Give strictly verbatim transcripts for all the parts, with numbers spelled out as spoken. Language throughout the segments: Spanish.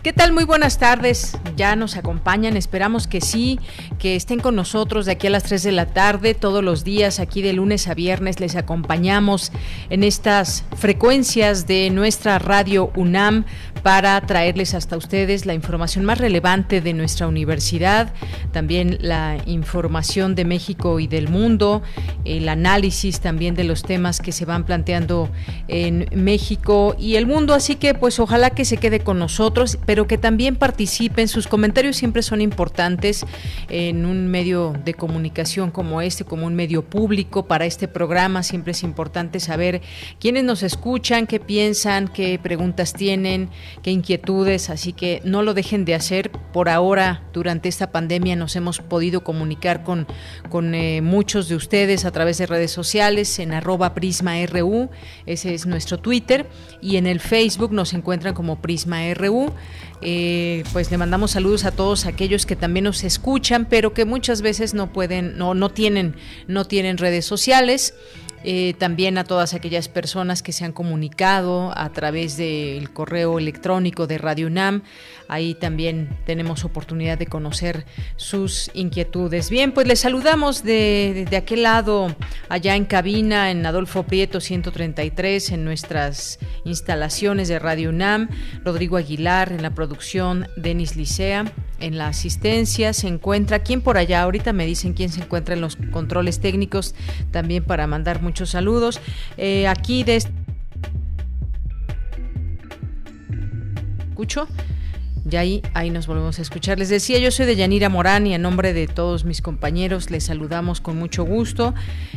¿Qué tal? Muy buenas tardes. Ya nos acompañan, esperamos que sí, que estén con nosotros de aquí a las tres de la tarde, todos los días, aquí de lunes a viernes, les acompañamos en estas frecuencias de nuestra Radio UNAM para traerles hasta ustedes la información más relevante de nuestra universidad, también la información de México y del mundo, el análisis también de los temas que se van planteando en México y el mundo, así que pues ojalá que se quede con nosotros, pero que también participen. Sus comentarios siempre son importantes en un medio de comunicación como este, como un medio público. Para este programa siempre es importante saber quiénes nos escuchan, qué piensan, qué preguntas tienen, qué inquietudes, así que no lo dejen de hacer. Por ahora, durante esta pandemia nos hemos podido comunicar con, con eh, muchos de ustedes a través de redes sociales, en arroba Prisma R U, ese es nuestro Twitter, y en el Facebook nos encuentran como Prisma R U. Eh, pues le mandamos saludos a todos aquellos que también nos escuchan, pero que muchas veces no pueden, no, no tienen, no tienen redes sociales. Eh, también a todas aquellas personas que se han comunicado a través del correo electrónico de Radio UNAM. Ahí también tenemos oportunidad de conocer sus inquietudes. Bien, pues les saludamos de, de, de aquel lado, allá en cabina, en Adolfo Prieto ciento treinta y tres, en nuestras instalaciones de Radio UNAM. Rodrigo Aguilar en la producción, Denis Licea en la asistencia. Se encuentra, ¿quién por allá? Ahorita me dicen quién se encuentra en los controles técnicos, también para mandar muchos saludos. Eh, aquí de... ¿Escucho? Y ahí, ahí nos volvemos a escuchar. Les decía, yo soy de Yanira Morán y a nombre de todos mis compañeros les saludamos con mucho gusto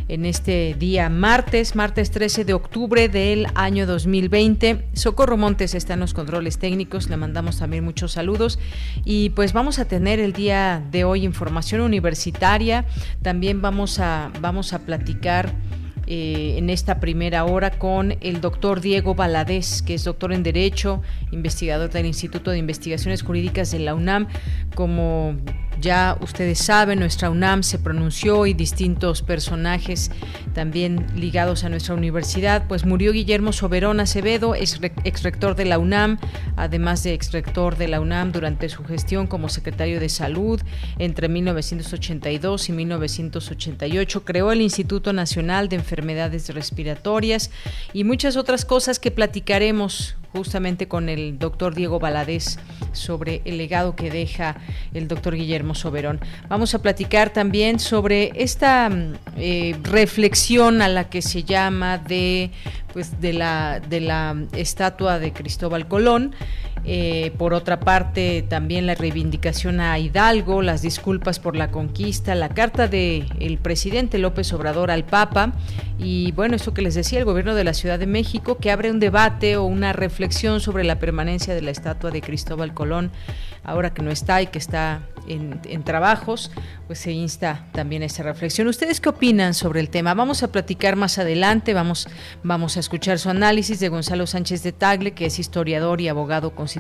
en este día martes, martes trece de octubre del año dos mil veinte. Socorro Montes está en los controles técnicos, le mandamos también muchos saludos y pues vamos a tener el día de hoy información universitaria. También vamos a, vamos a platicar Eh, en esta primera hora con el doctor Diego Valadés, que es doctor en Derecho, investigador del Instituto de Investigaciones Jurídicas de la UNAM. Como ya ustedes saben, nuestra UNAM se pronunció y distintos personajes también ligados a nuestra universidad. Pues murió Guillermo Soberón Acevedo, exrector de la UNAM, además de exrector de la UNAM durante su gestión como secretario de Salud entre mil novecientos ochenta y dos y mil novecientos ochenta y ocho. Creó el Instituto Nacional de Enfermedades Respiratorias y muchas otras cosas que platicaremos justamente con el doctor Diego Valadés sobre el legado que deja el doctor Guillermo Soberón. Vamos a platicar también sobre esta eh, reflexión a la que se llama de, pues, de, la, de la estatua de Cristóbal Colón. Eh, por otra parte, también la reivindicación a Hidalgo, las disculpas por la conquista, la carta del presidente López Obrador al Papa y, bueno, esto que les decía, el gobierno de la Ciudad de México, que abre un debate o una reflexión sobre la permanencia de la estatua de Cristóbal Colón, ahora que no está y que está en, en trabajos, pues se insta también a esta reflexión. ¿Ustedes qué opinan sobre el tema? Vamos a platicar más adelante, vamos, vamos a escuchar su análisis de Gonzalo Sánchez de Tagle, que es historiador y abogado constitucionalista.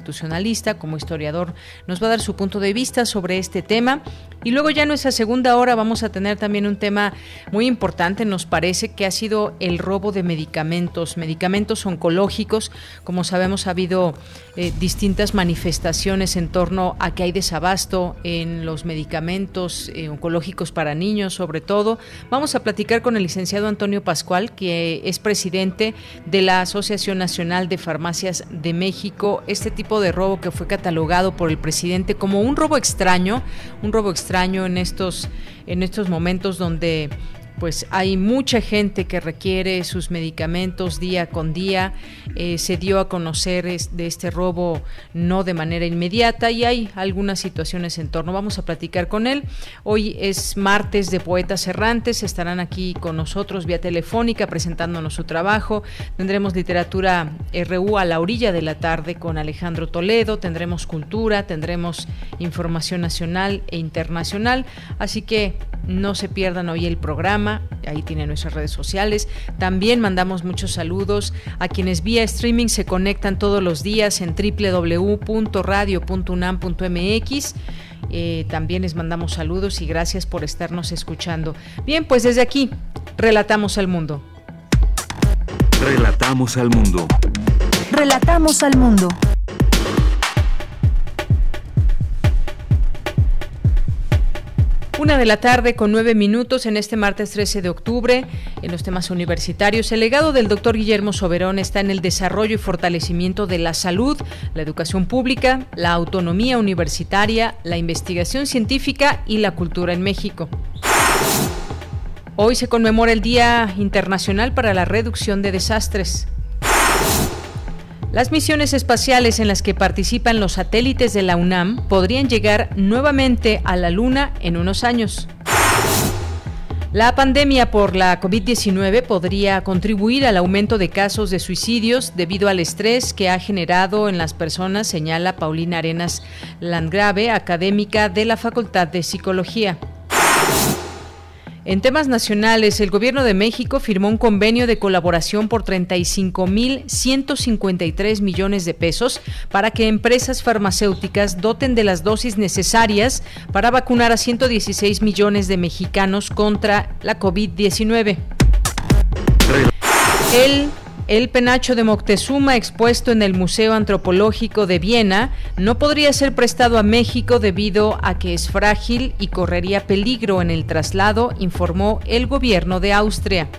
Como historiador nos va a dar su punto de vista sobre este tema y luego ya en nuestra segunda hora vamos a tener también un tema muy importante, nos parece, que ha sido el robo de medicamentos, medicamentos oncológicos. Como sabemos, ha habido eh, distintas manifestaciones en torno a que hay desabasto en los medicamentos eh, oncológicos para niños, sobre todo. Vamos a platicar con el licenciado Antonio Pascual, que es presidente de la Asociación Nacional de Farmacias de México. Este tipo de robo que fue catalogado por el presidente como un robo extraño, un robo extraño en estos, en estos momentos donde pues hay mucha gente que requiere sus medicamentos día con día. Eh, se dio a conocer es, de este robo no de manera inmediata y hay algunas situaciones en torno. Vamos a platicar con él. Hoy es martes de Poetas Errantes. Estarán aquí con nosotros vía telefónica presentándonos su trabajo. Tendremos literatura R U a la orilla de la tarde con Alejandro Toledo. Tendremos cultura, tendremos información nacional e internacional. Así que no se pierdan hoy el programa, ahí tienen nuestras redes sociales. También mandamos muchos saludos a quienes vía streaming se conectan todos los días en doble u doble u doble u punto radio punto unam punto m x. Eh, también les mandamos saludos y gracias por estarnos escuchando. Bien, pues desde aquí, relatamos al mundo. Relatamos al mundo. Relatamos al mundo. Una de la tarde con nueve minutos en este martes trece de octubre. En los temas universitarios, el legado del doctor Guillermo Soberón está en el desarrollo y fortalecimiento de la salud, la educación pública, la autonomía universitaria, la investigación científica y la cultura en México. Hoy se conmemora el Día Internacional para la Reducción de Desastres. Las misiones espaciales en las que participan los satélites de la UNAM podrían llegar nuevamente a la Luna en unos años. La pandemia por la COVID diecinueve podría contribuir al aumento de casos de suicidios debido al estrés que ha generado en las personas, señala Paulina Arenas Landgrave, académica de la Facultad de Psicología. En temas nacionales, el Gobierno de México firmó un convenio de colaboración por treinta y cinco mil ciento cincuenta y tres millones de pesos para que empresas farmacéuticas doten de las dosis necesarias para vacunar a ciento dieciséis millones de mexicanos contra la COVID diecinueve. El El penacho de Moctezuma, expuesto en el Museo Antropológico de Viena, no podría ser prestado a México debido a que es frágil y correría peligro en el traslado, informó el gobierno de Austria.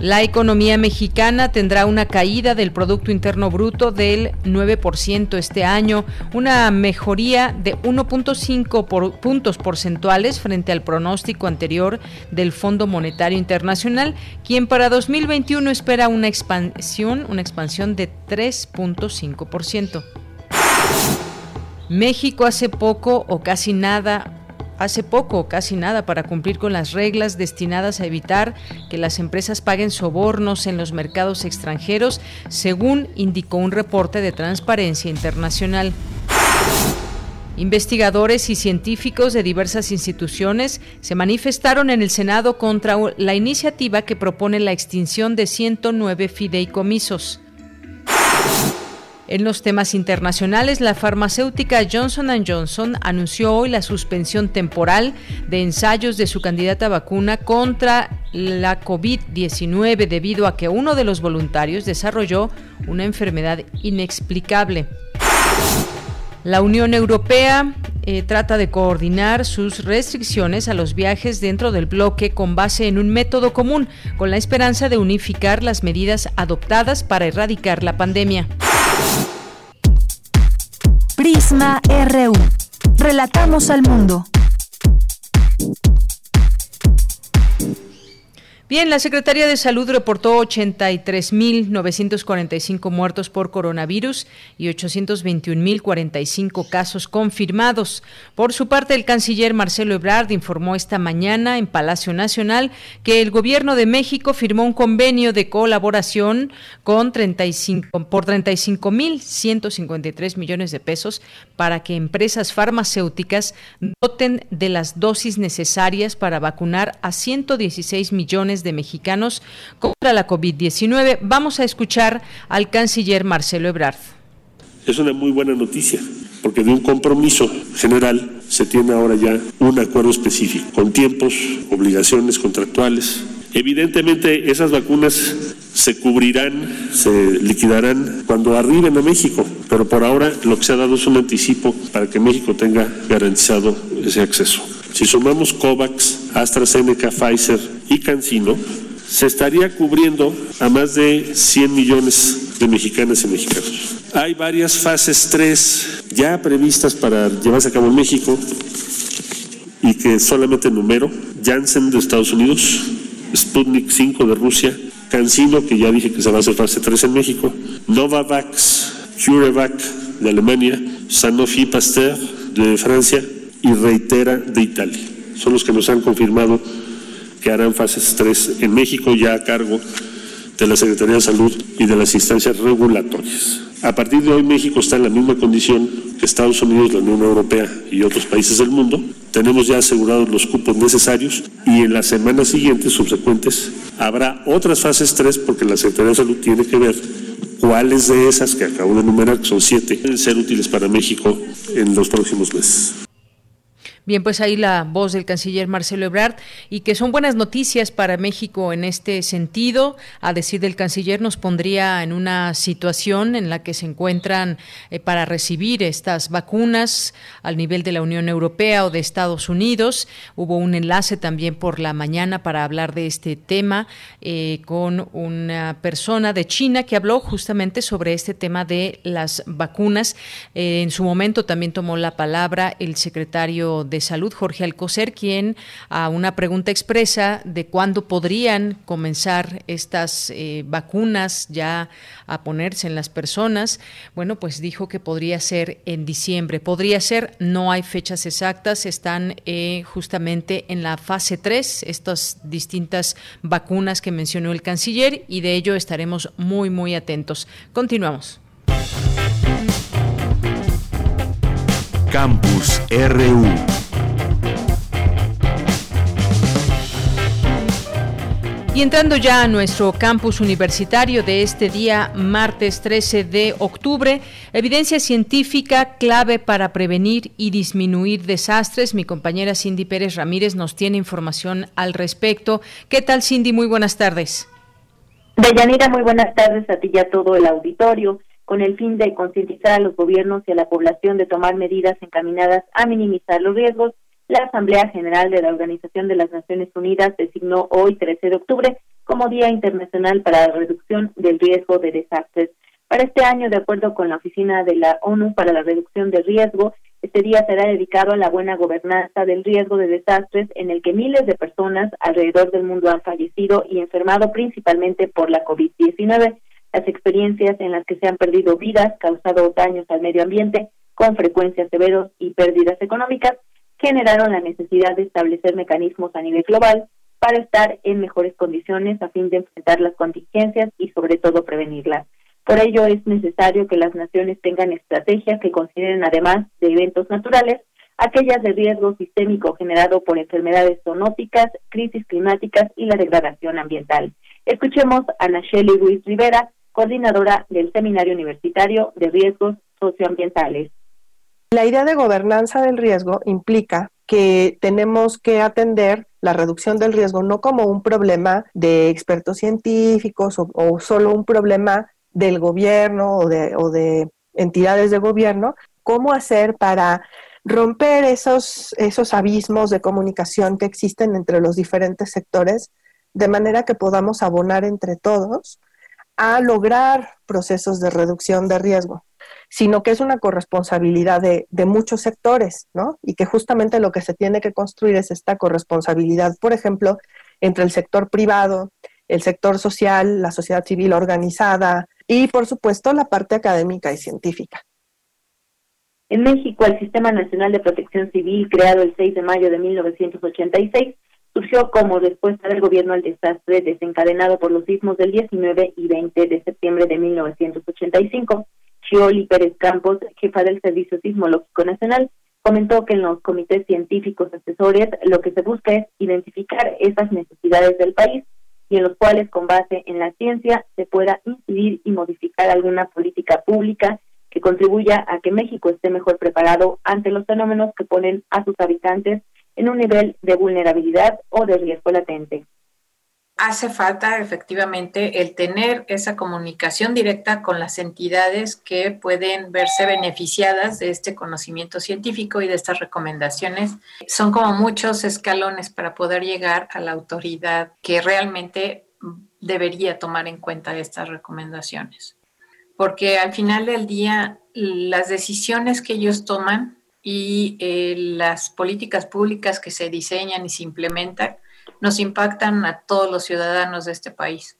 La economía mexicana tendrá una caída del Producto Interno Bruto del nueve por ciento este año, una mejoría de uno punto cinco puntos porcentuales frente al pronóstico anterior del Fondo Monetario Internacional, quien para dos mil veintiuno espera una expansión, una expansión de tres punto cinco por ciento. México hace poco o casi nada Hace poco o casi nada para cumplir con las reglas destinadas a evitar que las empresas paguen sobornos en los mercados extranjeros, según indicó un reporte de Transparencia Internacional. Investigadores y científicos de diversas instituciones se manifestaron en el Senado contra la iniciativa que propone la extinción de ciento nueve fideicomisos. En los temas internacionales, la farmacéutica Johnson and Johnson anunció hoy la suspensión temporal de ensayos de su candidata vacuna contra la COVID diecinueve debido a que uno de los voluntarios desarrolló una enfermedad inexplicable. La Unión Europea eh, trata de coordinar sus restricciones a los viajes dentro del bloque con base en un método común, con la esperanza de unificar las medidas adoptadas para erradicar la pandemia. Prisma R U. Relatamos al mundo. Bien, la Secretaría de Salud reportó ochenta y tres mil novecientos cuarenta y cinco muertos por coronavirus y ochocientos veintiún mil cuarenta y cinco casos confirmados. Por su parte, el canciller Marcelo Ebrard informó esta mañana en Palacio Nacional que el Gobierno de México firmó un convenio de colaboración con treinta y cinco, por treinta y cinco mil ciento cincuenta y tres millones de pesos para que empresas farmacéuticas doten de las dosis necesarias para vacunar a ciento dieciséis millones de mexicanos contra la COVID diecinueve. Vamos a escuchar al canciller Marcelo Ebrard. Es una muy buena noticia, porque de un compromiso general se tiene ahora ya un acuerdo específico, con tiempos, obligaciones contractuales. Evidentemente esas vacunas se cubrirán, se liquidarán cuando arriben a México, pero por ahora lo que se ha dado es un anticipo para que México tenga garantizado ese acceso. Si sumamos COVAX, AstraZeneca, Pfizer y CanSino, se estaría cubriendo a más de cien millones de mexicanas y mexicanos. Hay varias fases tres ya previstas para llevarse a cabo en México y que solamente enumero: Janssen de Estados Unidos, Sputnik cinco de Rusia, CanSino, que ya dije que se va a hacer fase tres en México, Novavax, CureVac de Alemania, Sanofi Pasteur de Francia y Reitera de Italia. Son los que nos han confirmado que harán fases tres en México, ya a cargo de la Secretaría de Salud y de las instancias regulatorias. A partir de hoy, México está en la misma condición que Estados Unidos, la Unión Europea y otros países del mundo. Tenemos ya asegurados los cupos necesarios y en las semanas siguientes, subsecuentes, habrá otras fases tres, porque la Secretaría de Salud tiene que ver cuáles de esas que acabo de enumerar, que son siete, deben ser útiles para México en los próximos meses. Bien, pues ahí la voz del canciller Marcelo Ebrard, y que son buenas noticias para México en este sentido. A decir del canciller, nos pondría en una situación en la que se encuentran eh, para recibir estas vacunas al nivel de la Unión Europea o de Estados Unidos. Hubo un enlace también por la mañana para hablar de este tema eh, con una persona de China que habló justamente sobre este tema de las vacunas. Eh, en su momento también tomó la palabra el secretario de de Salud, Jorge Alcocer, quien a una pregunta expresa de cuándo podrían comenzar estas eh, vacunas ya a ponerse en las personas, bueno, pues dijo que podría ser en diciembre. Podría ser, no hay fechas exactas, están eh, justamente en la fase tres, estas distintas vacunas que mencionó el canciller, y de ello estaremos muy, muy atentos. Continuamos. Campus R U. Y entrando ya a nuestro campus universitario de este día, martes trece de octubre, evidencia científica clave para prevenir y disminuir desastres. Mi compañera Cindy Pérez Ramírez nos tiene información al respecto. ¿Qué tal, Cindy? Muy buenas tardes. Deyanira, muy buenas tardes a ti y a todo el auditorio. Con el fin de concientizar a los gobiernos y a la población de tomar medidas encaminadas a minimizar los riesgos, la Asamblea General de la Organización de las Naciones Unidas designó hoy, trece de octubre, como Día Internacional para la Reducción del Riesgo de Desastres. Para este año, de acuerdo con la Oficina de la ONU para la Reducción del Riesgo, este día será dedicado a la buena gobernanza del riesgo de desastres, en el que miles de personas alrededor del mundo han fallecido y enfermado principalmente por la covid diecinueve. Las experiencias en las que se han perdido vidas, causado daños al medio ambiente, con frecuencia severos y pérdidas económicas, generaron la necesidad de establecer mecanismos a nivel global para estar en mejores condiciones a fin de enfrentar las contingencias y sobre todo prevenirlas. Por ello es necesario que las naciones tengan estrategias que consideren, además de eventos naturales, aquellas de riesgo sistémico generado por enfermedades zoonóticas, crisis climáticas y la degradación ambiental. Escuchemos a Nacheli Ruiz Rivera, coordinadora del Seminario Universitario de Riesgos Socioambientales. La idea de gobernanza del riesgo implica que tenemos que atender la reducción del riesgo no como un problema de expertos científicos o, o solo un problema del gobierno o de, o de entidades de gobierno. ¿Cómo hacer para romper esos, esos abismos de comunicación que existen entre los diferentes sectores, de manera que podamos abonar entre todos a lograr procesos de reducción de riesgo, sino que es una corresponsabilidad de, de muchos sectores, ¿no? Y que justamente lo que se tiene que construir es esta corresponsabilidad, por ejemplo, entre el sector privado, el sector social, la sociedad civil organizada y, por supuesto, la parte académica y científica. En México, el Sistema Nacional de Protección Civil, creado el seis de mayo de mil novecientos ochenta y seis, surgió como respuesta del gobierno al desastre desencadenado por los sismos del diecinueve y veinte de septiembre de mil novecientos ochenta y cinco. Xyoli Pérez Campos, jefa del Servicio Sismológico Nacional, comentó que en los comités científicos asesores lo que se busca es identificar esas necesidades del país y en los cuales, con base en la ciencia, se pueda incidir y modificar alguna política pública que contribuya a que México esté mejor preparado ante los fenómenos que ponen a sus habitantes en un nivel de vulnerabilidad o de riesgo latente. Hace falta efectivamente el tener esa comunicación directa con las entidades que pueden verse beneficiadas de este conocimiento científico y de estas recomendaciones. Son como muchos escalones para poder llegar a la autoridad que realmente debería tomar en cuenta estas recomendaciones. Porque al final del día, las decisiones que ellos toman y eh, las políticas públicas que se diseñan y se implementan nos impactan a todos los ciudadanos de este país.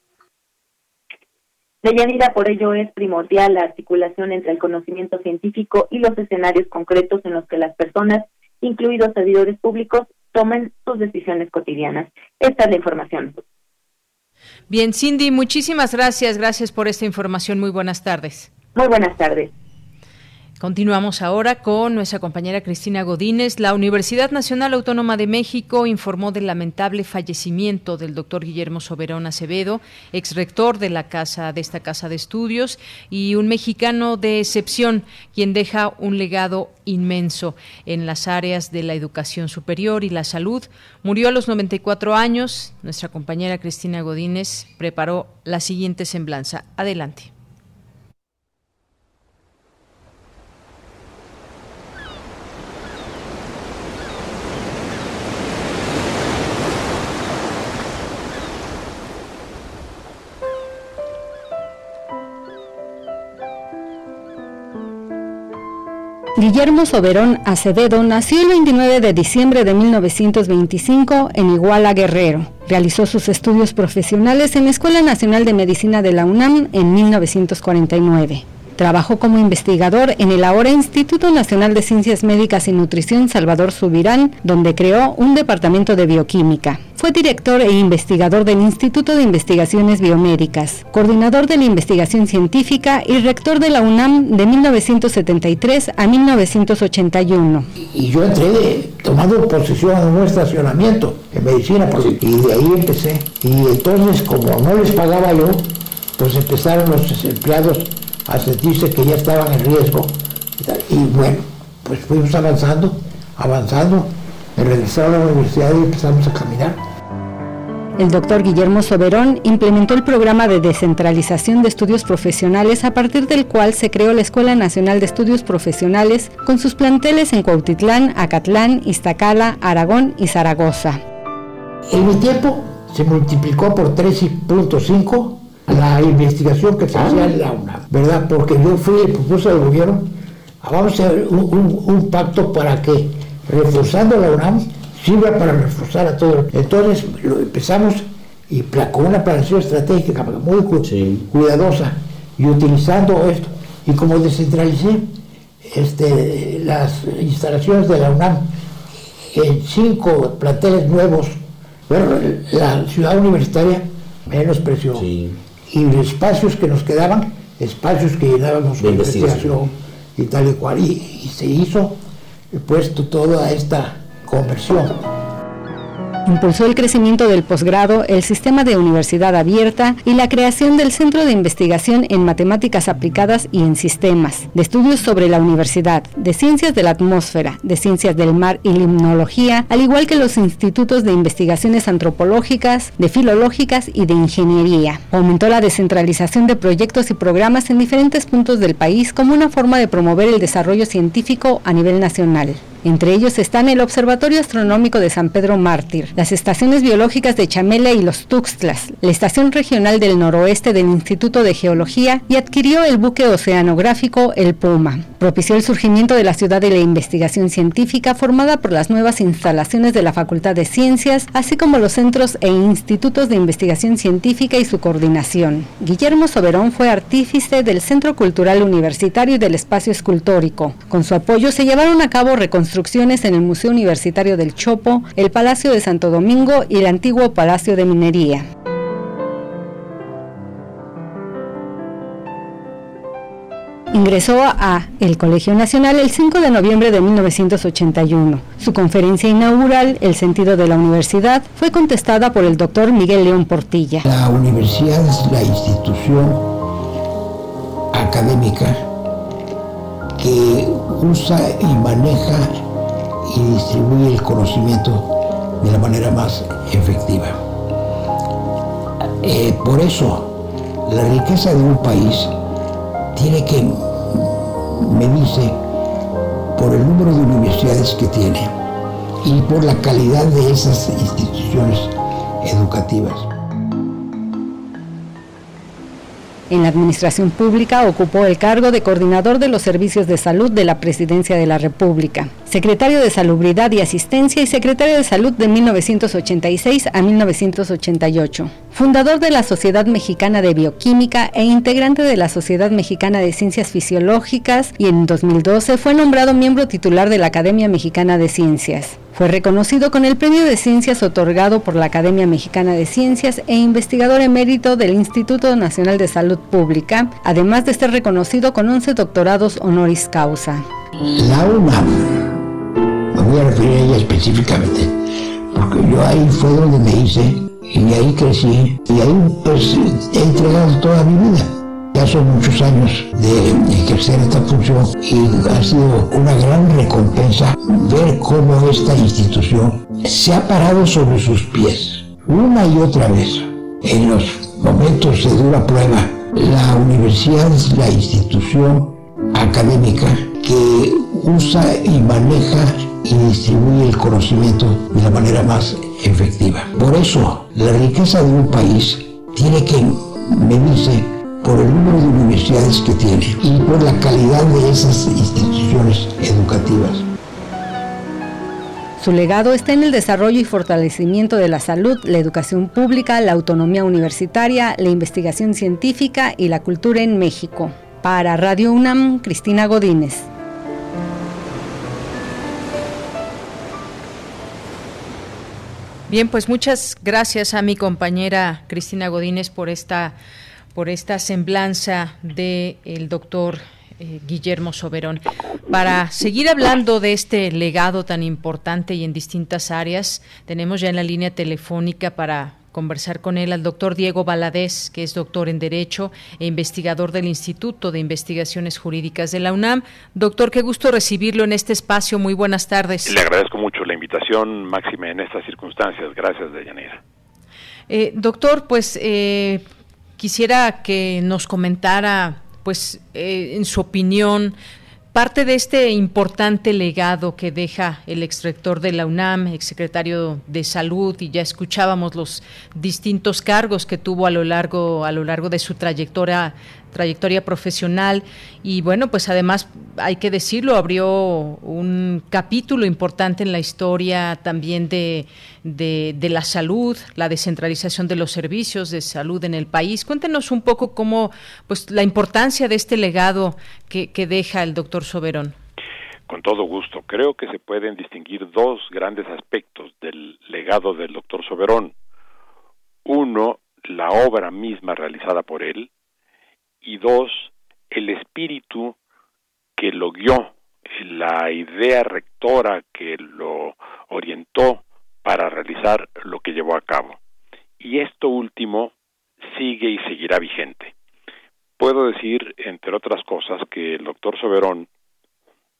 Deyanira, por ello es primordial la articulación entre el conocimiento científico y los escenarios concretos en los que las personas, incluidos servidores públicos, tomen sus decisiones cotidianas. Esta es la información. Bien, Cindy, muchísimas gracias. Gracias por esta información. Muy buenas tardes. Muy buenas tardes. Continuamos ahora con nuestra compañera Cristina Godínez. La Universidad Nacional Autónoma de México informó del lamentable fallecimiento del doctor Guillermo Soberón Acevedo, exrector de la casa de esta casa de estudios y un mexicano de excepción, quien deja un legado inmenso en las áreas de la educación superior y la salud. Murió a los noventa y cuatro años. Nuestra compañera Cristina Godínez preparó la siguiente semblanza. Adelante. Guillermo Soberón Acevedo nació el veintinueve de diciembre de mil novecientos veinticinco en Iguala, Guerrero. Realizó sus estudios profesionales en la Escuela Nacional de Medicina de la UNAM en mil novecientos cuarenta y nueve. Trabajó como investigador en el ahora Instituto Nacional de Ciencias Médicas y Nutrición Salvador Subirán, donde creó un departamento de bioquímica. Fue director e investigador del Instituto de Investigaciones Biomédicas, coordinador de la investigación científica y rector de la UNAM de mil novecientos setenta y tres a mil novecientos ochenta y uno. Y yo entré tomando posición en un estacionamiento en medicina, y de ahí empecé. Y entonces, como no les pagaba yo, pues empezaron los empleados a sentirse que ya estaban en riesgo. Y bueno, pues fuimos avanzando, avanzando. Me regresaron a la universidad y empezamos a caminar. El doctor Guillermo Soberón implementó el programa de descentralización de estudios profesionales, a partir del cual se creó la Escuela Nacional de Estudios Profesionales, con sus planteles en Cuautitlán, Acatlán, Iztacala, Aragón y Zaragoza. En mi tiempo se multiplicó por tres punto cinco la investigación que se hacía en la UNAM, ¿verdad? Porque yo fui el propósito del gobierno, vamos a hacer un, un, un pacto para que, reforzando la UNAM, sirva para reforzar a todos. Entonces lo empezamos y con una planificación estratégica muy sí. cuidadosa, y utilizando esto. Y como descentralicé este, las instalaciones de la UNAM en cinco planteles nuevos, bueno, la ciudad universitaria menospreció. Sí. Y los espacios que nos quedaban, espacios que llenábamos de investigación y tal y cual. Y, y se hizo puesto toda esta conversión. Impulsó el crecimiento del posgrado, el sistema de universidad abierta y la creación del Centro de Investigación en Matemáticas Aplicadas y en Sistemas, de estudios sobre la universidad, de ciencias de la atmósfera, de ciencias del mar y limnología, al igual que los institutos de investigaciones antropológicas, de filológicas y de ingeniería. Aumentó la descentralización de proyectos y programas en diferentes puntos del país como una forma de promover el desarrollo científico a nivel nacional. Entre ellos están el Observatorio Astronómico de San Pedro Mártir, las estaciones biológicas de Chamela y los Tuxtlas, la Estación Regional del Noroeste del Instituto de Geología, y adquirió el buque oceanográfico El Puma. Propició el surgimiento de la Ciudad de la Investigación Científica, formada por las nuevas instalaciones de la Facultad de Ciencias, así como los centros e institutos de investigación científica y su coordinación. Guillermo Soberón fue artífice del Centro Cultural Universitario y del Espacio Escultórico. Con su apoyo se llevaron a cabo reconstrucciones Construcciones en el Museo Universitario del Chopo, el Palacio de Santo Domingo y el antiguo Palacio de Minería. Ingresó a el Colegio Nacional el cinco de noviembre de mil novecientos ochenta y uno. Su conferencia inaugural, El sentido de la universidad, fue contestada por el doctor Miguel León Portilla. La universidad es la institución académica que usa y maneja y distribuye el conocimiento de la manera más efectiva. Eh, por eso, la riqueza de un país tiene que medirse por el número de universidades que tiene y por la calidad de esas instituciones educativas. En la administración pública ocupó el cargo de coordinador de los servicios de salud de la Presidencia de la República, secretario de Salubridad y Asistencia y secretario de Salud de mil novecientos ochenta y seis a mil novecientos ochenta y ocho. Fundador de la Sociedad Mexicana de Bioquímica e integrante de la Sociedad Mexicana de Ciencias Fisiológicas, y en dos mil doce fue nombrado miembro titular de la Academia Mexicana de Ciencias. Fue reconocido con el Premio de Ciencias otorgado por la Academia Mexicana de Ciencias e investigador emérito del Instituto Nacional de Salud Pública, además de ser reconocido con once doctorados honoris causa. La UNAM, me voy a referir a ella específicamente, porque yo ahí fue donde me hice, y ahí crecí, y ahí pues he entregado toda mi vida. Ya son muchos años de ejercer esta función y ha sido una gran recompensa ver cómo esta institución se ha parado sobre sus pies una y otra vez. En los momentos de dura prueba, la universidad es la institución académica que usa y maneja y distribuye el conocimiento de la manera más efectiva. Por eso, la riqueza de un país tiene que medirse por el número de universidades que tiene y por la calidad de esas instituciones educativas. Su legado está en el desarrollo y fortalecimiento de la salud, la educación pública, la autonomía universitaria, la investigación científica y la cultura en México. Para Radio UNAM, Cristina Godínez. Bien, pues muchas gracias a mi compañera Cristina Godínez por esta por esta semblanza del doctor eh, Guillermo Soberón. Para seguir hablando de este legado tan importante y en distintas áreas, tenemos ya en la línea telefónica para conversar con él al doctor Diego Valadés, que es doctor en Derecho e investigador del Instituto de Investigaciones Jurídicas de la UNAM. Doctor, qué gusto recibirlo en este espacio. Muy buenas tardes. Le agradezco mucho la invitación, máxime en estas circunstancias. Gracias, Deyanira. Eh, doctor, pues... Eh, Quisiera que nos comentara, pues, eh, en su opinión, parte de este importante legado que deja el exrector de la UNAM, exsecretario de Salud, y ya escuchábamos los distintos cargos que tuvo a lo largo, a lo largo de su trayectoria, trayectoria profesional. Y bueno, pues además hay que decirlo, abrió un capítulo importante en la historia también de, de, de la salud, la descentralización de los servicios de salud en el país. Cuéntenos un poco cómo, pues, la importancia de este legado que, que deja el doctor Soberón. Con todo gusto. Creo que se pueden distinguir dos grandes aspectos del legado del doctor Soberón. Uno, la obra misma realizada por él, y dos, el espíritu que lo guió, la idea rectora que lo orientó para realizar lo que llevó a cabo. Y esto último sigue y seguirá vigente. Puedo decir, entre otras cosas, que el doctor Soberón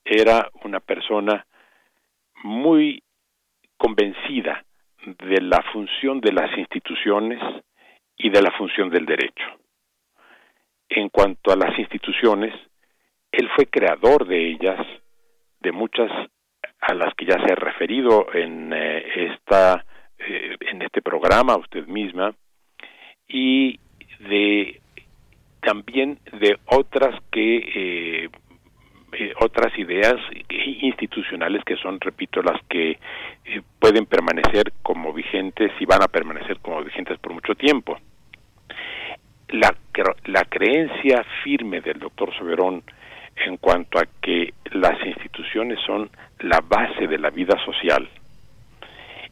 era una persona muy convencida de la función de las instituciones y de la función del derecho. En cuanto a las instituciones, él fue creador de ellas, de muchas a las que ya se ha referido en eh, esta eh, en este programa usted misma, y de también de otras que eh, eh, otras ideas institucionales que son, repito, las que eh, pueden permanecer como vigentes y van a permanecer como vigentes por mucho tiempo. La, la creencia firme del doctor Soberón en cuanto a que las instituciones son la base de la vida social,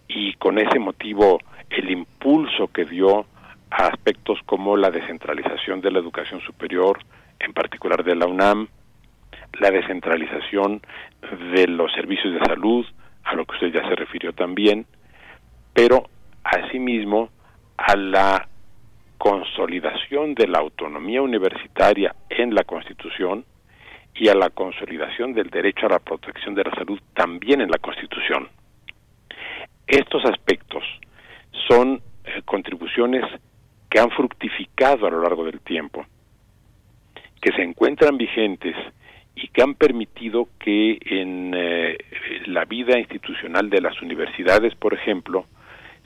y con ese motivo el impulso que dio a aspectos como la descentralización de la educación superior, en particular de la UNAM, la descentralización de los servicios de salud, a lo que usted ya se refirió también, pero asimismo a la consolidación de la autonomía universitaria en la Constitución y a la consolidación del derecho a la protección de la salud también en la Constitución. Estos aspectos son eh, contribuciones que han fructificado a lo largo del tiempo, que se encuentran vigentes y que han permitido que en eh, la vida institucional de las universidades, por ejemplo,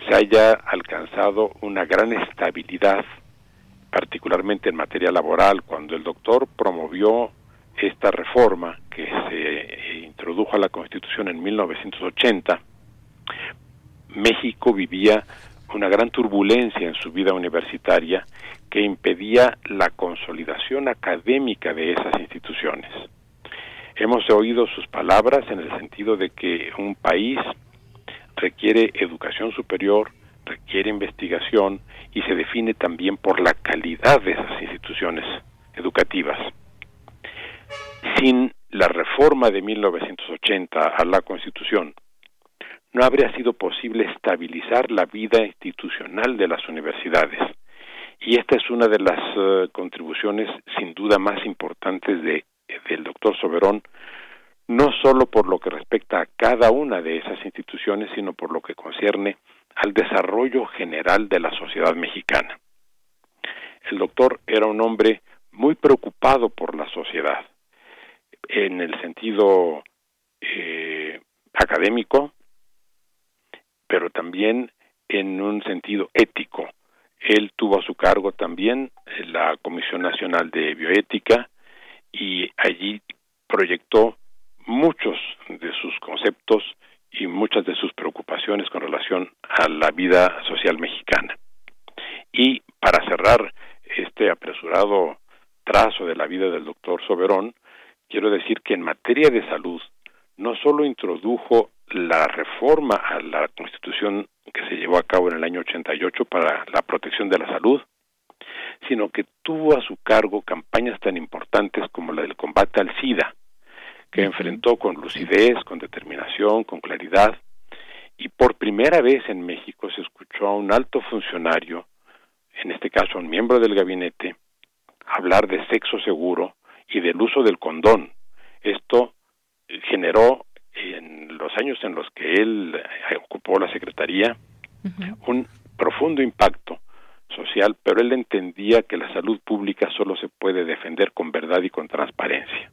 se haya alcanzado una gran estabilidad particularmente en materia laboral, cuando el doctor promovió esta reforma que se introdujo a la Constitución en mil novecientos ochenta, México vivía una gran turbulencia en su vida universitaria que impedía la consolidación académica de esas instituciones. Hemos oído sus palabras en el sentido de que un país requiere educación superior, requiere investigación y se define también por la calidad de esas instituciones educativas. Sin la reforma de mil novecientos ochenta a la Constitución, no habría sido posible estabilizar la vida institucional de las universidades. Y esta es una de las uh, contribuciones sin duda más importantes de, del doctor Soberón, no solo por lo que respecta a cada una de esas instituciones, sino por lo que concierne al desarrollo general de la sociedad mexicana. El doctor era un hombre muy preocupado por la sociedad, en el sentido eh, académico, pero también en un sentido ético. Él tuvo a su cargo también la Comisión Nacional de Bioética y allí proyectó muchos de sus conceptos y muchas de sus preocupaciones con relación a la vida social mexicana. Y para cerrar este apresurado trazo de la vida del doctor Soberón, quiero decir que en materia de salud no solo introdujo la reforma a la Constitución que se llevó a cabo en el año ochenta y ocho para la protección de la salud, sino que tuvo a su cargo campañas tan importantes como la del combate al SIDA, que enfrentó con lucidez, con determinación, con claridad, y por primera vez en México se escuchó a un alto funcionario, en este caso un miembro del gabinete, hablar de sexo seguro y del uso del condón. Esto generó, en los años en los que él ocupó la Secretaría, uh-huh. un profundo impacto social, pero él entendía que la salud pública solo se puede defender con verdad y con transparencia.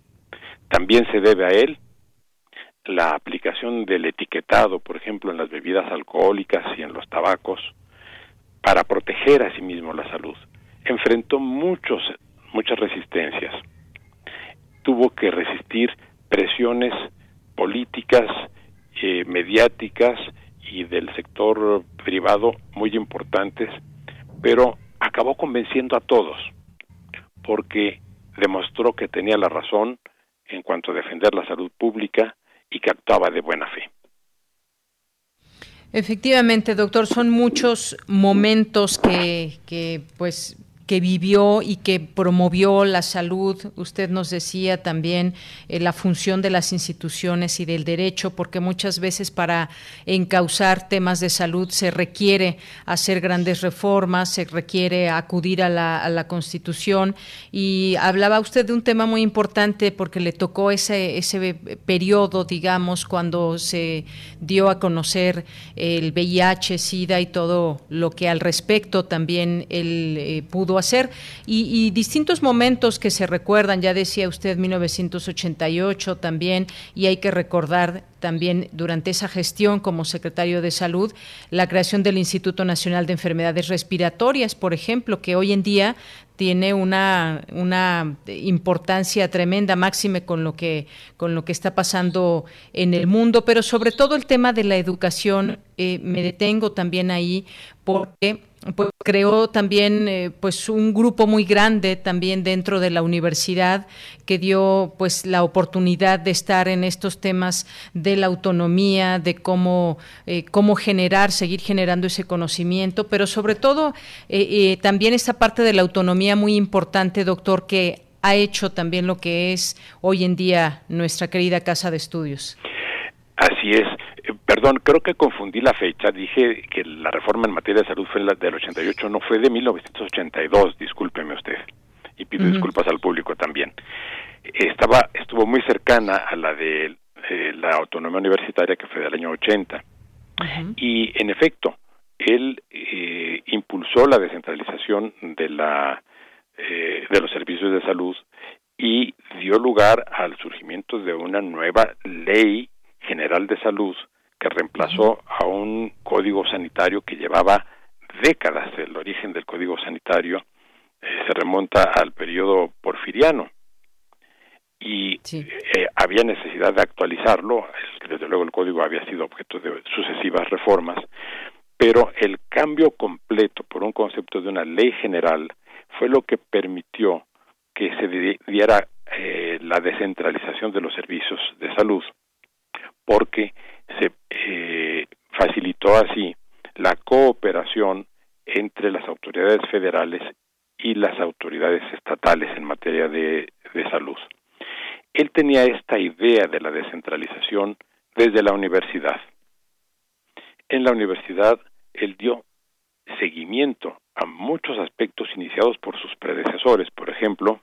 También se debe a él la aplicación del etiquetado, por ejemplo, en las bebidas alcohólicas y en los tabacos, para proteger a sí mismo la salud. Enfrentó muchos, muchas resistencias. Tuvo que resistir presiones políticas, eh, mediáticas y del sector privado muy importantes, pero acabó convenciendo a todos porque demostró que tenía la razón en cuanto a defender la salud pública y que actuaba de buena fe. Efectivamente, doctor, son muchos momentos que, que pues... que vivió y que promovió la salud. Usted nos decía también eh, la función de las instituciones y del derecho, porque muchas veces para encauzar temas de salud se requiere hacer grandes reformas, se requiere acudir a la, a la Constitución. Y hablaba usted de un tema muy importante porque le tocó ese, ese periodo, digamos, cuando se dio a conocer el V I H, SIDA y todo lo que al respecto también él eh, pudo hacer y, y distintos momentos que se recuerdan, ya decía usted mil novecientos ochenta y ocho también, y hay que recordar también durante esa gestión como secretario de Salud, la creación del Instituto Nacional de Enfermedades Respiratorias, por ejemplo, que hoy en día tiene una una importancia tremenda, máxime con lo que con lo que está pasando en el mundo, pero sobre todo el tema de la educación, eh, me detengo también ahí porque pues creó también eh, pues un grupo muy grande también dentro de la universidad que dio pues la oportunidad de estar en estos temas de la autonomía, de cómo eh, cómo generar, seguir generando ese conocimiento, pero sobre todo eh, eh, también esta parte de la autonomía muy importante, doctor, que ha hecho también lo que es hoy en día nuestra querida Casa de Estudios. Así es. Perdón, creo que confundí la fecha. Dije que la reforma en materia de salud fue la del ochenta y ocho, no fue de mil novecientos ochenta y dos. Discúlpeme usted. Y pido uh-huh. disculpas al público también. Estaba, estuvo muy cercana a la de eh, la autonomía universitaria, que fue del año ochenta. Uh-huh. Y, en efecto, él eh, impulsó la descentralización de, la, eh, de los servicios de salud y dio lugar al surgimiento de una nueva ley general de salud que reemplazó a un código sanitario que llevaba décadas. El origen del código sanitario eh, se remonta al periodo porfiriano y sí. eh, había necesidad de actualizarlo. Desde luego el código había sido objeto de sucesivas reformas, pero el cambio completo por un concepto de una ley general fue lo que permitió que se diera eh, la descentralización de los servicios de salud, porque se eh, facilitó así la cooperación entre las autoridades federales y las autoridades estatales en materia de, de salud. Él tenía esta idea de la descentralización desde la universidad. En la universidad, él dio seguimiento a muchos aspectos iniciados por sus predecesores. Por ejemplo,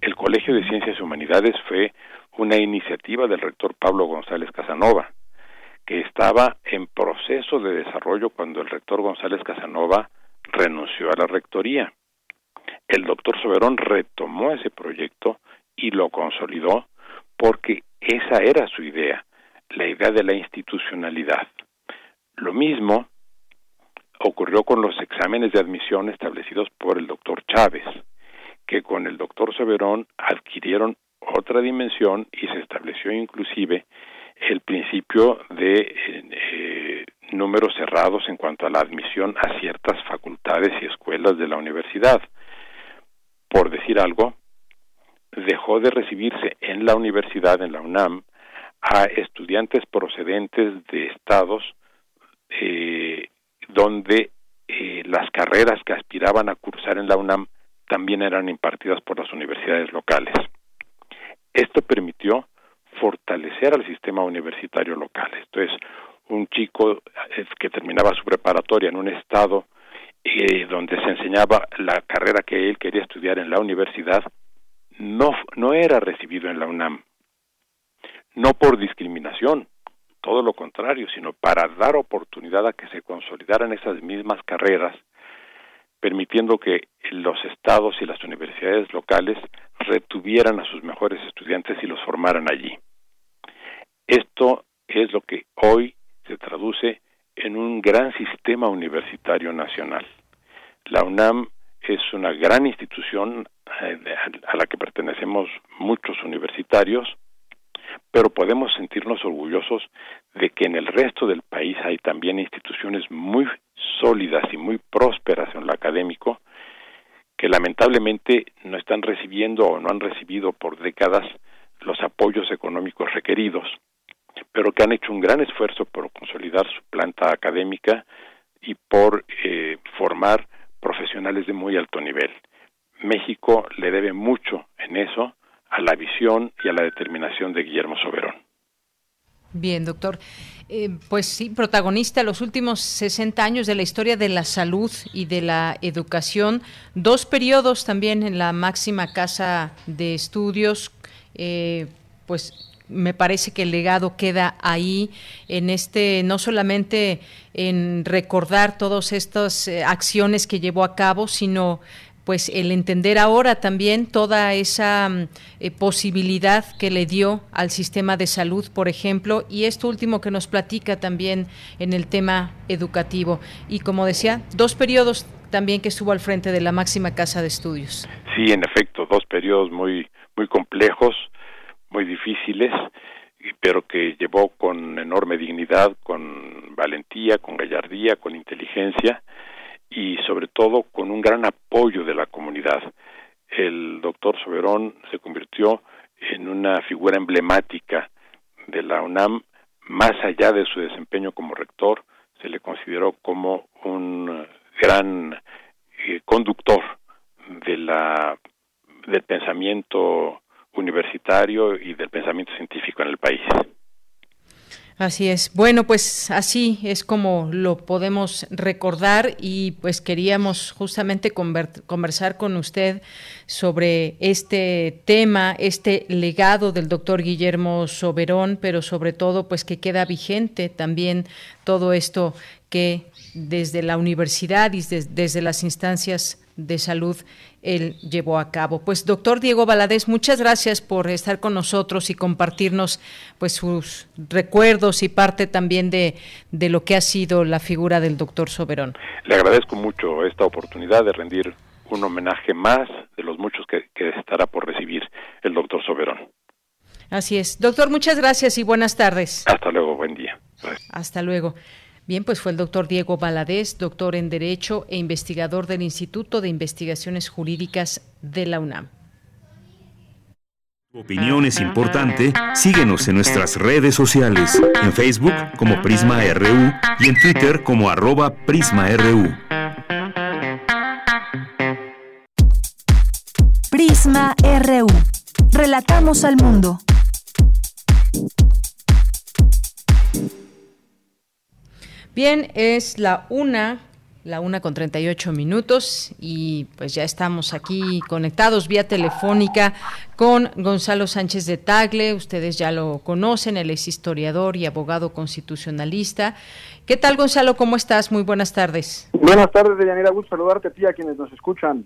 el Colegio de Ciencias y Humanidades fue una iniciativa del rector Pablo González Casanova, que estaba en proceso de desarrollo cuando el rector González Casanova renunció a la rectoría. El doctor Soberón retomó ese proyecto y lo consolidó porque esa era su idea, la idea de la institucionalidad. Lo mismo ocurrió con los exámenes de admisión establecidos por el doctor Chávez, que con el doctor Soberón adquirieron otra dimensión y se estableció inclusive el principio de eh, números cerrados en cuanto a la admisión a ciertas facultades y escuelas de la universidad. Por decir algo, dejó de recibirse en la universidad, en la UNAM, a estudiantes procedentes de estados eh, donde eh, las carreras que aspiraban a cursar en la UNAM también eran impartidas por las universidades locales. Esto permitió fortalecer al sistema universitario local. Esto es, un chico que terminaba su preparatoria en un estado eh, donde se enseñaba la carrera que él quería estudiar en la universidad, no, no era recibido en la UNAM. No por discriminación, todo lo contrario, sino para dar oportunidad a que se consolidaran esas mismas carreras, permitiendo que los estados y las universidades locales retuvieran a sus mejores estudiantes y los formaran allí. Esto es lo que hoy se traduce en un gran sistema universitario nacional. La UNAM es una gran institución a la que pertenecemos muchos universitarios, pero podemos sentirnos orgullosos de que en el resto del país hay también instituciones muy sólidas y muy prósperas en lo académico, que lamentablemente no están recibiendo o no han recibido por décadas los apoyos económicos requeridos, pero que han hecho un gran esfuerzo por consolidar su planta académica y por eh, formar profesionales de muy alto nivel. México le debe mucho en eso a la visión y a la determinación de Guillermo Soberón. Bien, doctor. Eh, pues sí, protagonista los últimos sesenta años de la historia de la salud y de la educación, dos periodos también en la máxima casa de estudios, eh, pues me parece que el legado queda ahí en este, no solamente en recordar todas estas eh, acciones que llevó a cabo, sino pues el entender ahora también toda esa eh, posibilidad que le dio al sistema de salud, por ejemplo, y esto último que nos platica también en el tema educativo. Y como decía, dos periodos también que estuvo al frente de la máxima casa de estudios. Sí, en efecto, dos periodos muy, muy complejos, muy difíciles, pero que llevó con enorme dignidad, con valentía, con gallardía, con inteligencia, y sobre todo con un gran apoyo de la comunidad. El doctor Soberón se convirtió en una figura emblemática de la UNAM. Más allá de su desempeño como rector, se le consideró como un gran eh, conductor de la del pensamiento universitario y del pensamiento científico en el país. Así es. Bueno, pues así es como lo podemos recordar y pues queríamos justamente conver- conversar con usted sobre este tema, este legado del doctor Guillermo Soberón, pero sobre todo pues que queda vigente también todo esto que desde la universidad y des- desde las instancias de salud él llevó a cabo. Pues doctor Diego Valadés, muchas gracias por estar con nosotros y compartirnos pues sus recuerdos y parte también de, de lo que ha sido la figura del doctor Soberón. Le agradezco mucho esta oportunidad de rendir un homenaje más de los muchos que, que estará por recibir el doctor Soberón. Así es. Doctor, muchas gracias y buenas tardes. Hasta luego, buen día. Gracias. Hasta luego. Bien, pues fue el doctor Diego Valadés, doctor en Derecho e investigador del Instituto de Investigaciones Jurídicas de la UNAM. Tu opinión es importante. Síguenos en nuestras redes sociales, en Facebook como Prisma R U y en Twitter como arroba Prisma R U. Prisma R U. Relatamos al mundo. Bien, es la una, la una con treinta y ocho minutos y pues ya estamos aquí conectados vía telefónica con Gonzalo Sánchez de Tagle. Ustedes ya lo conocen, él es historiador y abogado constitucionalista. ¿Qué tal, Gonzalo? ¿Cómo estás? Muy buenas tardes. Buenas tardes, Deyanira. Gusto saludarte a ti, a quienes nos escuchan.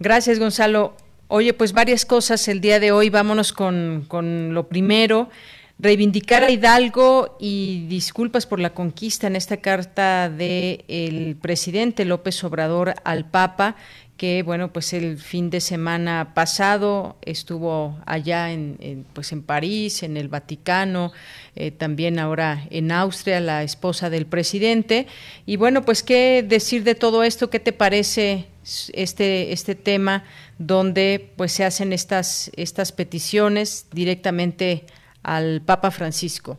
Gracias, Gonzalo. Oye, pues varias cosas el día de hoy. Vámonos con, con lo primero. Reivindicar a Hidalgo y disculpas por la conquista en esta carta del presidente López Obrador al Papa, que bueno, pues el fin de semana pasado estuvo allá en, en pues en París, en el Vaticano, eh, también ahora en Austria, la esposa del presidente. Y bueno, pues qué decir de todo esto, ¿qué te parece este este tema donde pues se hacen estas estas peticiones directamente al Papa Francisco?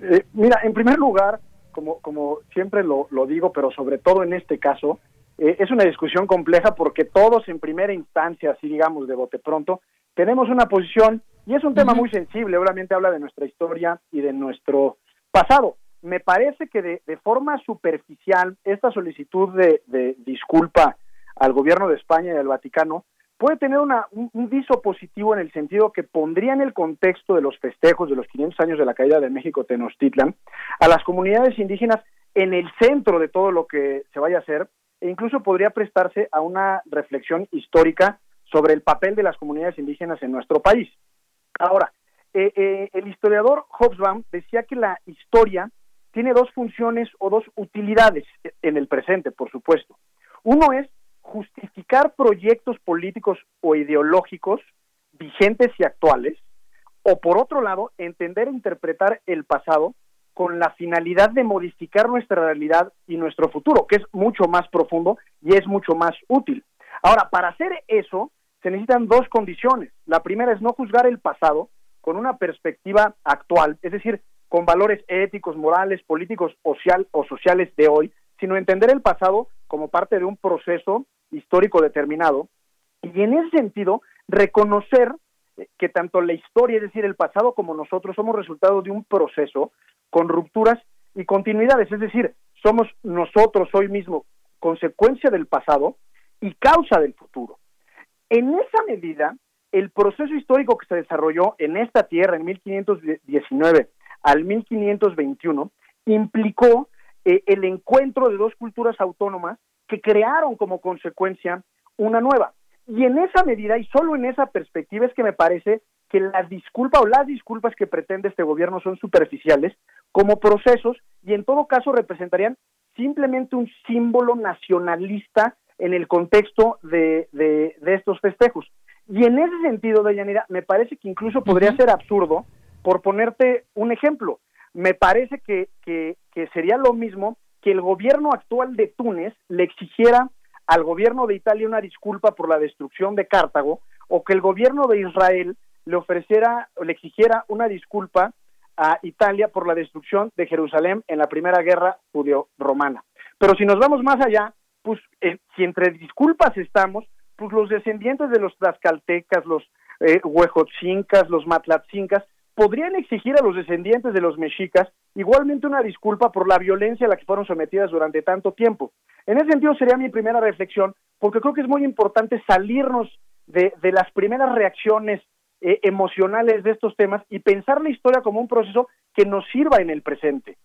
Eh, mira, en primer lugar, como como siempre lo, lo digo, pero sobre todo en este caso, eh, es una discusión compleja porque todos en primera instancia, así digamos de bote pronto, tenemos una posición y es un tema muy sensible, obviamente habla de nuestra historia y de nuestro pasado. Me parece que de, de forma superficial esta solicitud de, de disculpa al gobierno de España y al Vaticano puede tener una, un, un viso positivo en el sentido que pondría en el contexto de los festejos de los quinientos años de la caída de México Tenochtitlan a las comunidades indígenas en el centro de todo lo que se vaya a hacer, e incluso podría prestarse a una reflexión histórica sobre el papel de las comunidades indígenas en nuestro país. Ahora, eh, eh, el historiador Hobsbawm decía que la historia tiene dos funciones o dos utilidades en el presente, por supuesto. Uno es justificar proyectos políticos o ideológicos vigentes y actuales, o por otro lado, entender e interpretar el pasado con la finalidad de modificar nuestra realidad y nuestro futuro, que es mucho más profundo y es mucho más útil. Ahora, para hacer eso, se necesitan dos condiciones. La primera es no juzgar el pasado con una perspectiva actual, es decir, con valores éticos, morales, políticos social, o sociales de hoy, sino entender el pasado como parte de un proceso histórico determinado, y en ese sentido reconocer que tanto la historia, es decir, el pasado, como nosotros somos resultado de un proceso con rupturas y continuidades, es decir, somos nosotros hoy mismo consecuencia del pasado y causa del futuro. En esa medida, el proceso histórico que se desarrolló en esta tierra en mil quinientos diecinueve al mil quinientos veintiuno implicó eh, el encuentro de dos culturas autónomas que crearon como consecuencia una nueva. Y en esa medida, y solo en esa perspectiva, es que me parece que la disculpa o las disculpas que pretende este gobierno son superficiales como procesos y en todo caso representarían simplemente un símbolo nacionalista en el contexto de, de, de estos festejos. Y en ese sentido, Deyanira, me parece que incluso podría ser absurdo, por ponerte un ejemplo, me parece que, que, que sería lo mismo que el gobierno actual de Túnez le exigiera al gobierno de Italia una disculpa por la destrucción de Cartago, o que el gobierno de Israel le ofreciera o le exigiera una disculpa a Italia por la destrucción de Jerusalén en la Primera Guerra Judeo-Romana. Pero si nos vamos más allá, pues eh, si entre disculpas estamos, pues los descendientes de los tlaxcaltecas, los eh, huejotzincas, los matlatzincas, podrían exigir a los descendientes de los mexicas igualmente una disculpa por la violencia a la que fueron sometidas durante tanto tiempo. En ese sentido sería mi primera reflexión, porque creo que es muy importante salirnos de, de las primeras reacciones eh, emocionales de estos temas y pensar la historia como un proceso que nos sirva en el presente.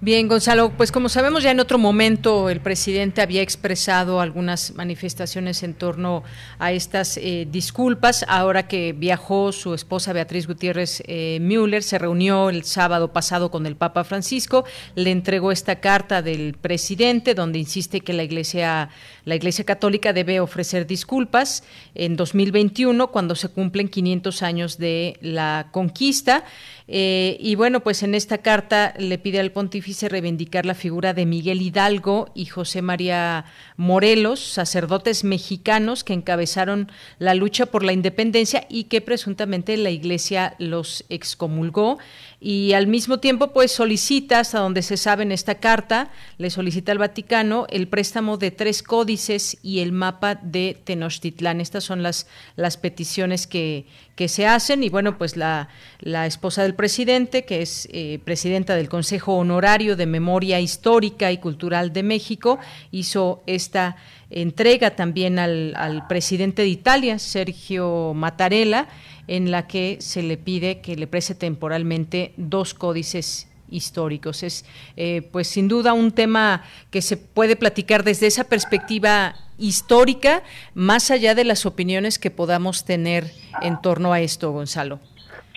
Bien, Gonzalo, pues como sabemos ya en otro momento el presidente había expresado algunas manifestaciones en torno a estas eh, disculpas. Ahora que viajó su esposa Beatriz Gutiérrez eh, Müller, se reunió el sábado pasado con el Papa Francisco, le entregó esta carta del presidente donde insiste que la Iglesia, la Iglesia Católica debe ofrecer disculpas en dos mil veintiuno cuando se cumplen quinientos años de la conquista. Eh, y bueno, pues en esta carta le pide al pontífice reivindicar la figura de Miguel Hidalgo y José María Morelos, sacerdotes mexicanos que encabezaron la lucha por la independencia y que presuntamente la Iglesia los excomulgó. Y al mismo tiempo, pues solicita, hasta donde se sabe en esta carta, le solicita al Vaticano el préstamo de tres códices y el mapa de Tenochtitlán. Estas son las, las peticiones que, que se hacen. Y bueno, pues la, la esposa del presidente, que es eh, presidenta del Consejo Honorario de Memoria Histórica y Cultural de México, hizo esta entrega también al, al presidente de Italia, Sergio Mattarella, en la que se le pide que le preste temporalmente dos códices históricos. Es, eh, pues sin duda, un tema que se puede platicar desde esa perspectiva histórica, más allá de las opiniones que podamos tener en torno a esto, Gonzalo.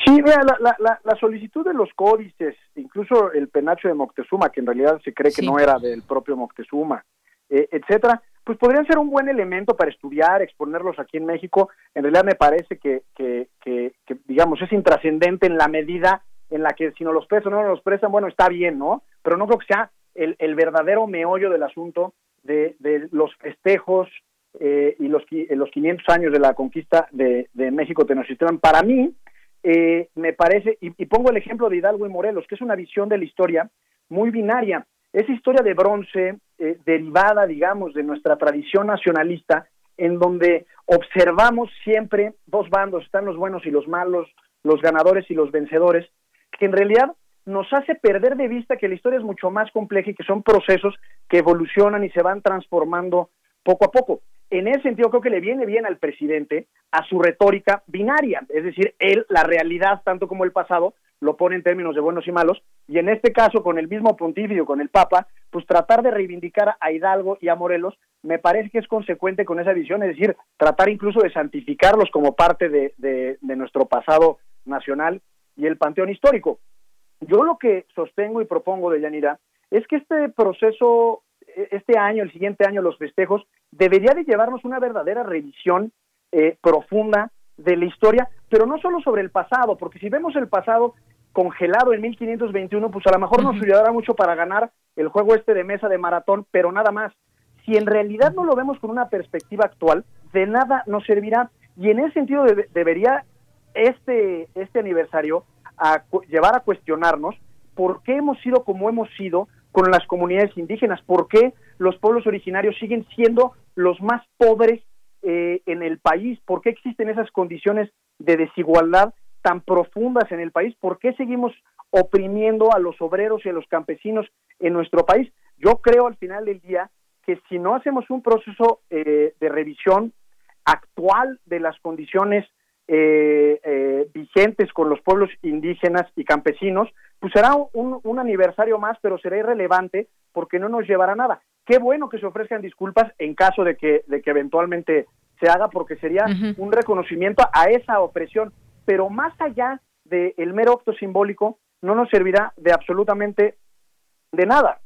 Sí, la, la, la, la solicitud de los códices, incluso el penacho de Moctezuma, que en realidad se cree que sí, no era del propio Moctezuma, eh, etcétera, pues podrían ser un buen elemento para estudiar, exponerlos aquí en México. En realidad me parece que, que, que, que digamos, es intrascendente en la medida en la que si no los prestan o no los prestan, bueno, está bien, ¿no? Pero no creo que sea el, el verdadero meollo del asunto de, de los festejos eh, y los, los quinientos años de la conquista de, de México Tenochtitlán. Para mí, eh, me parece, y, y pongo el ejemplo de Hidalgo y Morelos, que es una visión de la historia muy binaria. Esa historia de bronce, eh, derivada, digamos, de nuestra tradición nacionalista, en donde observamos siempre dos bandos, están los buenos y los malos, los ganadores y los vencedores, que en realidad nos hace perder de vista que la historia es mucho más compleja y que son procesos que evolucionan y se van transformando poco a poco. En ese sentido, creo que le viene bien al presidente a su retórica binaria, es decir, él, la realidad, tanto como el pasado, lo pone en términos de buenos y malos, y en este caso, con el mismo pontífice, con el Papa, pues tratar de reivindicar a Hidalgo y a Morelos, me parece que es consecuente con esa visión, es decir, tratar incluso de santificarlos como parte de, de, de nuestro pasado nacional y el panteón histórico. Yo lo que sostengo y propongo, Deyanira, es que este proceso, este año, el siguiente año, los festejos, debería de llevarnos una verdadera revisión eh, profunda de la historia, pero no solo sobre el pasado, porque si vemos el pasado congelado en mil quinientos veintiuno, pues a lo mejor nos ayudará mucho para ganar el juego este de mesa de maratón, pero nada más. Si en realidad no lo vemos con una perspectiva actual, de nada nos servirá. Y en ese sentido de- debería este, este aniversario a cu- llevar a cuestionarnos por qué hemos sido como hemos sido con las comunidades indígenas, por qué los pueblos originarios siguen siendo los más pobres eh, en el país, por qué existen esas condiciones de desigualdad tan profundas en el país, por qué seguimos oprimiendo a los obreros y a los campesinos en nuestro país. Yo creo al final del día que si no hacemos un proceso eh, de revisión actual de las condiciones eh, eh, vigentes con los pueblos indígenas y campesinos, pues será un, un aniversario más, pero será irrelevante porque no nos llevará a nada. Qué bueno que se ofrezcan disculpas en caso de que, de que eventualmente se haga, porque sería uh-huh. un reconocimiento a esa opresión. Pero más allá del mero acto simbólico, no nos servirá de absolutamente de nada.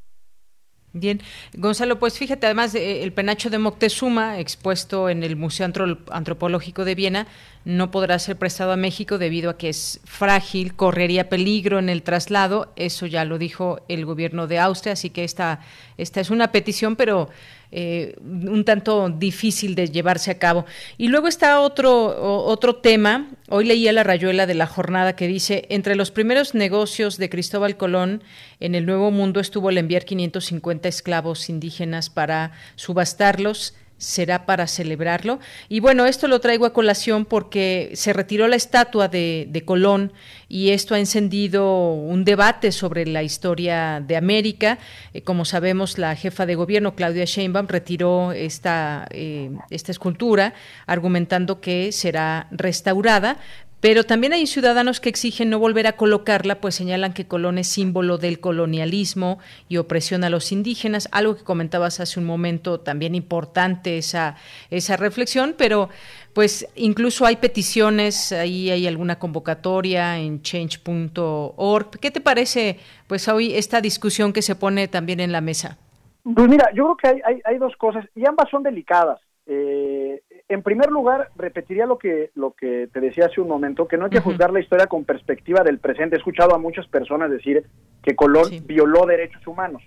Bien, Gonzalo, pues fíjate, además eh, el penacho de Moctezuma, expuesto en el Museo Antro- Antropológico de Viena, no podrá ser prestado a México debido a que es frágil, correría peligro en el traslado, eso ya lo dijo el gobierno de Austria, así que esta, esta es una petición, pero eh, un tanto difícil de llevarse a cabo. Y luego está otro, otro tema, hoy leía la rayuela de la jornada que dice, entre los primeros negocios de Cristóbal Colón en el Nuevo Mundo estuvo el enviar quinientos cincuenta esclavos indígenas para subastarlos, será para celebrarlo. Y bueno, esto lo traigo a colación porque se retiró la estatua de, de Colón y esto ha encendido un debate sobre la historia de América. Eh, como sabemos, la jefa de gobierno, Claudia Sheinbaum, retiró esta, eh, esta escultura argumentando que será restaurada, Pero también hay ciudadanos que exigen no volver a colocarla, pues señalan que Colón es símbolo del colonialismo y opresión a los indígenas, algo que comentabas hace un momento, también importante esa, esa reflexión, pero pues incluso hay peticiones, ahí hay alguna convocatoria en change punto org. ¿Qué te parece pues hoy esta discusión que se pone también en la mesa? Pues mira, yo creo que hay, hay, hay dos cosas y ambas son delicadas. Eh, en primer lugar, repetiría lo que lo que te decía hace un momento, que no hay que juzgar la historia con perspectiva del presente. He escuchado a muchas personas decir que Colón sí. violó derechos humanos.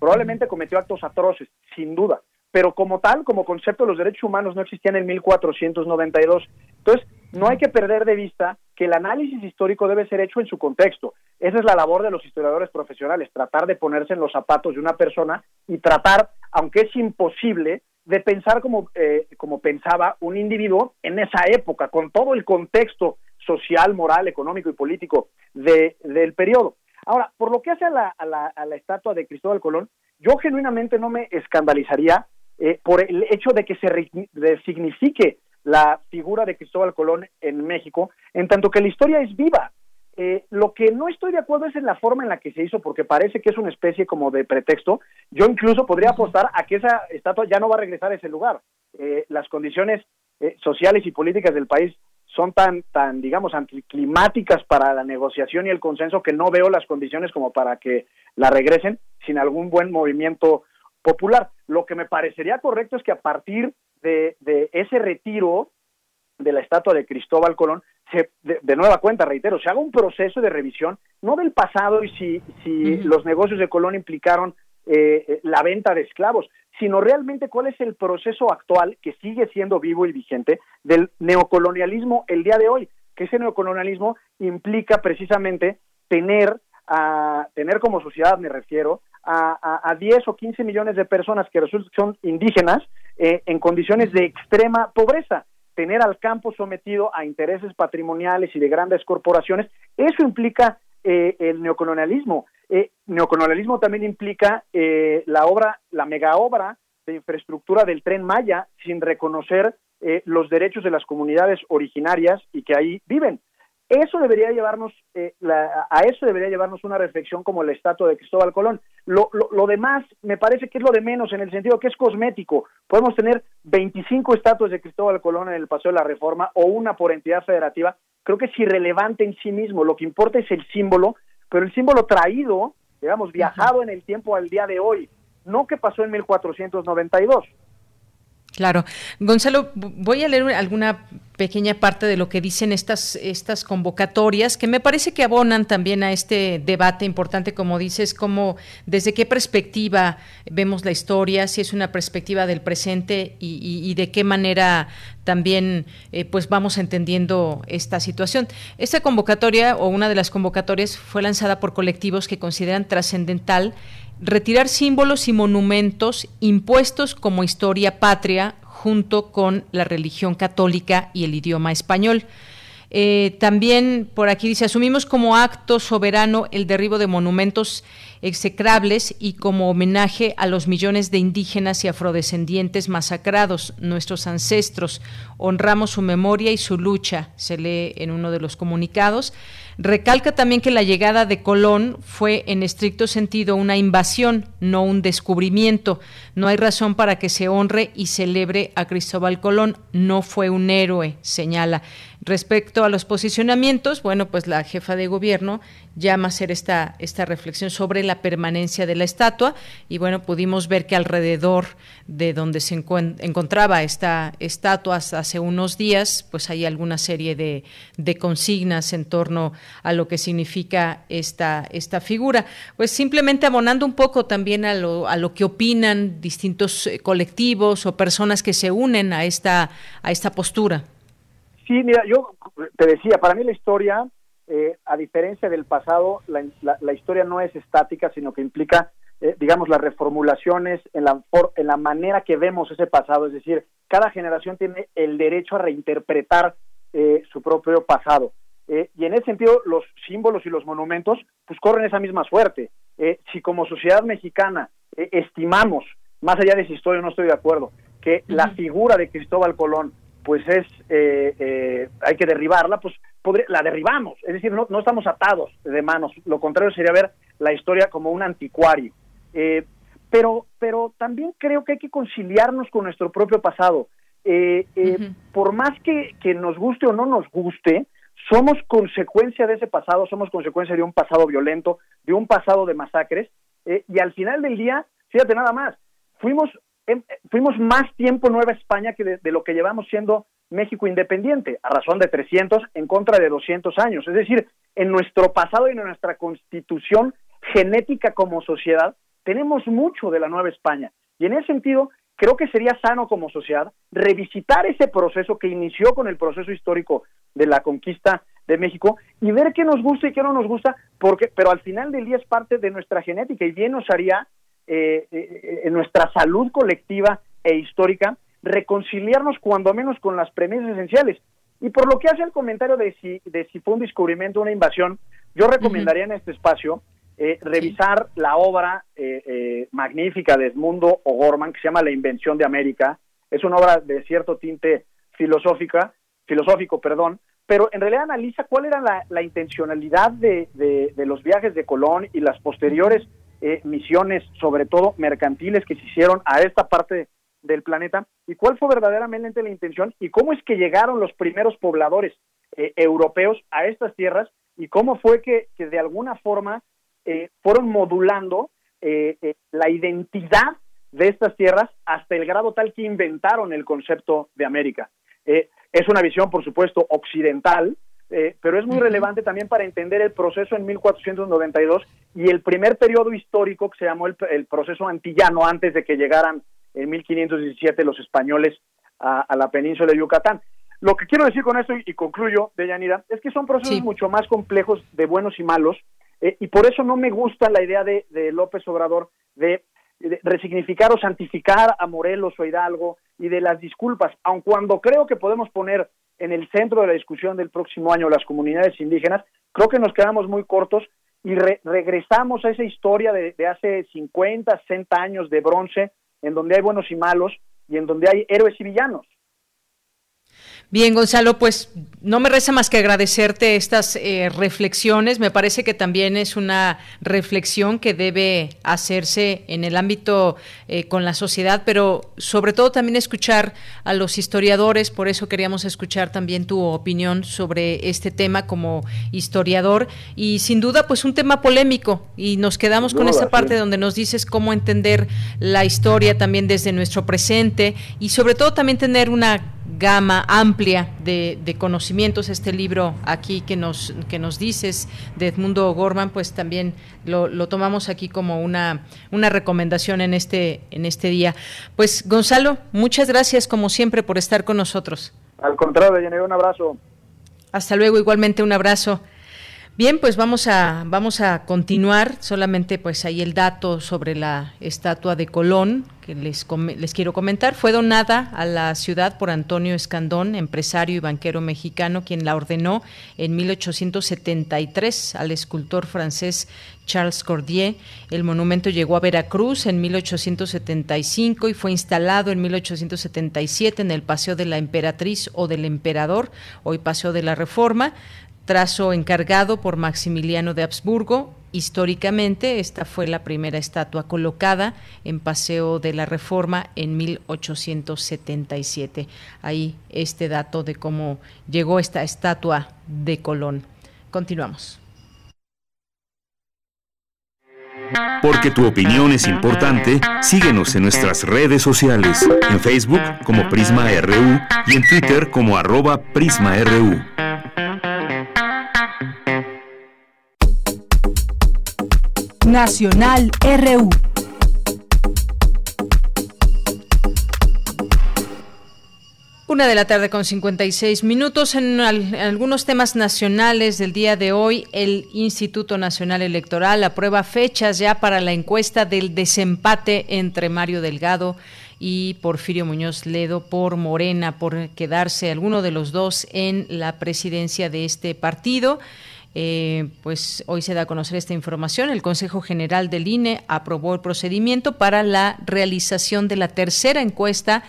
Probablemente cometió actos atroces, sin duda, pero como tal, como concepto, los derechos humanos no existían en mil cuatrocientos noventa y dos. Entonces, no hay que perder de vista que el análisis histórico debe ser hecho en su contexto. Esa es la labor de los historiadores profesionales, tratar de ponerse en los zapatos de una persona y tratar, aunque es imposible, de pensar como, eh, como pensaba un individuo en esa época, con todo el contexto social, moral, económico y político de, del periodo. Ahora, por lo que hace a la, a la, a la estatua de Cristóbal Colón, yo genuinamente no me escandalizaría eh, por el hecho de que se resignifique la figura de Cristóbal Colón en México, en tanto que la historia es viva. Eh, lo que no estoy de acuerdo es en la forma en la que se hizo, porque parece que es una especie como de pretexto. Yo incluso podría apostar a que esa estatua ya no va a regresar a ese lugar. Eh, las condiciones eh, sociales y políticas del país son tan, tan, digamos, anticlimáticas para la negociación y el consenso que no veo las condiciones como para que la regresen sin algún buen movimiento popular. Lo que me parecería correcto es que a partir de, de ese retiro de la estatua de Cristóbal Colón, se, de, de nueva cuenta, reitero, se haga un proceso de revisión, no del pasado y si, si uh-huh. los negocios de Colón implicaron eh, la venta de esclavos, sino realmente cuál es el proceso actual que sigue siendo vivo y vigente del neocolonialismo el día de hoy, que ese neocolonialismo implica precisamente tener, a, tener como sociedad, me refiero, a, a, a diez o quince millones de personas que resultan son indígenas eh, en condiciones de extrema pobreza, tener al campo sometido a intereses patrimoniales y de grandes corporaciones. Eso implica eh, el neocolonialismo. Eh, neocolonialismo también implica eh, la obra, la mega obra de infraestructura del Tren Maya sin reconocer eh, los derechos de las comunidades originarias y que ahí viven. Eso debería llevarnos, eh, la, a eso debería llevarnos una reflexión como la estatua de Cristóbal Colón. Lo, lo, lo demás me parece que es lo de menos en el sentido que es cosmético. Podemos tener veinticinco estatuas de Cristóbal Colón en el Paseo de la Reforma o una por entidad federativa. Creo que es irrelevante en sí mismo. Lo que importa es el símbolo, pero el símbolo traído, digamos, viajado en el tiempo al día de hoy, no que pasó en mil cuatrocientos noventa y dos. Claro. Gonzalo, voy a leer alguna pequeña parte de lo que dicen estas, estas convocatorias, que me parece que abonan también a este debate importante, como dices, como desde qué perspectiva vemos la historia, si es una perspectiva del presente y, y, y de qué manera también eh, pues vamos entendiendo esta situación. Esta convocatoria o una de las convocatorias fue lanzada por colectivos que consideran trascendental retirar símbolos y monumentos impuestos como historia patria junto con la religión católica y el idioma español. Eh, también por aquí dice, asumimos como acto soberano el derribo de monumentos execrables y como homenaje a los millones de indígenas y afrodescendientes masacrados, nuestros ancestros. Honramos su memoria y su lucha, se lee en uno de los comunicados. Recalca también que la llegada de Colón fue en estricto sentido una invasión, no un descubrimiento. No hay razón para que se honre y celebre a Cristóbal Colón. No fue un héroe, señala. Respecto a los posicionamientos, bueno, pues la jefa de gobierno llama a hacer esta, esta reflexión sobre la permanencia de la estatua y bueno, pudimos ver que alrededor de donde se encuent- encontraba esta estatua hace unos días, pues hay alguna serie de, de consignas en torno a lo que significa esta, esta figura. Pues simplemente abonando un poco también a lo, a lo que opinan distintos colectivos o personas que se unen a esta, a esta postura. Sí, mira, yo te decía, para mí la historia, eh, a diferencia del pasado, la, la, la historia no es estática, sino que implica, eh, digamos, las reformulaciones en la, por, en la manera que vemos ese pasado. Es decir, cada generación tiene el derecho a reinterpretar eh, su propio pasado. Eh, y en ese sentido, los símbolos y los monumentos, pues corren esa misma suerte. Eh, si como sociedad mexicana eh, estimamos, más allá de si estoy o no estoy de acuerdo, que la figura de Cristóbal Colón, pues es, eh, eh, hay que derribarla, pues podría, la derribamos, es decir, no, no estamos atados de manos, lo contrario sería ver la historia como un anticuario. Eh, pero, pero también creo que hay que conciliarnos con nuestro propio pasado. Eh, eh, uh-huh. Por más que, que nos guste o no nos guste, somos consecuencia de ese pasado, somos consecuencia de un pasado violento, de un pasado de masacres, eh, y al final del día, fíjate nada más, fuimos, eh, fuimos más tiempo Nueva España que de, de lo que llevamos siendo México independiente, a razón de trescientos en contra de doscientos años, es decir, en nuestro pasado y en nuestra constitución genética como sociedad, tenemos mucho de la Nueva España, y en ese sentido, creo que sería sano como sociedad revisitar ese proceso que inició con el proceso histórico de la conquista de México y ver qué nos gusta y qué no nos gusta, porque pero al final del día es parte de nuestra genética y bien nos haría eh, eh, en nuestra salud colectiva e histórica reconciliarnos cuando menos con las premisas esenciales. Y por lo que hace el comentario de si, de si fue un descubrimiento o una invasión, yo recomendaría uh-huh. en este espacio Eh, revisar sí. la obra eh, eh, magnífica de Edmundo O'Gorman que se llama La Invención de América. Es una obra de cierto tinte filosófica, filosófico, perdón, pero en realidad analiza cuál era la, la intencionalidad de, de, de los viajes de Colón y las posteriores eh, misiones, sobre todo mercantiles, que se hicieron a esta parte del planeta, y cuál fue verdaderamente la intención, y cómo es que llegaron los primeros pobladores eh, europeos a estas tierras, y cómo fue que, que de alguna forma Eh, fueron modulando eh, eh, la identidad de estas tierras hasta el grado tal que inventaron el concepto de América. Eh, es una visión, por supuesto, occidental, eh, pero es muy uh-huh. relevante también para entender el proceso en mil cuatrocientos noventa y dos y el primer periodo histórico que se llamó el, el proceso antillano antes de que llegaran en mil quinientos diecisiete los españoles a, a la península de Yucatán. Lo que quiero decir con esto, y, y concluyo, Deyanira, es que son procesos sí. mucho más complejos de buenos y malos, Eh, y por eso no me gusta la idea de, de López Obrador de, de resignificar o santificar a Morelos o Hidalgo y de las disculpas, aun cuando creo que podemos poner en el centro de la discusión del próximo año las comunidades indígenas, creo que nos quedamos muy cortos y re- regresamos a esa historia de, de hace cincuenta, sesenta años de bronce, en donde hay buenos y malos y en donde hay héroes y villanos. Bien, Gonzalo, pues no me resta más que agradecerte estas eh, reflexiones. Me parece que también es una reflexión que debe hacerse en el ámbito eh, con la sociedad, pero sobre todo también escuchar a los historiadores. Por eso queríamos escuchar también tu opinión sobre este tema como historiador y sin duda pues un tema polémico, y nos quedamos no, con esta parte donde nos dices cómo entender la historia también desde nuestro presente y sobre todo también tener una gama amplia de, de conocimientos. Este libro aquí que nos que nos dices de Edmundo O'Gorman, pues también lo, lo tomamos aquí como una una recomendación en este en este día. Pues Gonzalo, muchas gracias como siempre por estar con nosotros. Al contrario, Deyanira, un abrazo. Hasta luego, igualmente un abrazo. Bien, pues vamos a vamos a continuar, solamente pues ahí el dato sobre la estatua de Colón que les les quiero comentar, fue donada a la ciudad por Antonio Escandón, empresario y banquero mexicano, quien la ordenó en mil ochocientos setenta y tres al escultor francés Charles Cordier. El monumento llegó a Veracruz en mil ochocientos setenta y cinco y fue instalado en mil ochocientos setenta y siete en el Paseo de la Emperatriz o del Emperador, hoy Paseo de la Reforma. Trazo encargado por Maximiliano de Habsburgo. Históricamente, esta fue la primera estatua colocada en Paseo de la Reforma en mil ochocientos setenta y siete. Ahí este dato de cómo llegó esta estatua de Colón. Continuamos. Porque tu opinión es importante, síguenos en nuestras redes sociales, en Facebook como Prisma R U y en Twitter como arroba Prisma R U. Nacional R U. Una de la tarde con cincuenta y seis minutos. En, al, en algunos temas nacionales del día de hoy, el Instituto Nacional Electoral aprueba fechas ya para la encuesta del desempate entre Mario Delgado y Porfirio Muñoz Ledo por Morena, por quedarse alguno de los dos en la presidencia de este partido. Eh, pues hoy se da a conocer esta información. El Consejo General del I N E aprobó el procedimiento para la realización de la tercera encuesta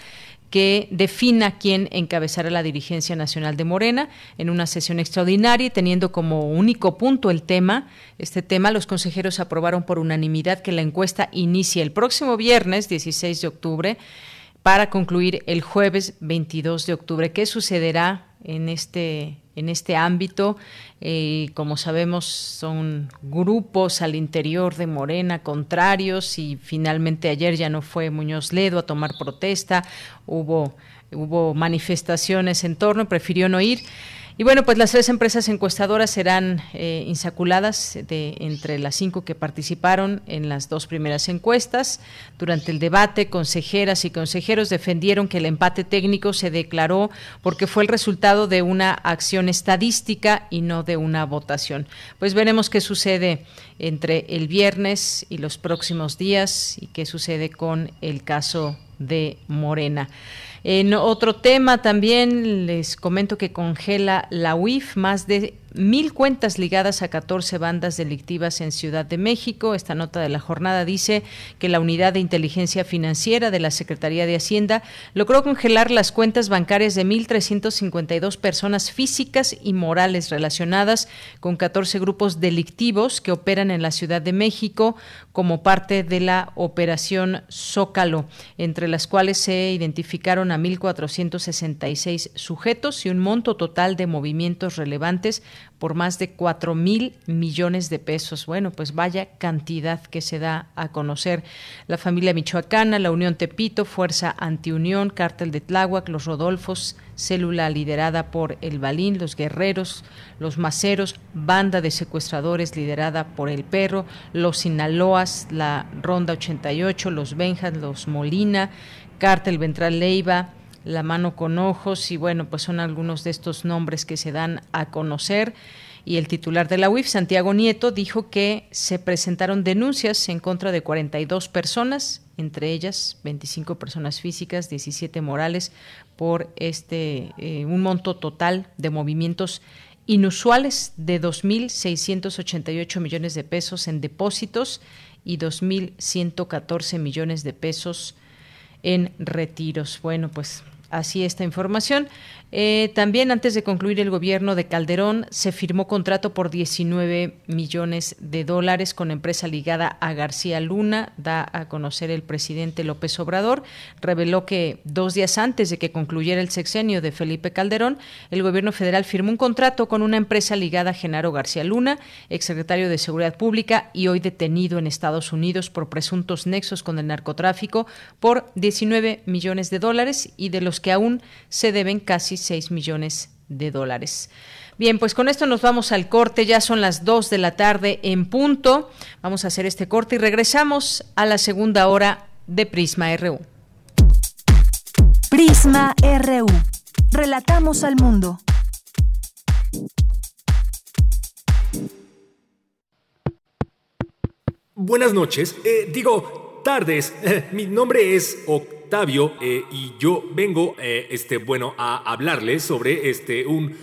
que defina quién encabezará la dirigencia nacional de Morena en una sesión extraordinaria, teniendo como único punto el tema, este tema, los consejeros aprobaron por unanimidad que la encuesta inicie el próximo viernes dieciséis de octubre para concluir el jueves veintidós de octubre. ¿Qué sucederá en este en este ámbito? Eh, como sabemos, son grupos al interior de Morena contrarios y finalmente ayer ya no fue Muñoz Ledo a tomar protesta, hubo, hubo manifestaciones en torno, prefirió no ir. Y bueno, pues las tres empresas encuestadoras serán eh, insaculadas de entre las cinco que participaron en las dos primeras encuestas. Durante el debate, consejeras y consejeros defendieron que el empate técnico se declaró porque fue el resultado de una acción estadística y no de una votación. Pues veremos qué sucede entre el viernes y los próximos días y qué sucede con el caso de Morena. En otro tema también les comento que congela la U I F más de mil cuentas ligadas a catorce bandas delictivas en Ciudad de México. Esta nota de la jornada dice que la Unidad de Inteligencia Financiera de la Secretaría de Hacienda logró congelar las cuentas bancarias de mil trescientas cincuenta y dos personas físicas y morales relacionadas con catorce grupos delictivos que operan en la Ciudad de México como parte de la Operación Zócalo, entre las cuales se identificaron a mil cuatrocientos sesenta y seis sujetos y un monto total de movimientos relevantes por más de cuatro mil millones de pesos. Bueno, pues vaya cantidad que se da a conocer. La familia michoacana, la Unión Tepito, Fuerza Antiunión, Cártel de Tláhuac, los Rodolfos, célula liderada por el Balín, los Guerreros, los Maceros, banda de secuestradores liderada por el Perro, los Sinaloas, la Ronda ochenta y ocho, los Benjas, los Molina, Cártel Ventral Leiva, La Mano con Ojos, y bueno, pues son algunos de estos nombres que se dan a conocer. Y el titular de la U I F, Santiago Nieto, dijo que se presentaron denuncias en contra de cuarenta y dos personas, entre ellas veinticinco personas físicas, diecisiete morales, por este eh, un monto total de movimientos inusuales de dos mil seiscientos ochenta y ocho millones de pesos en depósitos y dos mil ciento catorce millones de pesos en retiros. Bueno, pues así esta información. Eh, también antes de concluir el gobierno de Calderón, se firmó contrato por diecinueve millones de dólares con empresa ligada a García Luna, da a conocer el presidente López Obrador. Reveló que dos días antes de que concluyera el sexenio de Felipe Calderón, el gobierno federal firmó un contrato con una empresa ligada a Genaro García Luna, exsecretario de Seguridad Pública y hoy detenido en Estados Unidos por presuntos nexos con el narcotráfico, por diecinueve millones de dólares, y de los que aún se deben casi seis millones de dólares. Bien, pues con esto nos vamos al corte, ya son las dos de la tarde en punto. Vamos a hacer este corte y regresamos a la segunda hora de Prisma R U. Prisma R U. Relatamos al mundo. Buenas noches, eh, digo, tardes. Mi nombre es Octavio. Octavio, eh, y yo vengo eh, este, bueno, a hablarles sobre este, un,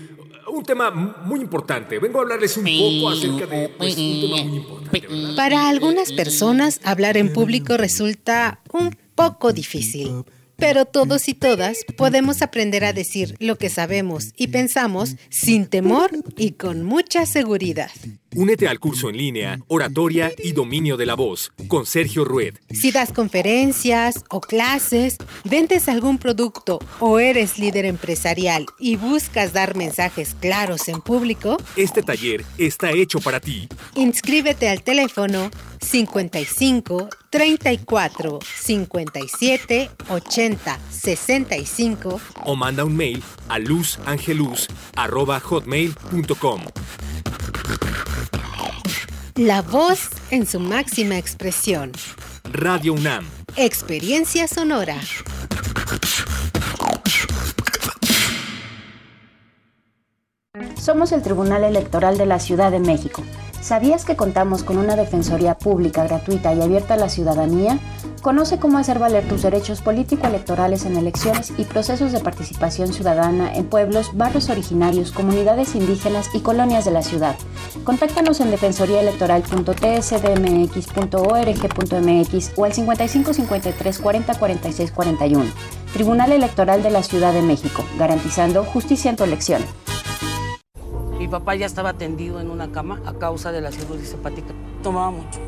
un tema muy importante. Vengo a hablarles un poco acerca de pues, un tema muy importante, ¿verdad? Para algunas personas hablar en público resulta un poco difícil, pero todos y todas podemos aprender a decir lo que sabemos y pensamos sin temor y con mucha seguridad. Únete al curso en línea, Oratoria y Dominio de la Voz, con Sergio Rued. Si das conferencias o clases, vendes algún producto o eres líder empresarial y buscas dar mensajes claros en público, este taller está hecho para ti. Inscríbete al teléfono cincuenta y cinco, treinta y cuatro, cincuenta y siete, ochenta, sesenta y cinco o manda un mail a luzangeluz arroba hotmail punto com. La voz en su máxima expresión. Radio UNAM. Experiencia sonora. Somos el Tribunal Electoral de la Ciudad de México. ¿Sabías que contamos con una defensoría pública, gratuita y abierta a la ciudadanía? Conoce cómo hacer valer tus derechos político-electorales en elecciones y procesos de participación ciudadana en pueblos, barrios originarios, comunidades indígenas y colonias de la ciudad. Contáctanos en defensoría electoral punto t s d m x punto org punto m x o al cincuenta y cinco, cincuenta y tres, cuarenta, cuarenta y seis, cuarenta y uno. Tribunal Electoral de la Ciudad de México, garantizando justicia en tu elección. Mi papá ya estaba tendido en una cama a causa de la cirrosis hepática. Tomaba mucho.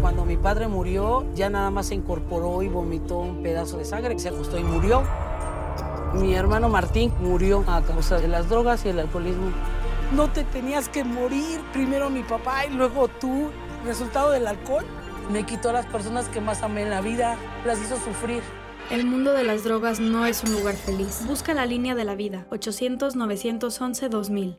Cuando mi padre murió, ya nada más se incorporó y vomitó un pedazo de sangre, se ajustó y murió. Mi hermano Martín murió a causa de las drogas y el alcoholismo. No te tenías que morir, primero mi papá y luego tú. Resultado del alcohol, me quitó a las personas que más amé en la vida, las hizo sufrir. El mundo de las drogas no es un lugar feliz. Busca la línea de la vida, ochocientos, novecientos once, dos mil.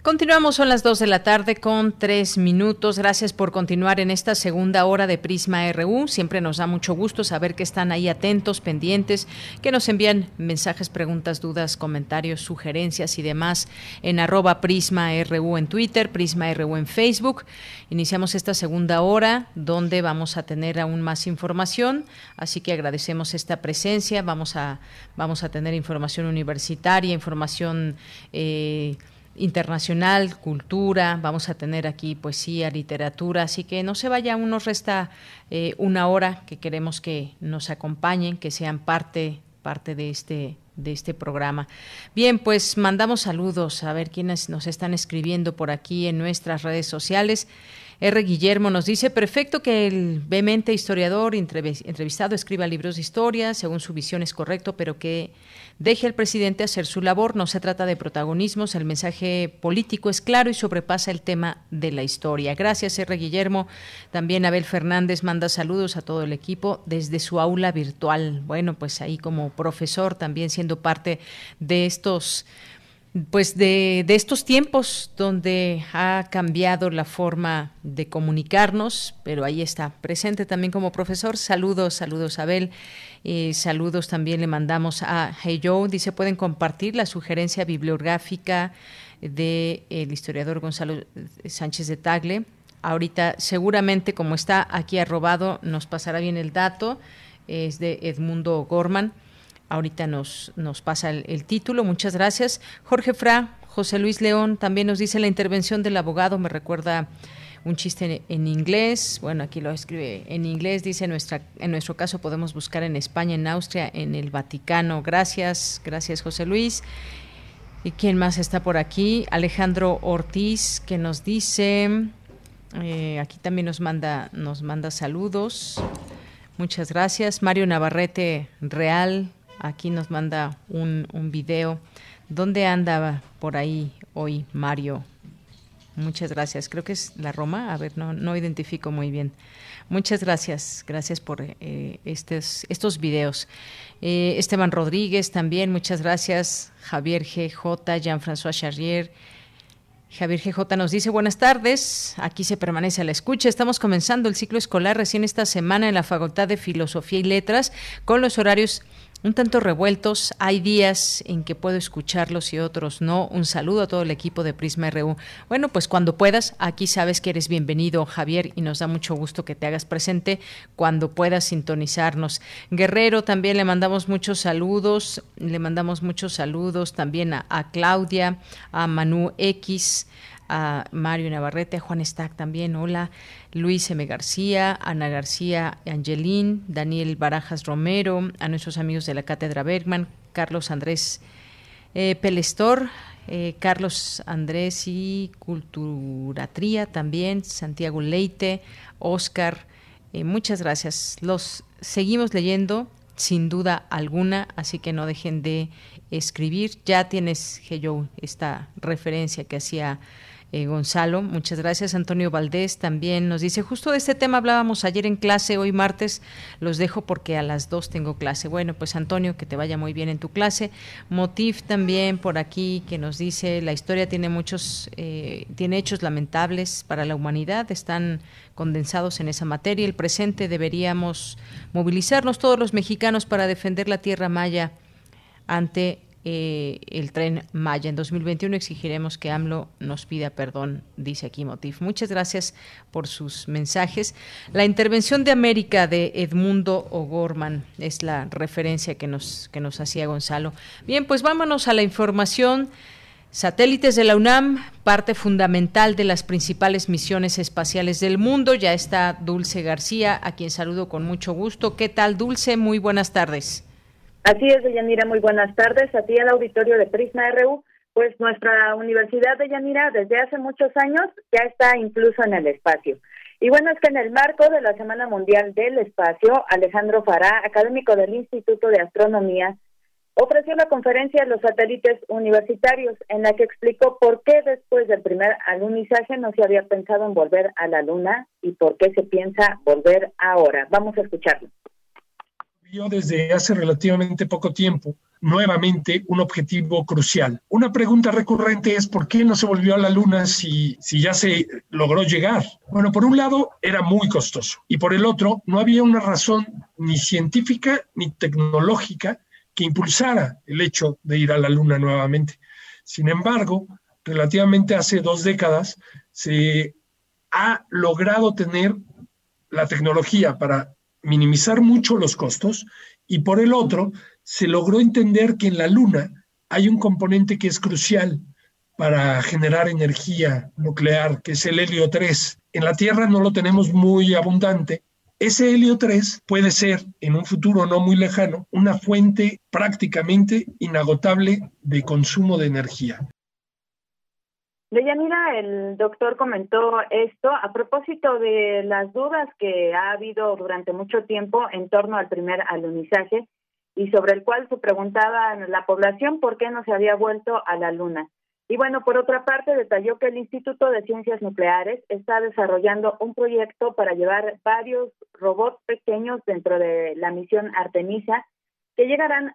Continuamos, son las dos de la tarde con tres minutos. Gracias por continuar en esta segunda hora de Prisma R U. Siempre nos da mucho gusto saber que están ahí atentos, pendientes, que nos envían mensajes, preguntas, dudas, comentarios, sugerencias y demás en arroba Prisma R U en Twitter, Prisma R U en Facebook. Iniciamos esta segunda hora donde vamos a tener aún más información, así que agradecemos esta presencia. Vamos a, vamos a tener información universitaria, información eh, internacional, cultura, vamos a tener aquí poesía, literatura, así que no se vaya, aún nos resta eh, una hora que queremos que nos acompañen, que sean parte, parte de este, de este programa. Bien, pues mandamos saludos a ver quiénes nos están escribiendo por aquí en nuestras redes sociales. R. Guillermo nos dice, perfecto que el vehemente historiador entrevistado escriba libros de historia, según su visión es correcto, pero que deje al presidente hacer su labor, no se trata de protagonismos, el mensaje político es claro y sobrepasa el tema de la historia. Gracias, R. Guillermo. También Abel Fernández manda saludos a todo el equipo desde su aula virtual. Bueno, pues ahí como profesor, también siendo parte de estos... Pues de, de estos tiempos donde ha cambiado la forma de comunicarnos, pero ahí está, presente también como profesor. Saludos, saludos Abel, eh, saludos también le mandamos a Hey Joe, dice, pueden compartir la sugerencia bibliográfica del el historiador Gonzalo Sánchez de Tagle. Ahorita seguramente como está aquí arrobado nos pasará bien el dato, es de Edmundo Gorman. Ahorita nos, nos pasa el, el título. Muchas gracias. Jorge Fra, José Luis León también nos dice, la intervención del abogado me recuerda un chiste en, en inglés. Bueno, aquí lo escribe en inglés. Dice, nuestra, en nuestro caso podemos buscar en España, en Austria, en el Vaticano. Gracias, gracias José Luis. ¿Y quién más está por aquí? Alejandro Ortiz, que nos dice, eh, aquí también nos manda, nos manda saludos. Muchas gracias. Mario Navarrete Real, aquí nos manda un, un video. ¿Dónde anda por ahí hoy Mario? Muchas gracias. Creo que es la Roma. A ver, no, no identifico muy bien. Muchas gracias. Gracias por eh, estos, estos videos. Eh, Esteban Rodríguez también. Muchas gracias. Javier G J, Jean-François Charrier. Javier G J nos dice, buenas tardes, aquí se permanece a la escucha, estamos comenzando el ciclo escolar recién esta semana en la Facultad de Filosofía y Letras con los horarios un tanto revueltos, hay días en que puedo escucharlos y otros no. Un saludo a todo el equipo de Prisma R U. Bueno, pues cuando puedas, aquí sabes que eres bienvenido, Javier, y nos da mucho gusto que te hagas presente cuando puedas sintonizarnos. Guerrero, también le mandamos muchos saludos, le mandamos muchos saludos también a, a Claudia, a Manu X, a Mario Navarrete, a Juan Stack también, hola, Luis M. García, Ana García Angelín, Daniel Barajas Romero, a nuestros amigos de la Cátedra Bergman, Carlos Andrés eh, Pelestor, eh, Carlos Andrés y Culturatría también, Santiago Leite, Oscar, eh, muchas gracias, los seguimos leyendo sin duda alguna, así que no dejen de escribir, ya tienes, Heyo, esta referencia que hacía eh, Gonzalo. Muchas gracias. Antonio Valdés también nos dice, justo de este tema hablábamos ayer en clase, hoy martes los dejo porque a las dos tengo clase. Bueno, pues Antonio, que te vaya muy bien en tu clase. Motif también por aquí, que nos dice, la historia tiene muchos, eh, tiene hechos lamentables para la humanidad, están condensados en esa materia. El presente deberíamos movilizarnos todos los mexicanos para defender la tierra maya ante eh, el Tren Maya. En dos mil veintiuno exigiremos que AMLO nos pida perdón, dice aquí Motif. Muchas gracias por sus mensajes. La intervención de América de Edmundo O'Gorman es la referencia que nos, que nos hacía Gonzalo. Bien, pues vámonos a la información. Satélites de la UNAM, parte fundamental de las principales misiones espaciales del mundo. Ya está Dulce García, a quien saludo con mucho gusto. ¿Qué tal, Dulce? Muy buenas tardes. Así es, Deyanira, muy buenas tardes. A ti, al auditorio de Prisma R U. Pues nuestra Universidad de Deyanira, desde hace muchos años, ya está incluso en el espacio. Y bueno, es que en el marco de la Semana Mundial del Espacio, Alejandro Fará, académico del Instituto de Astronomía, ofreció la conferencia Los Satélites Universitarios, en la que explicó por qué después del primer alunizaje no se había pensado en volver a la Luna y por qué se piensa volver ahora. Vamos a escucharlo. Vio desde hace relativamente poco tiempo nuevamente un objetivo crucial. Una pregunta recurrente es ¿por qué no se volvió a la Luna si, si ya se logró llegar? Bueno, por un lado era muy costoso y por el otro no había una razón ni científica ni tecnológica que impulsara el hecho de ir a la Luna nuevamente. Sin embargo, relativamente hace dos décadas se ha logrado tener la tecnología para minimizar mucho los costos y por el otro se logró entender que en la Luna hay un componente que es crucial para generar energía nuclear, que es el helio tres. En la Tierra no lo tenemos muy abundante. Ese helio tres puede ser, en un futuro no muy lejano, una fuente prácticamente inagotable de consumo de energía. Deyanira, el doctor comentó esto a propósito de las dudas que ha habido durante mucho tiempo en torno al primer alunizaje y sobre el cual se preguntaba la población por qué no se había vuelto a la Luna. Y bueno, por otra parte, detalló que el Instituto de Ciencias Nucleares está desarrollando un proyecto para llevar varios robots pequeños dentro de la misión Artemisa, que llegarán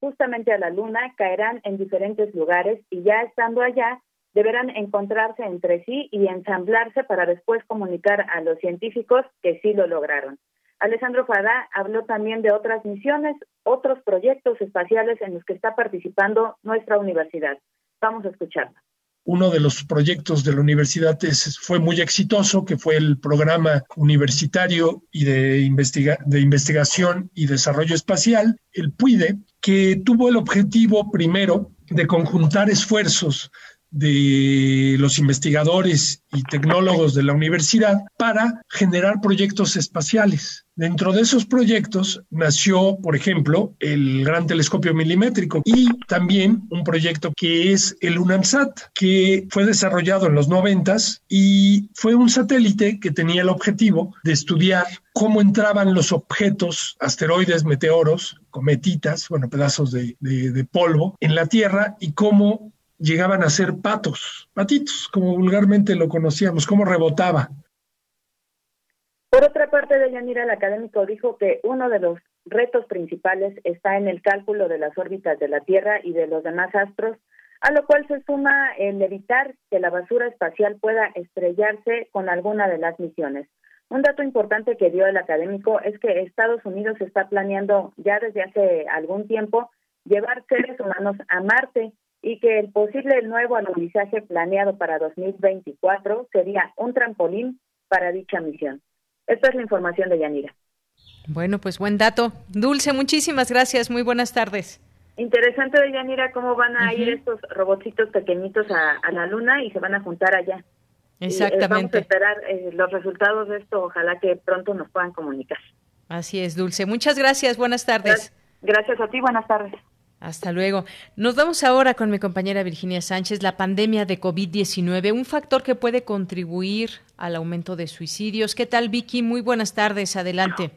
justamente a la Luna, caerán en diferentes lugares y ya estando allá, deberán encontrarse entre sí y ensamblarse para después comunicar a los científicos que sí lo lograron. Alejandro Fadá habló también de otras misiones, otros proyectos espaciales en los que está participando nuestra universidad. Vamos a escucharla. Uno de los proyectos de la universidad es, fue muy exitoso, que fue el programa universitario y de, investiga- de investigación y desarrollo espacial, el PUIDE, que tuvo el objetivo primero de conjuntar esfuerzos de los investigadores y tecnólogos de la universidad para generar proyectos espaciales. Dentro de esos proyectos nació, por ejemplo, el Gran Telescopio Milimétrico y también un proyecto que es el UNAMSAT, que fue desarrollado en los noventas y fue un satélite que tenía el objetivo de estudiar cómo entraban los objetos, asteroides, meteoros, cometitas, bueno, pedazos de, de, de polvo, en la Tierra y cómo llegaban a ser patos, patitos, como vulgarmente lo conocíamos, cómo rebotaba. Por otra parte, Deyanira, el académico dijo que uno de los retos principales está en el cálculo de las órbitas de la Tierra y de los demás astros, a lo cual se suma el evitar que la basura espacial pueda estrellarse con alguna de las misiones. Un dato importante que dio el académico es que Estados Unidos está planeando ya desde hace algún tiempo llevar seres humanos a Marte, y que el posible nuevo alunizaje planeado para dos mil veinticuatro sería un trampolín para dicha misión. Esta es la información de Yanira. Bueno, pues buen dato. Dulce, muchísimas gracias. Muy buenas tardes. Interesante, de Yanira, cómo van a uh-huh. ir estos robotcitos pequeñitos a, a la Luna y se van a juntar allá. Exactamente. Y, eh, vamos a esperar eh, los resultados de esto. Ojalá que pronto nos puedan comunicar. Así es, Dulce. Muchas gracias. Buenas tardes. Gracias a ti. Buenas tardes. Hasta luego. Nos vamos ahora con mi compañera Virginia Sánchez. La pandemia de covid diecinueve, un factor que puede contribuir al aumento de suicidios. ¿Qué tal, Vicky? Muy buenas tardes. Adelante.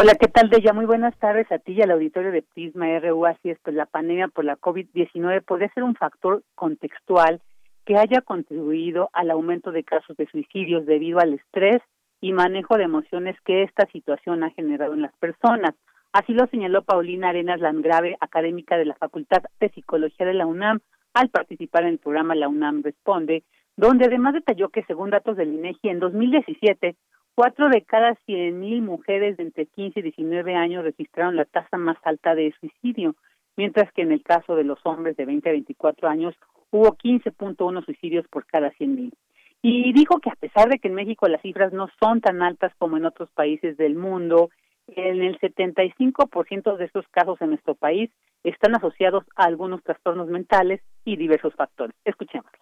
Hola, ¿qué tal, Deya? Muy buenas tardes a ti y al auditorio de Prisma R U. Así es, pues la pandemia por la covid diecinueve puede ser un factor contextual que haya contribuido al aumento de casos de suicidios debido al estrés y manejo de emociones que esta situación ha generado en las personas. Así lo señaló Paulina Arenas Landgrave, académica de la Facultad de Psicología de la UNAM, al participar en el programa La UNAM Responde, donde además detalló que, según datos del INEGI, en dos mil diecisiete, cuatro de cada cien mil mujeres de entre quince y diecinueve años registraron la tasa más alta de suicidio, mientras que en el caso de los hombres de veinte a veinticuatro años hubo quince punto uno suicidios por cada cien mil. Y dijo que a pesar de que en México las cifras no son tan altas como en otros países del mundo, en el setenta y cinco por ciento de estos casos en nuestro país están asociados a algunos trastornos mentales y diversos factores. Escuchémosla.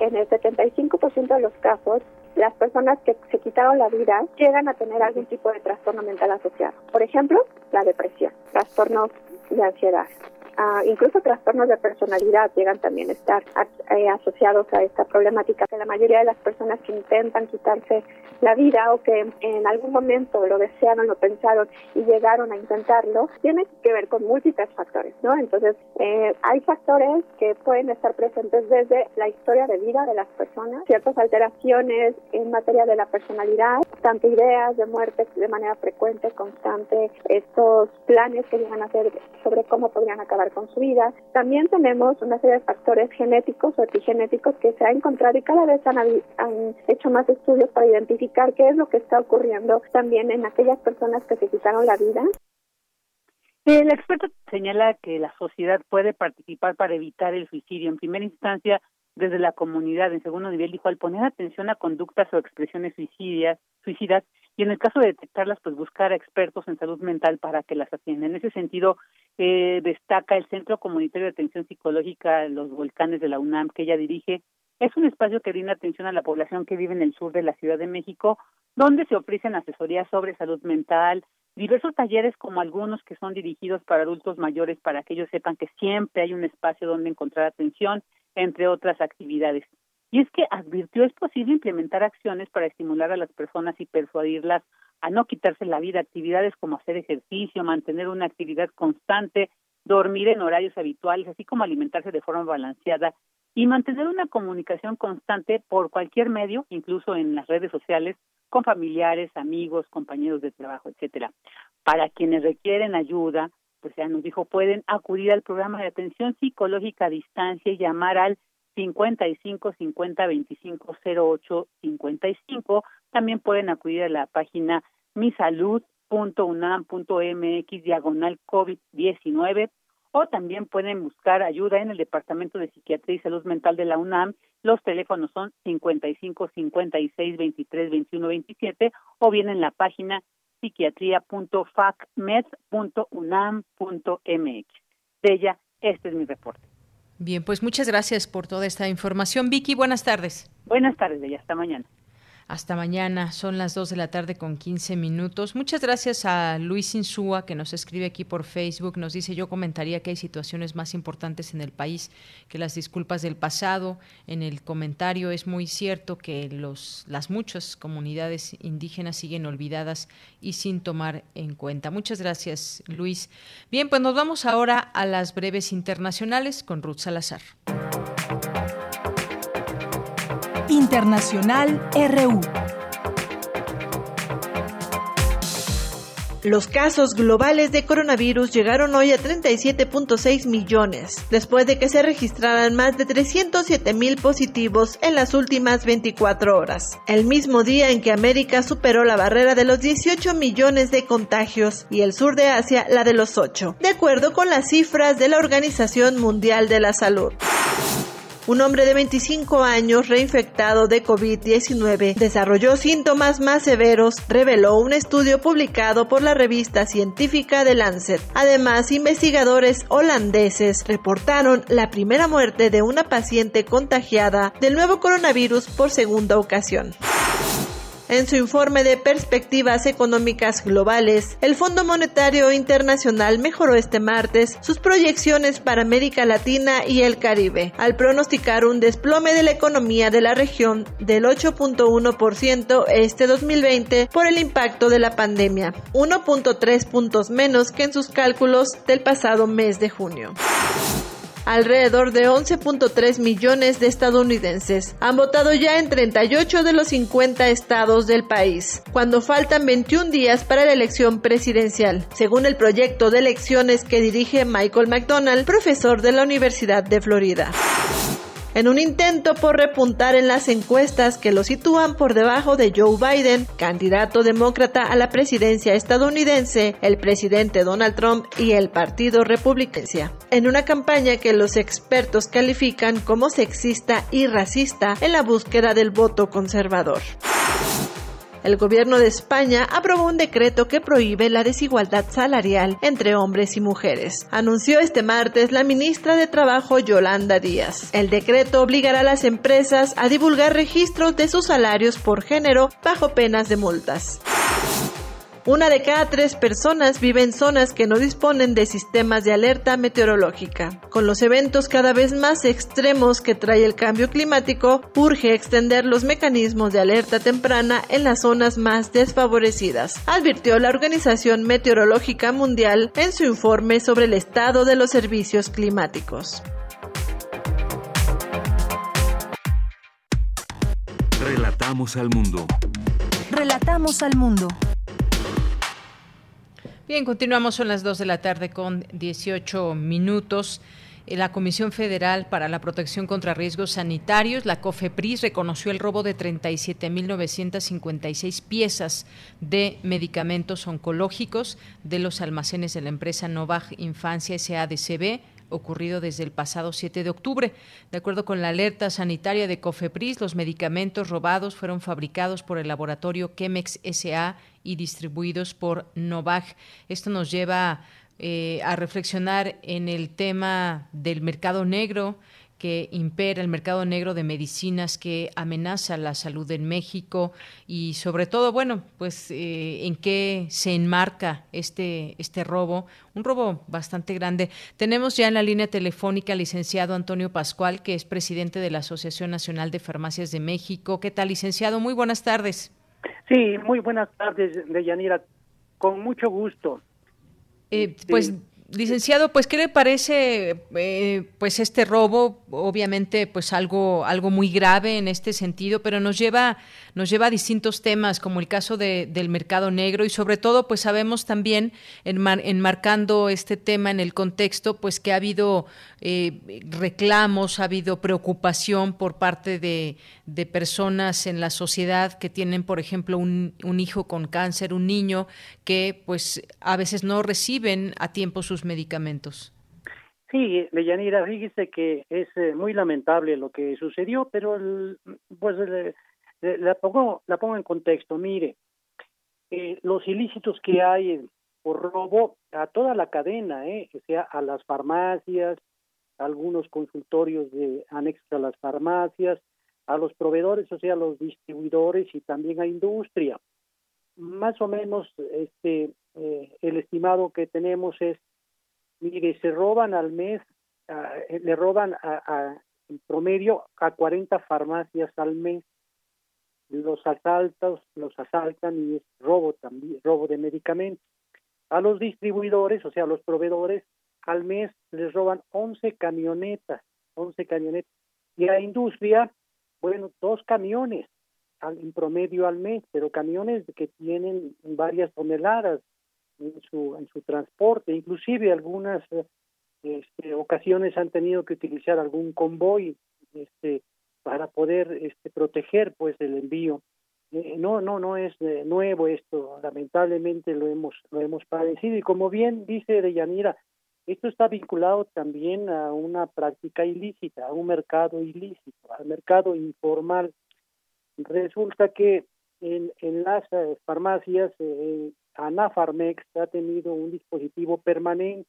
En el setenta y cinco por ciento de los casos, las personas que se quitaron la vida llegan a tener algún tipo de trastorno mental asociado. Por ejemplo, la depresión, trastornos de ansiedad. Uh, incluso trastornos de personalidad llegan también a estar eh, asociados a esta problemática. La mayoría de las personas que intentan quitarse la vida o que en algún momento lo desearon, lo pensaron y llegaron a intentarlo, tiene que ver con múltiples factores, ¿no? Entonces, eh, hay factores que pueden estar presentes desde la historia de vida de las personas, ciertas alteraciones en materia de la personalidad, tanto ideas de muerte de manera frecuente, constante, estos planes que llegan a hacer sobre cómo podrían acabar con su vida. También tenemos una serie de factores genéticos o epigenéticos que se ha encontrado y cada vez han, han hecho más estudios para identificar qué es lo que está ocurriendo también en aquellas personas que se quitaron la vida. El experto señala que la sociedad puede participar para evitar el suicidio en primera instancia desde la comunidad. En segundo nivel, dijo, al poner atención a conductas o expresiones suicidas, suicidas y en el caso de detectarlas, pues buscar a expertos en salud mental para que las atiendan. En ese sentido, eh, destaca el Centro Comunitario de Atención Psicológica Los Volcanes de la UNAM, que ella dirige. Es un espacio que brinda atención a la población que vive en el sur de la Ciudad de México, donde se ofrecen asesorías sobre salud mental, diversos talleres como algunos que son dirigidos para adultos mayores, para que ellos sepan que siempre hay un espacio donde encontrar atención, entre otras actividades. Y es que advirtió, es posible implementar acciones para estimular a las personas y persuadirlas a no quitarse la vida, actividades como hacer ejercicio, mantener una actividad constante, dormir en horarios habituales, así como alimentarse de forma balanceada y mantener una comunicación constante por cualquier medio, incluso en las redes sociales, con familiares, amigos, compañeros de trabajo, etcétera. Para quienes requieren ayuda, pues ya nos dijo, pueden acudir al programa de atención psicológica a distancia y llamar al cincuenta y cinco cincuenta veinticinco cero ocho cincuenta y cinco. También pueden acudir a la página misalud.unam.mx diagonal COVID diecinueve o también pueden buscar ayuda en el Departamento de Psiquiatría y Salud Mental de la UNAM. Los teléfonos son cincuenta y cinco cincuenta y seis veintitrés veintiuno veintisiete o bien en la página psiquiatría punto facmed punto unam punto mx. De ella, este es mi reporte. Bien, pues muchas gracias por toda esta información. Vicky, buenas tardes. Buenas tardes, Deya. Hasta mañana. Hasta mañana, son las dos de la tarde con quince minutos. Muchas gracias a Luis Insúa, que nos escribe aquí por Facebook. Nos dice, yo comentaría que hay situaciones más importantes en el país que las disculpas del pasado. En el comentario es muy cierto que los, las muchas comunidades indígenas siguen olvidadas y sin tomar en cuenta. Muchas gracias, Luis. Bien, pues nos vamos ahora a las breves internacionales con Ruth Salazar. Internacional R U. Los casos globales de coronavirus llegaron hoy a treinta y siete punto seis millones, después de que se registraran más de trescientos siete mil positivos en las últimas veinticuatro horas, el mismo día en que América superó la barrera de los dieciocho millones de contagios y el sur de Asia la de los ocho, de acuerdo con las cifras de la Organización Mundial de la Salud. Un hombre de veinticinco años reinfectado de COVID diecinueve desarrolló síntomas más severos, reveló un estudio publicado por la revista científica The Lancet. Además, investigadores holandeses reportaron la primera muerte de una paciente contagiada del nuevo coronavirus por segunda ocasión. En su informe de perspectivas económicas globales, el Fondo Monetario Internacional mejoró este martes sus proyecciones para América Latina y el Caribe, al pronosticar un desplome de la economía de la región del ocho punto uno por ciento este dos mil veinte por el impacto de la pandemia, uno punto tres puntos menos que en sus cálculos del pasado mes de junio. alrededor de once punto tres millones de estadounidenses. Han votado ya en treinta y ocho de los cincuenta estados del país, cuando faltan veintiún días para la elección presidencial, según el proyecto de elecciones que dirige Michael McDonald, profesor de la Universidad de Florida. En un intento por repuntar en las encuestas que lo sitúan por debajo de Joe Biden, candidato demócrata a la presidencia estadounidense, el presidente Donald Trump y el partido republicano, en una campaña que los expertos califican como sexista y racista en la búsqueda del voto conservador. El gobierno de España aprobó un decreto que prohíbe la desigualdad salarial entre hombres y mujeres, anunció este martes la ministra de Trabajo Yolanda Díaz. El decreto obligará a las empresas a divulgar registros de sus salarios por género bajo penas de multas. Una de cada tres personas vive en zonas que no disponen de sistemas de alerta meteorológica. Con los eventos cada vez más extremos que trae el cambio climático, urge extender los mecanismos de alerta temprana en las zonas más desfavorecidas, advirtió la Organización Meteorológica Mundial en su informe sobre el estado de los servicios climáticos. Relatamos al mundo. Relatamos al mundo. Bien, continuamos, son las dos de la tarde con dieciocho minutos. La Comisión Federal para la Protección contra Riesgos Sanitarios, la COFEPRIS, reconoció el robo de treinta y siete mil novecientas cincuenta y seis piezas de medicamentos oncológicos de los almacenes de la empresa Novag Infancia S A D C B, ocurrido desde el pasado siete de octubre. De acuerdo con la alerta sanitaria de COFEPRIS, los medicamentos robados fueron fabricados por el laboratorio Chemex S A y distribuidos por Novag. Esto nos lleva eh, a reflexionar en el tema del mercado negro que impera, el mercado negro de medicinas que amenaza la salud en México y sobre todo, bueno, pues eh, en qué se enmarca este, este robo, un robo bastante grande. Tenemos ya en la línea telefónica al licenciado Antonio Pascual, que es presidente de la Asociación Nacional de Farmacias de México. ¿Qué tal, licenciado? Muy buenas tardes. Sí, muy buenas tardes, Deyanira, con mucho gusto. Eh, pues, sí. Licenciado, pues, ¿qué le parece eh, pues este robo? Obviamente, pues algo algo muy grave en este sentido, pero nos lleva nos lleva a distintos temas, como el caso de, del mercado negro y sobre todo, pues sabemos también, enmar, enmarcando este tema en el contexto, pues que ha habido eh, reclamos, ha habido preocupación por parte de, de personas en la sociedad que tienen, por ejemplo, un, un hijo con cáncer, un niño que pues a veces no reciben a tiempo sus medicamentos. Sí, Deyanira, fíjese que es eh, muy lamentable lo que sucedió, pero el, pues el, el, la pongo la pongo en contexto. Mire, eh, los ilícitos que hay por robo a toda la cadena, eh, o sea, a las farmacias, a algunos consultorios de anexos a las farmacias, a los proveedores, o sea, a los distribuidores y también a industria. Más o menos, este, eh, el estimado que tenemos es Mire, se roban al mes, uh, le roban a, a, en promedio a cuarenta farmacias al mes. Los asaltos, los asaltan y es robo también, robo de medicamentos. A los distribuidores, o sea, a los proveedores, al mes les roban once camionetas, once camionetas. Y a la industria, bueno, dos camiones al, en promedio al mes, pero camiones que tienen varias toneladas en su en su transporte, inclusive algunas este, ocasiones han tenido que utilizar algún convoy este para poder este proteger pues el envío. Eh, no no no es eh, nuevo esto, lamentablemente lo hemos lo hemos padecido y como bien dice Deyanira, esto está vinculado también a una práctica ilícita, a un mercado ilícito, al mercado informal. Resulta que en, en las eh, farmacias eh, Anafarmex ha tenido un dispositivo permanente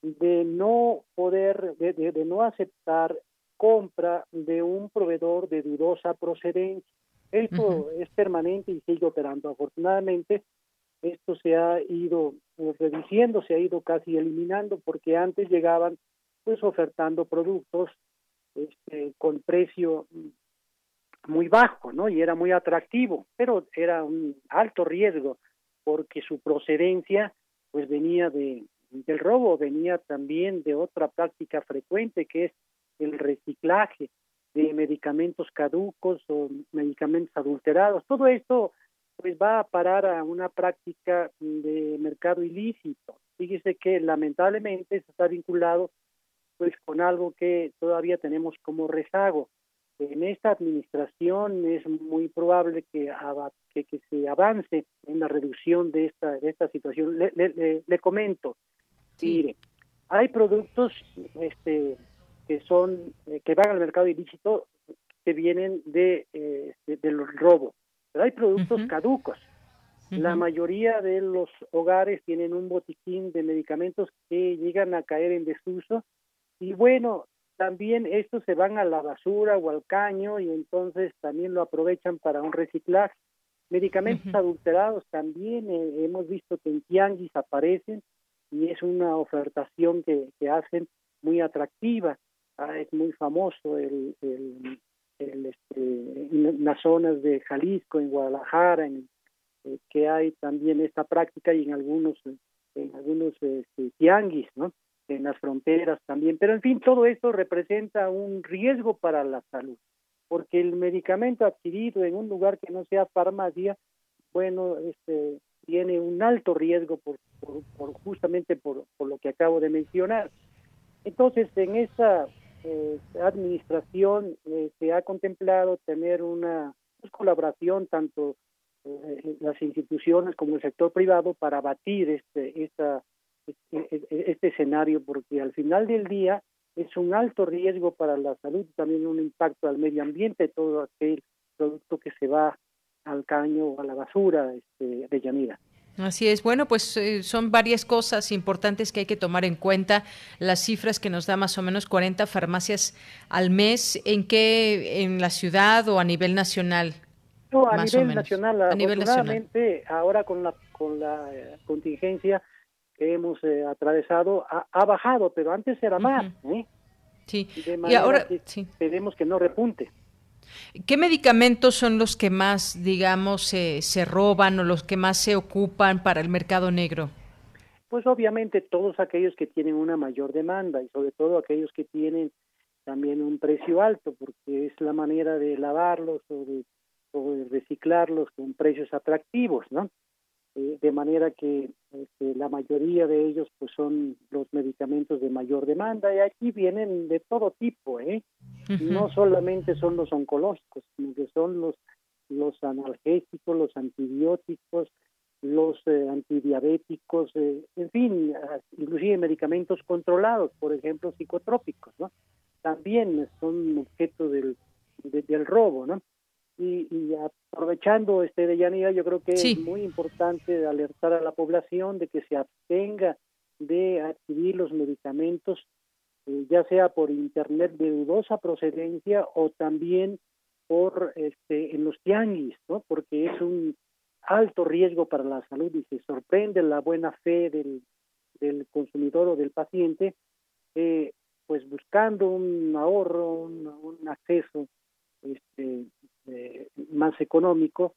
de no poder, de, de, de no aceptar compra de un proveedor de dudosa procedencia. Esto uh-huh. es permanente y sigue operando. Afortunadamente, esto se ha ido reduciendo, se ha ido casi eliminando, porque antes llegaban pues ofertando productos este, con precio muy bajo, ¿no? Y era muy atractivo, pero era un alto riesgo, porque su procedencia pues venía de, del robo venía también de otra práctica frecuente, que es el reciclaje de medicamentos caducos o medicamentos adulterados. Todo esto pues va a parar a una práctica de mercado ilícito. Fíjese que lamentablemente se está vinculado pues con algo que todavía tenemos como rezago. En esta administración es muy probable que, que, que se avance en la reducción de esta, de esta situación. Le, le, le comento, mire, hay productos este, que son que van al mercado ilícito que vienen de, eh, de del robo. Pero hay productos uh-huh. caducos. Uh-huh. La mayoría de los hogares tienen un botiquín de medicamentos que llegan a caer en desuso. Y bueno, también estos se van a la basura o al caño y entonces también lo aprovechan para un reciclaje. Medicamentos uh-huh. adulterados también eh, hemos visto que en tianguis aparecen y es una ofertación que, que hacen muy atractiva. Ah, es muy famoso el... el El, este, en las zonas de Jalisco, en Guadalajara, en, eh, que hay también esta práctica y en algunos en algunos este, tianguis, ¿no? En las fronteras también. Pero en fin, todo esto representa un riesgo para la salud, porque el medicamento adquirido en un lugar que no sea farmacia, bueno, este, tiene un alto riesgo por, por, por justamente por, por lo que acabo de mencionar. Entonces, en esta Eh, administración eh, se ha contemplado tener una pues, colaboración tanto eh, las instituciones como el sector privado para abatir este, esta, este este escenario, porque al final del día es un alto riesgo para la salud, también un impacto al medio ambiente, todo aquel producto que se va al caño o a la basura este, de Yanira. Así es. Bueno, pues eh, son varias cosas importantes que hay que tomar en cuenta. Las cifras que nos da más o menos cuarenta farmacias al mes, ¿en qué? ¿En la ciudad o a nivel nacional? No, a más nivel o menos. nacional. A nivel nacional. Ahora con la con la eh, contingencia que hemos eh, atravesado ha, ha bajado, pero antes era uh-huh. más, ¿eh? Sí. De manera y ahora que sí. Esperemos que no repunte. ¿Qué medicamentos son los que más, digamos, eh, se roban o los que más se ocupan para el mercado negro? Pues obviamente todos aquellos que tienen una mayor demanda y sobre todo aquellos que tienen también un precio alto, porque es la manera de lavarlos o de, o de reciclarlos con precios atractivos, ¿no? Eh, de manera que este, la mayoría de ellos pues son los medicamentos de mayor demanda y aquí vienen de todo tipo, ¿eh? Uh-huh. No solamente son los oncológicos, sino que son los los analgésicos, los antibióticos, los eh, antidiabéticos, eh, en fin, inclusive medicamentos controlados, por ejemplo, psicotrópicos, ¿no? También son objeto del de, del robo, ¿no? Y, y aprovechando este Deyanira, yo creo que sí. es muy importante alertar a la población de que se abstenga de adquirir los medicamentos, eh, ya sea por internet de dudosa procedencia o también por este en los tianguis, ¿no? Porque es un alto riesgo para la salud y se sorprende la buena fe del, del consumidor o del paciente, eh, pues buscando un ahorro, un, un acceso este Eh, más económico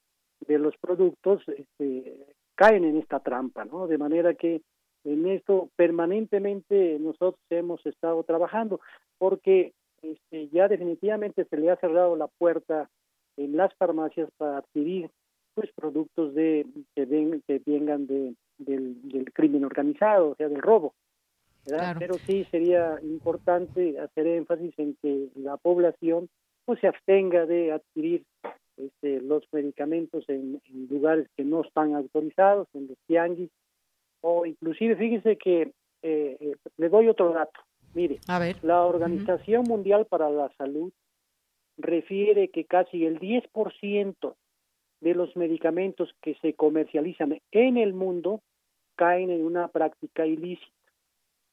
de los productos, este, caen en esta trampa, ¿no? De manera que en esto permanentemente nosotros hemos estado trabajando, porque este, ya definitivamente se le ha cerrado la puerta en las farmacias para adquirir pues productos de que, ven, que vengan de, del, del crimen organizado, o sea, del robo, ¿verdad? Claro. Pero sí sería importante hacer énfasis en que la población pues se abstenga de adquirir este, los medicamentos en, en lugares que no están autorizados, en los tianguis, o inclusive, fíjese que eh, eh, le doy otro dato. Mire, a ver. La Organización uh-huh. Mundial para la Salud refiere que casi el diez por ciento de los medicamentos que se comercializan en el mundo caen en una práctica ilícita.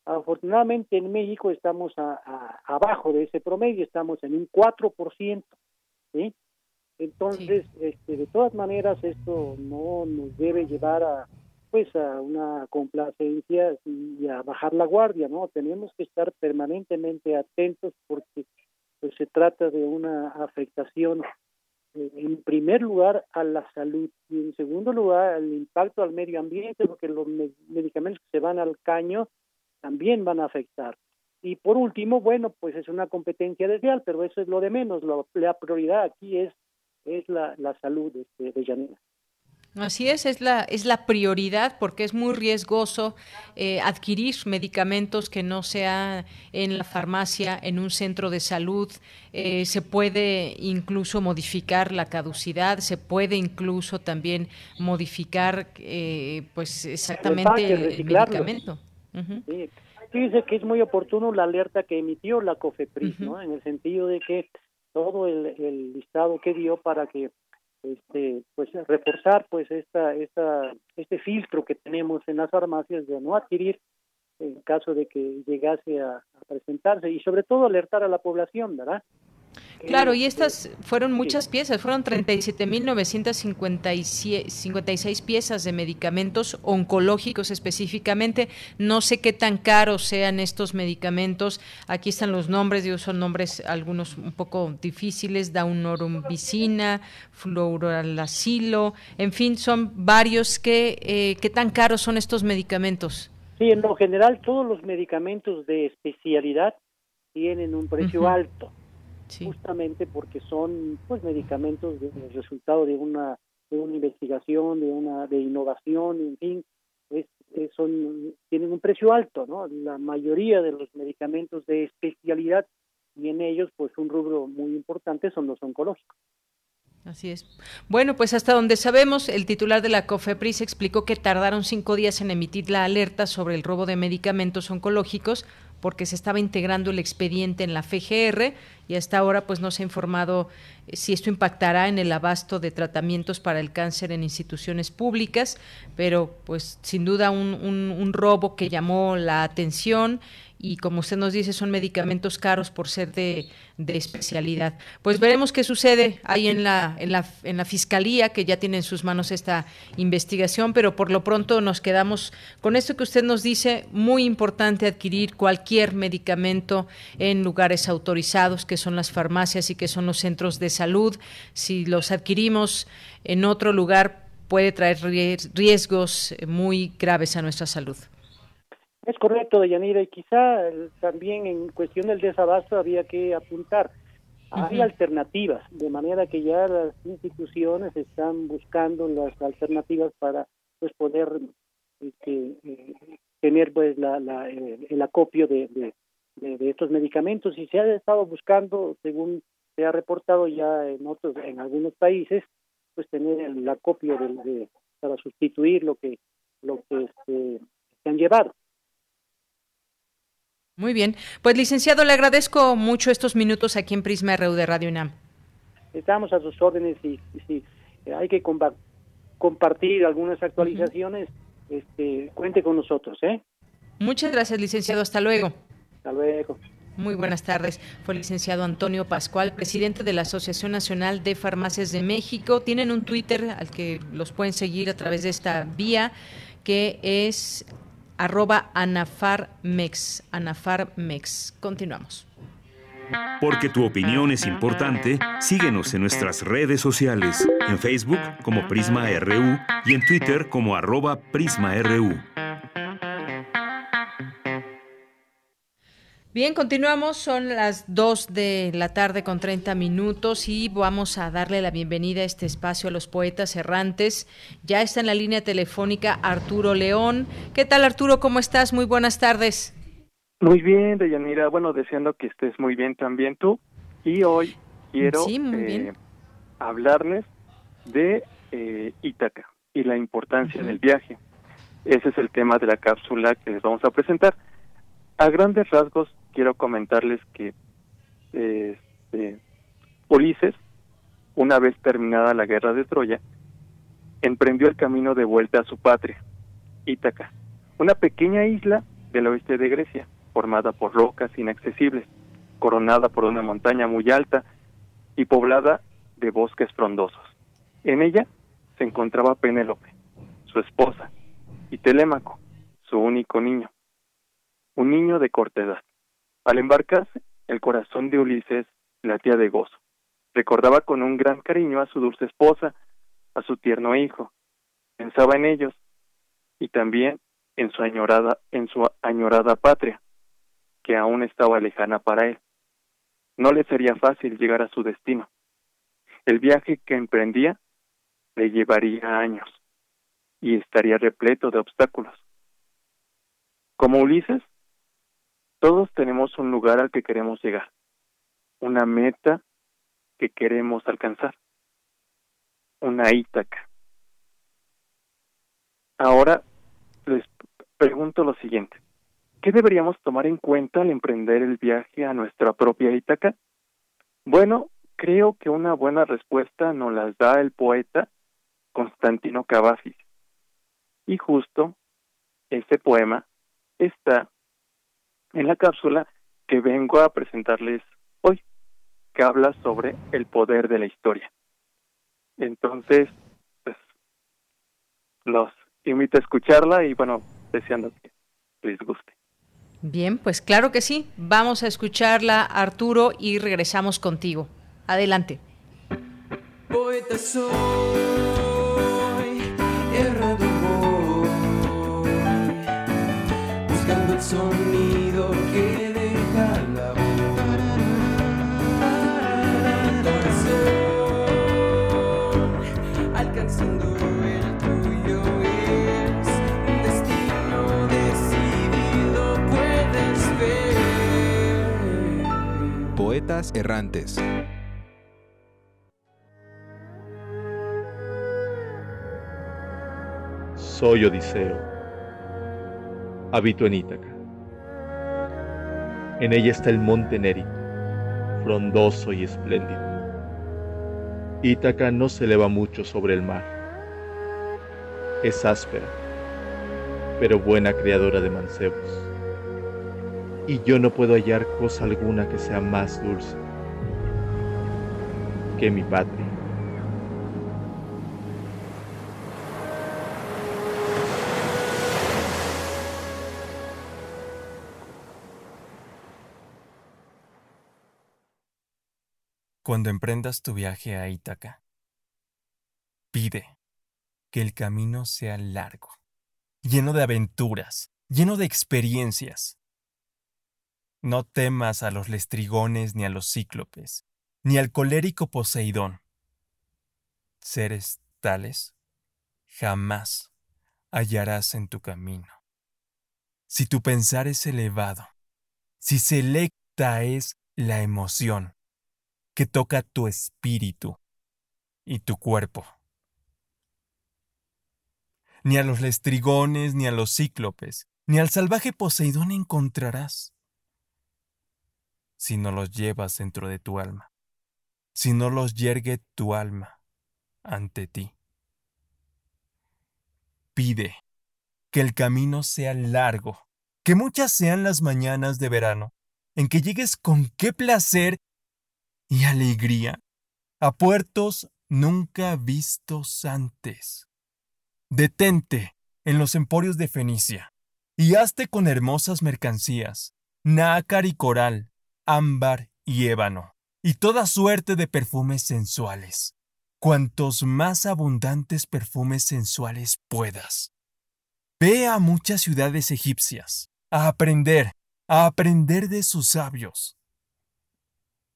Afortunadamente en México estamos a, a, abajo de ese promedio, estamos en un cuatro por ciento, ¿sí? Entonces, sí. Este, de todas maneras, esto no nos debe llevar a pues a una complacencia y a bajar la guardia, ¿no? Tenemos que estar permanentemente atentos porque pues, se trata de una afectación en primer lugar a la salud y en segundo lugar al impacto al medio ambiente, porque los medicamentos que se van al caño también van a afectar. Y por último, bueno, pues es una competencia desleal, pero eso es lo de menos. Lo, la prioridad aquí es, es la, la salud de, de Yanina. Así es, es la es la prioridad porque es muy riesgoso eh, adquirir medicamentos que no sea en la farmacia, en un centro de salud. Eh, se puede incluso modificar la caducidad, se puede incluso también modificar, eh, pues exactamente el, el medicamento. Uh-huh. Sí. Dice que es muy oportuno la alerta que emitió la COFEPRIS, uh-huh. ¿no? En el sentido de que todo el, el listado que dio para que Este, pues reforzar pues esta esta este filtro que tenemos en las farmacias de no adquirir en caso de que llegase a, a presentarse y sobre todo alertar a la población, ¿verdad? Claro, y estas fueron muchas piezas, fueron treinta y siete mil novecientas cincuenta y seis piezas de medicamentos oncológicos específicamente. No sé qué tan caros sean estos medicamentos. Aquí están los nombres, digo, son nombres algunos un poco difíciles, daunorubicina, fluoralacilo, en fin, son varios. Que, eh, ¿qué tan caros son estos medicamentos? Sí, en lo general todos los medicamentos de especialidad tienen un precio uh-huh. alto. Sí. Justamente porque son pues medicamentos de, de resultado de una de una investigación, de una de innovación, en fin, es, es, son tienen un precio alto, ¿no? La mayoría de los medicamentos de especialidad y en ellos pues un rubro muy importante son los oncológicos. Así es. Bueno, pues hasta donde sabemos, el titular de la COFEPRIS explicó que tardaron cinco días en emitir la alerta sobre el robo de medicamentos oncológicos porque se estaba integrando el expediente en la F G R y hasta ahora pues no se ha informado si esto impactará en el abasto de tratamientos para el cáncer en instituciones públicas, pero pues sin duda un, un, un robo que llamó la atención. Y como usted nos dice, son medicamentos caros por ser de, de especialidad. Pues veremos qué sucede ahí en la, en la en la Fiscalía, que ya tiene en sus manos esta investigación, pero por lo pronto nos quedamos con esto que usted nos dice, muy importante adquirir cualquier medicamento en lugares autorizados, que son las farmacias y que son los centros de salud. Si los adquirimos en otro lugar, puede traer riesgos muy graves a nuestra salud. Es correcto, Deyanira, y quizá también en cuestión del desabasto había que apuntar. Hay uh-huh. alternativas, de manera que ya las instituciones están buscando las alternativas para pues poder este, eh, tener pues la, la, el, el acopio de, de, de, de estos medicamentos. Y se ha estado buscando, según se ha reportado ya en otros, en algunos países, pues tener el acopio de, de, para sustituir lo que lo que este, se han llevado. Muy bien. Pues, licenciado, le agradezco mucho estos minutos aquí en Prisma R U de Radio UNAM. Estamos a sus órdenes y, y, y hay que compa- compartir algunas actualizaciones. Uh-huh. Este, cuente con nosotros, ¿eh? Muchas gracias, licenciado. Hasta luego. Hasta luego. Muy buenas tardes. Fue el licenciado Antonio Pascual, presidente de la Asociación Nacional de Farmacias de México. Tienen un Twitter al que los pueden seguir a través de esta vía, que es... arroba Anafarmex, Anafarmex. Continuamos. Porque tu opinión es importante, síguenos en nuestras redes sociales, en Facebook como Prisma R U y en Twitter como arroba Prisma R U. Bien, continuamos, son las dos de la tarde con treinta minutos y vamos a darle la bienvenida a este espacio a los Poetas Errantes. Ya está en la línea telefónica Arturo León. ¿Qué tal, Arturo? ¿Cómo estás? Muy buenas tardes. Muy bien, Deyanira. Bueno, deseando que estés muy bien también tú. Y hoy quiero sí, eh, hablarles de eh, Ítaca y la importancia uh-huh. del viaje. Ese es el tema de la cápsula que les vamos a presentar. A grandes rasgos, quiero comentarles que eh, eh, Ulises, una vez terminada la guerra de Troya, emprendió el camino de vuelta a su patria, Ítaca, una pequeña isla del oeste de Grecia, formada por rocas inaccesibles, coronada por una montaña muy alta y poblada de bosques frondosos. En ella se encontraba Penélope, su esposa, y Telémaco, su único niño, un niño de corta edad. Al embarcarse, el corazón de Ulises latía de gozo, Recordaba con un gran cariño a su dulce esposa, a su tierno hijo. Pensaba en ellos y también en su añorada, en su añorada patria, que aún estaba lejana para él. No le sería fácil llegar a su destino. El viaje que emprendía le llevaría años y estaría repleto de obstáculos. Como Ulises, todos tenemos un lugar al que queremos llegar, una meta que queremos alcanzar, una Ítaca. Ahora les pregunto lo siguiente: ¿qué deberíamos tomar en cuenta al emprender el viaje a nuestra propia Ítaca? Bueno, creo que una buena respuesta nos las da el poeta Constantino Cavafis. Y justo este poema está en la cápsula que vengo a presentarles hoy, que habla sobre el poder de la historia. Entonces, pues, los invito a escucharla y, bueno, deseando que les guste. Bien, pues claro que sí. Vamos a escucharla, Arturo, y regresamos contigo. Adelante. Poeta soy, errado voy, buscando el sonido que deja la voz. Corazón, alcanzando el tuyo es un destino decidido, puedes ver. Poetas errantes. Soy Odiseo, habito en Ítaca. En ella está el monte Nérito, frondoso y espléndido. Ítaca no se eleva mucho sobre el mar. Es áspera, pero buena criadora de mancebos. Y yo no puedo hallar cosa alguna que sea más dulce que mi patria. Cuando emprendas tu viaje a Ítaca, pide que el camino sea largo, lleno de aventuras, lleno de experiencias. No temas a los lestrigones ni a los cíclopes, ni al colérico Poseidón. Seres tales jamás hallarás en tu camino. Si tu pensar es elevado, si selecta es la emoción que toca tu espíritu y tu cuerpo. Ni a los lestrigones, ni a los cíclopes, ni al salvaje Poseidón encontrarás, si no los llevas dentro de tu alma, si no los yergue tu alma ante ti. Pide que el camino sea largo, que muchas sean las mañanas de verano, en que llegues con qué placer y alegría a puertos nunca vistos antes. Detente en los emporios de Fenicia y hazte con hermosas mercancías, nácar y coral, ámbar y ébano, y toda suerte de perfumes sensuales. Cuantos más abundantes perfumes sensuales puedas. Ve a muchas ciudades egipcias a aprender, a aprender de sus sabios.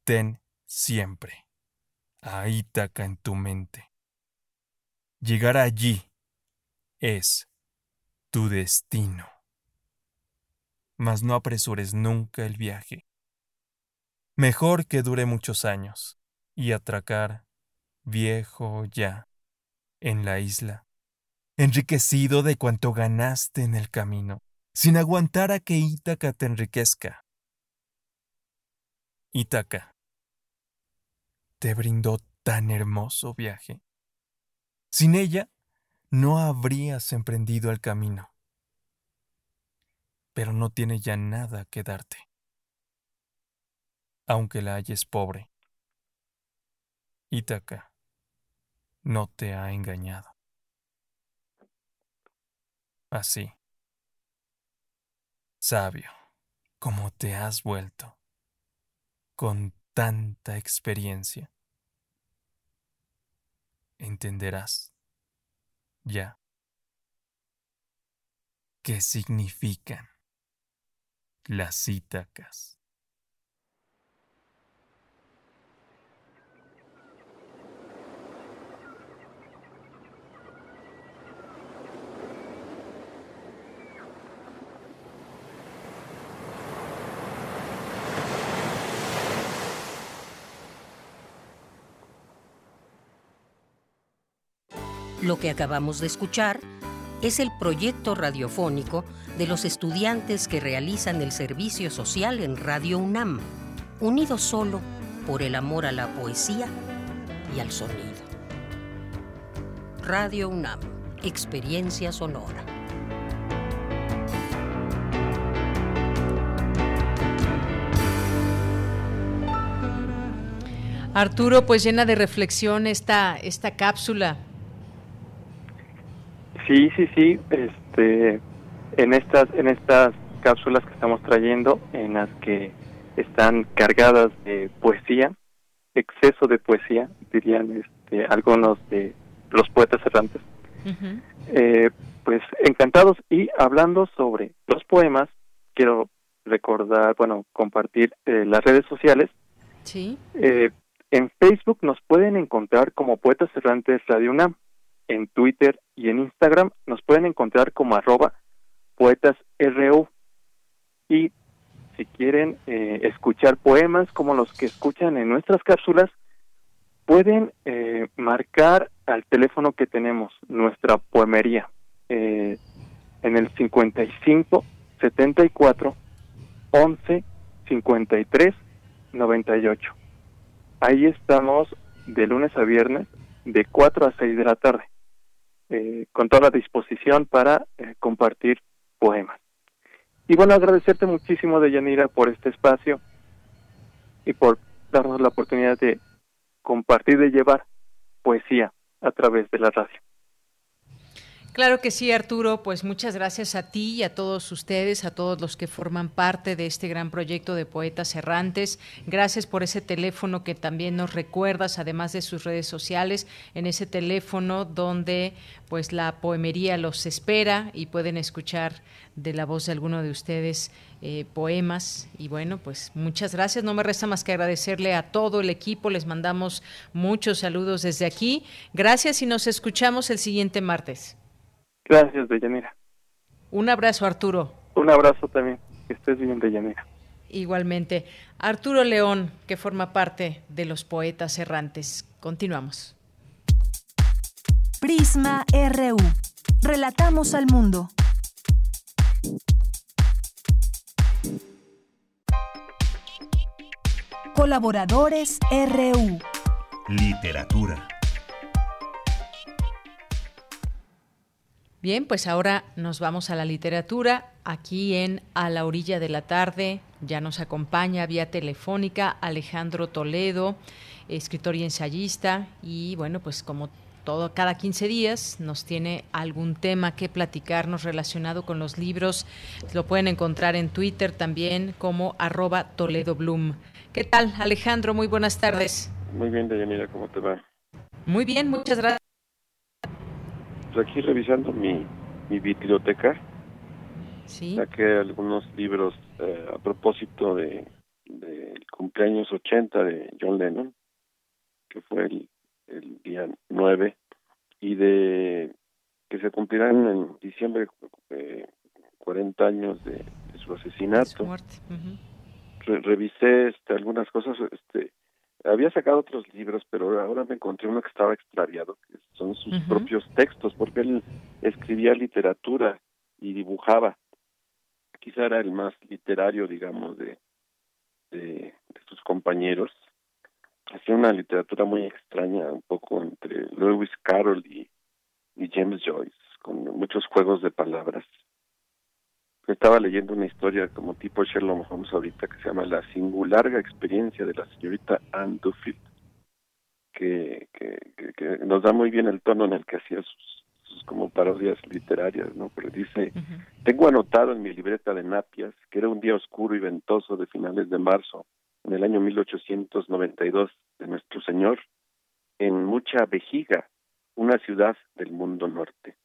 Ten siempre a Ítaca en tu mente. Llegar allí es tu destino. Mas no apresures nunca el viaje. Mejor que dure muchos años y atracar viejo ya en la isla, enriquecido de cuanto ganaste en el camino, sin aguantar a que Ítaca te enriquezca. Ítaca te brindó tan hermoso viaje. Sin ella, no habrías emprendido el camino. Pero no tiene ya nada que darte, aunque la halles pobre. Ítaca no te ha engañado. Así, sabio, como te has vuelto, con tanta experiencia, entenderás ya qué significan las Ítacas. Lo que acabamos de escuchar es el proyecto radiofónico de los estudiantes que realizan el servicio social en Radio UNAM, unidos solo por el amor a la poesía y al sonido. Radio UNAM, experiencia sonora. Arturo, pues llena de reflexión esta, esta cápsula. Sí, sí, sí, este, en estas en estas cápsulas que estamos trayendo, en las que están cargadas de poesía, exceso de poesía, dirían este, algunos de los poetas errantes, uh-huh. eh, pues encantados. Y hablando sobre los poemas, quiero recordar, bueno, compartir eh, las redes sociales. Sí. Eh, en Facebook nos pueden encontrar como Poetas Errantes Radio UNAM. En Twitter y en Instagram nos pueden encontrar como arroba Poetas R U. Y si quieren eh, escuchar poemas como los que escuchan en nuestras cápsulas, pueden eh, marcar al teléfono que tenemos, nuestra poemería, eh, en el cincuenta y cinco, setenta y cuatro, once, cincuenta y tres, noventa y ocho. Ahí estamos de lunes a viernes, de cuatro a seis de la tarde. Eh, con toda la disposición para eh, compartir poemas. Y bueno, agradecerte muchísimo, Deyanira, por este espacio y por darnos la oportunidad de compartir, de llevar poesía a través de la radio. Claro que sí, Arturo, pues muchas gracias a ti y a todos ustedes, a todos los que forman parte de este gran proyecto de Poetas Errantes. Gracias por ese teléfono que también nos recuerdas, además de sus redes sociales, en ese teléfono donde pues la poemería los espera y pueden escuchar de la voz de alguno de ustedes eh, poemas. Y bueno, pues muchas gracias. No me resta más que agradecerle a todo el equipo. Les mandamos muchos saludos desde aquí. Gracias y nos escuchamos el siguiente martes. Gracias, Deyanira. Un abrazo, Arturo. Un abrazo también. Que estés bien, Deyanira. Igualmente. Arturo León, que forma parte de los Poetas Errantes. Continuamos. Prisma R U. Relatamos al mundo. Colaboradores R U. Literatura. Bien, pues ahora nos vamos a la literatura. Aquí en A la Orilla de la Tarde ya nos acompaña vía telefónica Alejandro Toledo, escritor y ensayista. Y bueno, pues como todo, cada quince días nos tiene algún tema que platicarnos relacionado con los libros. Lo pueden encontrar en Twitter también como arroba Toledo Bloom. ¿Qué tal, Alejandro? Muy buenas tardes. Muy bien, Deyanira, ¿cómo te va? Muy bien, muchas gracias. Aquí revisando mi, mi biblioteca, ¿sí? Saqué algunos libros eh, a propósito de, de el cumpleaños ochenta de John Lennon, que fue el, el día nueve, y de que se cumplirán en diciembre eh, cuarenta años de, de su asesinato. Su muerte. Uh-huh. Re- revisé este, algunas cosas. este Había sacado otros libros, pero ahora me encontré uno que estaba extraviado, que son sus uh-huh. propios textos, porque él escribía literatura y dibujaba. Quizá era el más literario, digamos, de, de, de sus compañeros. Hacía una literatura muy extraña, un poco entre Lewis Carroll y, y James Joyce, con muchos juegos de palabras. Estaba leyendo una historia como tipo Sherlock Holmes ahorita que se llama La singular experiencia de la señorita Anne Duffield, que, que, que, que nos da muy bien el tono en el que hacía sus, sus como parodias literarias, ¿no? Pero dice, uh-huh. tengo anotado en mi libreta de Napias que era un día oscuro y ventoso de finales de marzo, en el año mil ochocientos noventa y dos de nuestro señor, en mucha vejiga, una ciudad del mundo norte.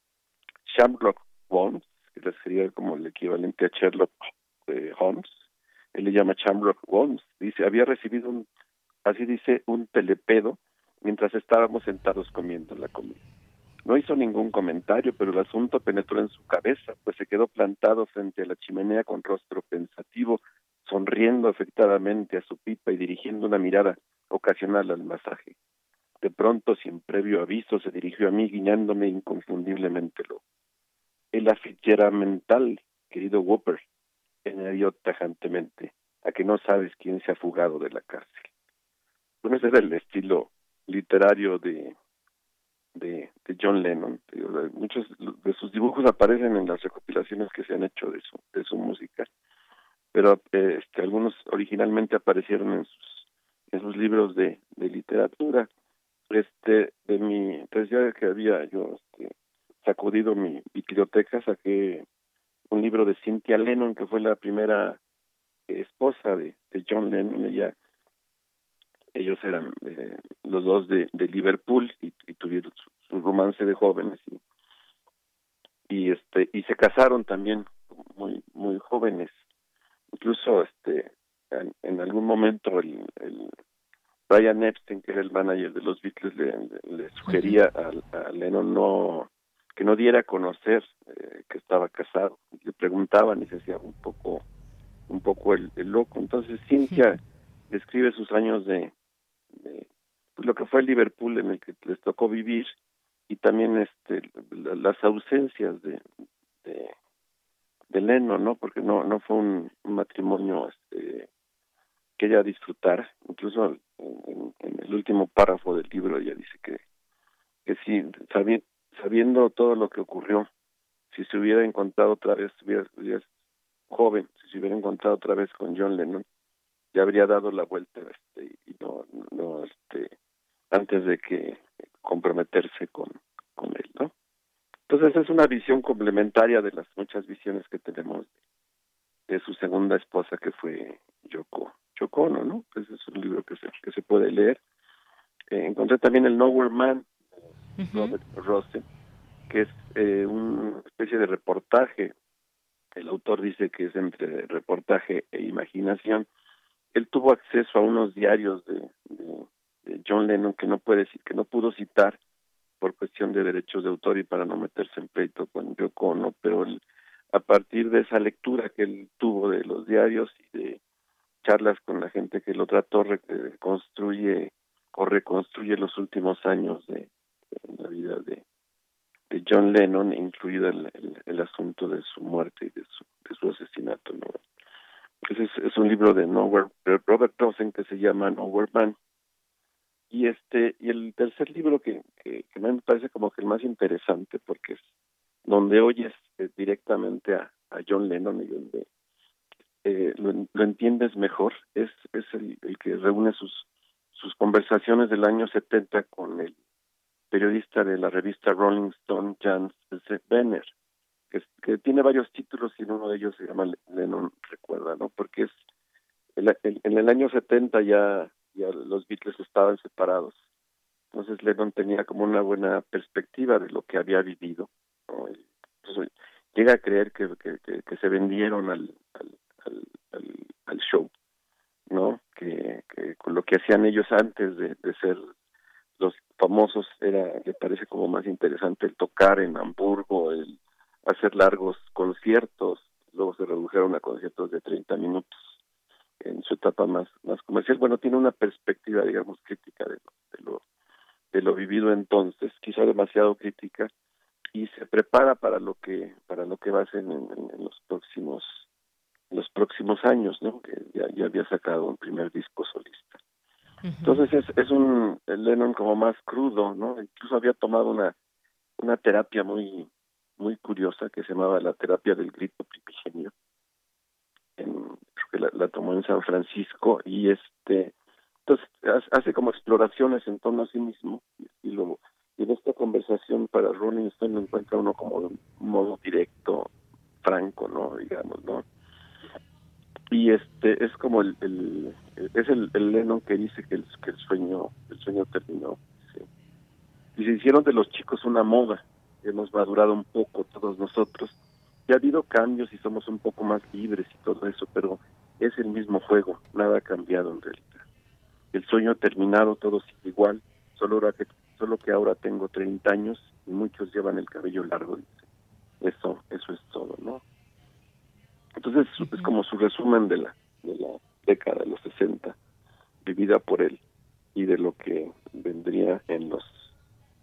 Sherlock Holmes, que sería como el equivalente a Sherlock eh, Holmes, él le llama Sherlock Holmes, dice, había recibido un, así dice, un telepedo mientras estábamos sentados comiendo la comida. No hizo ningún comentario, pero el asunto penetró en su cabeza, pues se quedó plantado frente a la chimenea con rostro pensativo, sonriendo afectadamente a su pipa y dirigiendo una mirada ocasional al masaje. De pronto, sin previo aviso, se dirigió a mí, guiñándome inconfundiblemente el ojo. El afichera mental, querido Whopper, añadió tajantemente, a que no sabes quién se ha fugado de la cárcel. Bueno, ese era el estilo literario de, de, de John Lennon. Muchos de sus dibujos aparecen en las recopilaciones que se han hecho de su, de su música, pero este, algunos originalmente aparecieron en sus, en sus libros de, de literatura. Este, de mi, entonces ya que había yo este, sacudido mi biblioteca, saqué un libro de Cynthia Lennon, que fue la primera esposa de, de John Lennon. Ella, ellos eran eh, los dos de, de Liverpool y, y tuvieron su, su romance de jóvenes y, y este y se casaron también muy muy jóvenes. Incluso este en, en algún momento el, el Brian Epstein, que era el manager de los Beatles, le, le, le sugería a, a Lennon no que no diera a conocer eh, que estaba casado. Le preguntaban y se hacía un poco un poco el, el loco. Entonces Cynthia sí describe sus años de, de pues, lo que fue Liverpool, en el que les tocó vivir, y también este la, las ausencias de, de, de Lennon, ¿no? Porque no no fue un, un matrimonio este, que ella disfrutara. Incluso en, en el último párrafo del libro ella dice que, que sí, sabi- sabiendo todo lo que ocurrió, si se hubiera encontrado otra vez, hubiera, hubiera, joven, si se hubiera encontrado otra vez con John Lennon, ya habría dado la vuelta este, y no, no este, antes de que comprometerse con, con él, ¿no? Entonces es una visión complementaria de las muchas visiones que tenemos de, de su segunda esposa, que fue Yoko. Yoko Ono, ¿no? Pues es un libro que se, que se puede leer. Eh, encontré también el Nowhere Man, uh-huh, Robert Rosen, que es eh, una especie de reportaje. El autor dice que es entre reportaje e imaginación. Él tuvo acceso a unos diarios de, de, de John Lennon que no puede que no pudo citar por cuestión de derechos de autor y para no meterse en pleito con Yoko Ono, pero él, a partir de esa lectura que él tuvo de los diarios y de charlas con la gente que lo trató, reconstruye o reconstruye los últimos años de, de la vida de, de John Lennon, incluido el, el, el asunto de su muerte y de su, de su asesinato, ¿no? Ese es, es un libro de Nowhere, Robert Rosen, que se llama Nowhere Man. Y este y el tercer libro que, que, que me parece como que el más interesante, porque es donde oyes directamente a, a John Lennon y donde Eh, lo, lo entiendes mejor, es es el, el que reúne sus sus conversaciones del año setenta con el periodista de la revista Rolling Stone, Jan Wenner, que, que tiene varios títulos y uno de ellos se llama Lennon Recuerda, ¿no? Porque es el, el, en el año setenta ya, ya los Beatles estaban separados, entonces Lennon tenía como una buena perspectiva de lo que había vivido, ¿no? Entonces, llega a creer que, que, que, que se vendieron al, al Al, al, al show, ¿no? Que, que con lo que hacían ellos antes de, de ser los famosos, era, le parece como más interesante el tocar en Hamburgo, el hacer largos conciertos. Luego se redujeron a conciertos de treinta minutos en su etapa más, más comercial. Bueno, tiene una perspectiva, digamos, crítica de lo, de lo, de lo vivido entonces, quizá demasiado crítica, y se prepara para lo que, para lo que va a hacer en, en, en los próximos los próximos años, ¿no? Que ya, ya había sacado un primer disco solista. Uh-huh. Entonces es, es un Lennon como más crudo, ¿no? Incluso había tomado una una terapia muy muy curiosa que se llamaba la terapia del grito primigenio. En, creo que la, la tomó en San Francisco y este entonces hace como exploraciones en torno a sí mismo y, y luego y en esta conversación para Rolling Stone lo encuentra uno como de un modo directo, franco, ¿no? Digamos, ¿no? Y este es como el, el es el, el Lennon que dice que el, que el sueño el sueño terminó, ¿sí? y se hicieron de los chicos una moda. Hemos madurado un poco todos nosotros. Ya ha habido cambios y somos un poco más libres y todo eso, pero es el mismo juego, nada ha cambiado en realidad. El sueño ha terminado, todo sigue igual, solo, ahora que, solo que ahora tengo treinta años y muchos llevan el cabello largo, dice. Eso, eso es todo, ¿no? Entonces es como su resumen de la, de la década de los sesenta, vivida por él, y de lo que vendría en los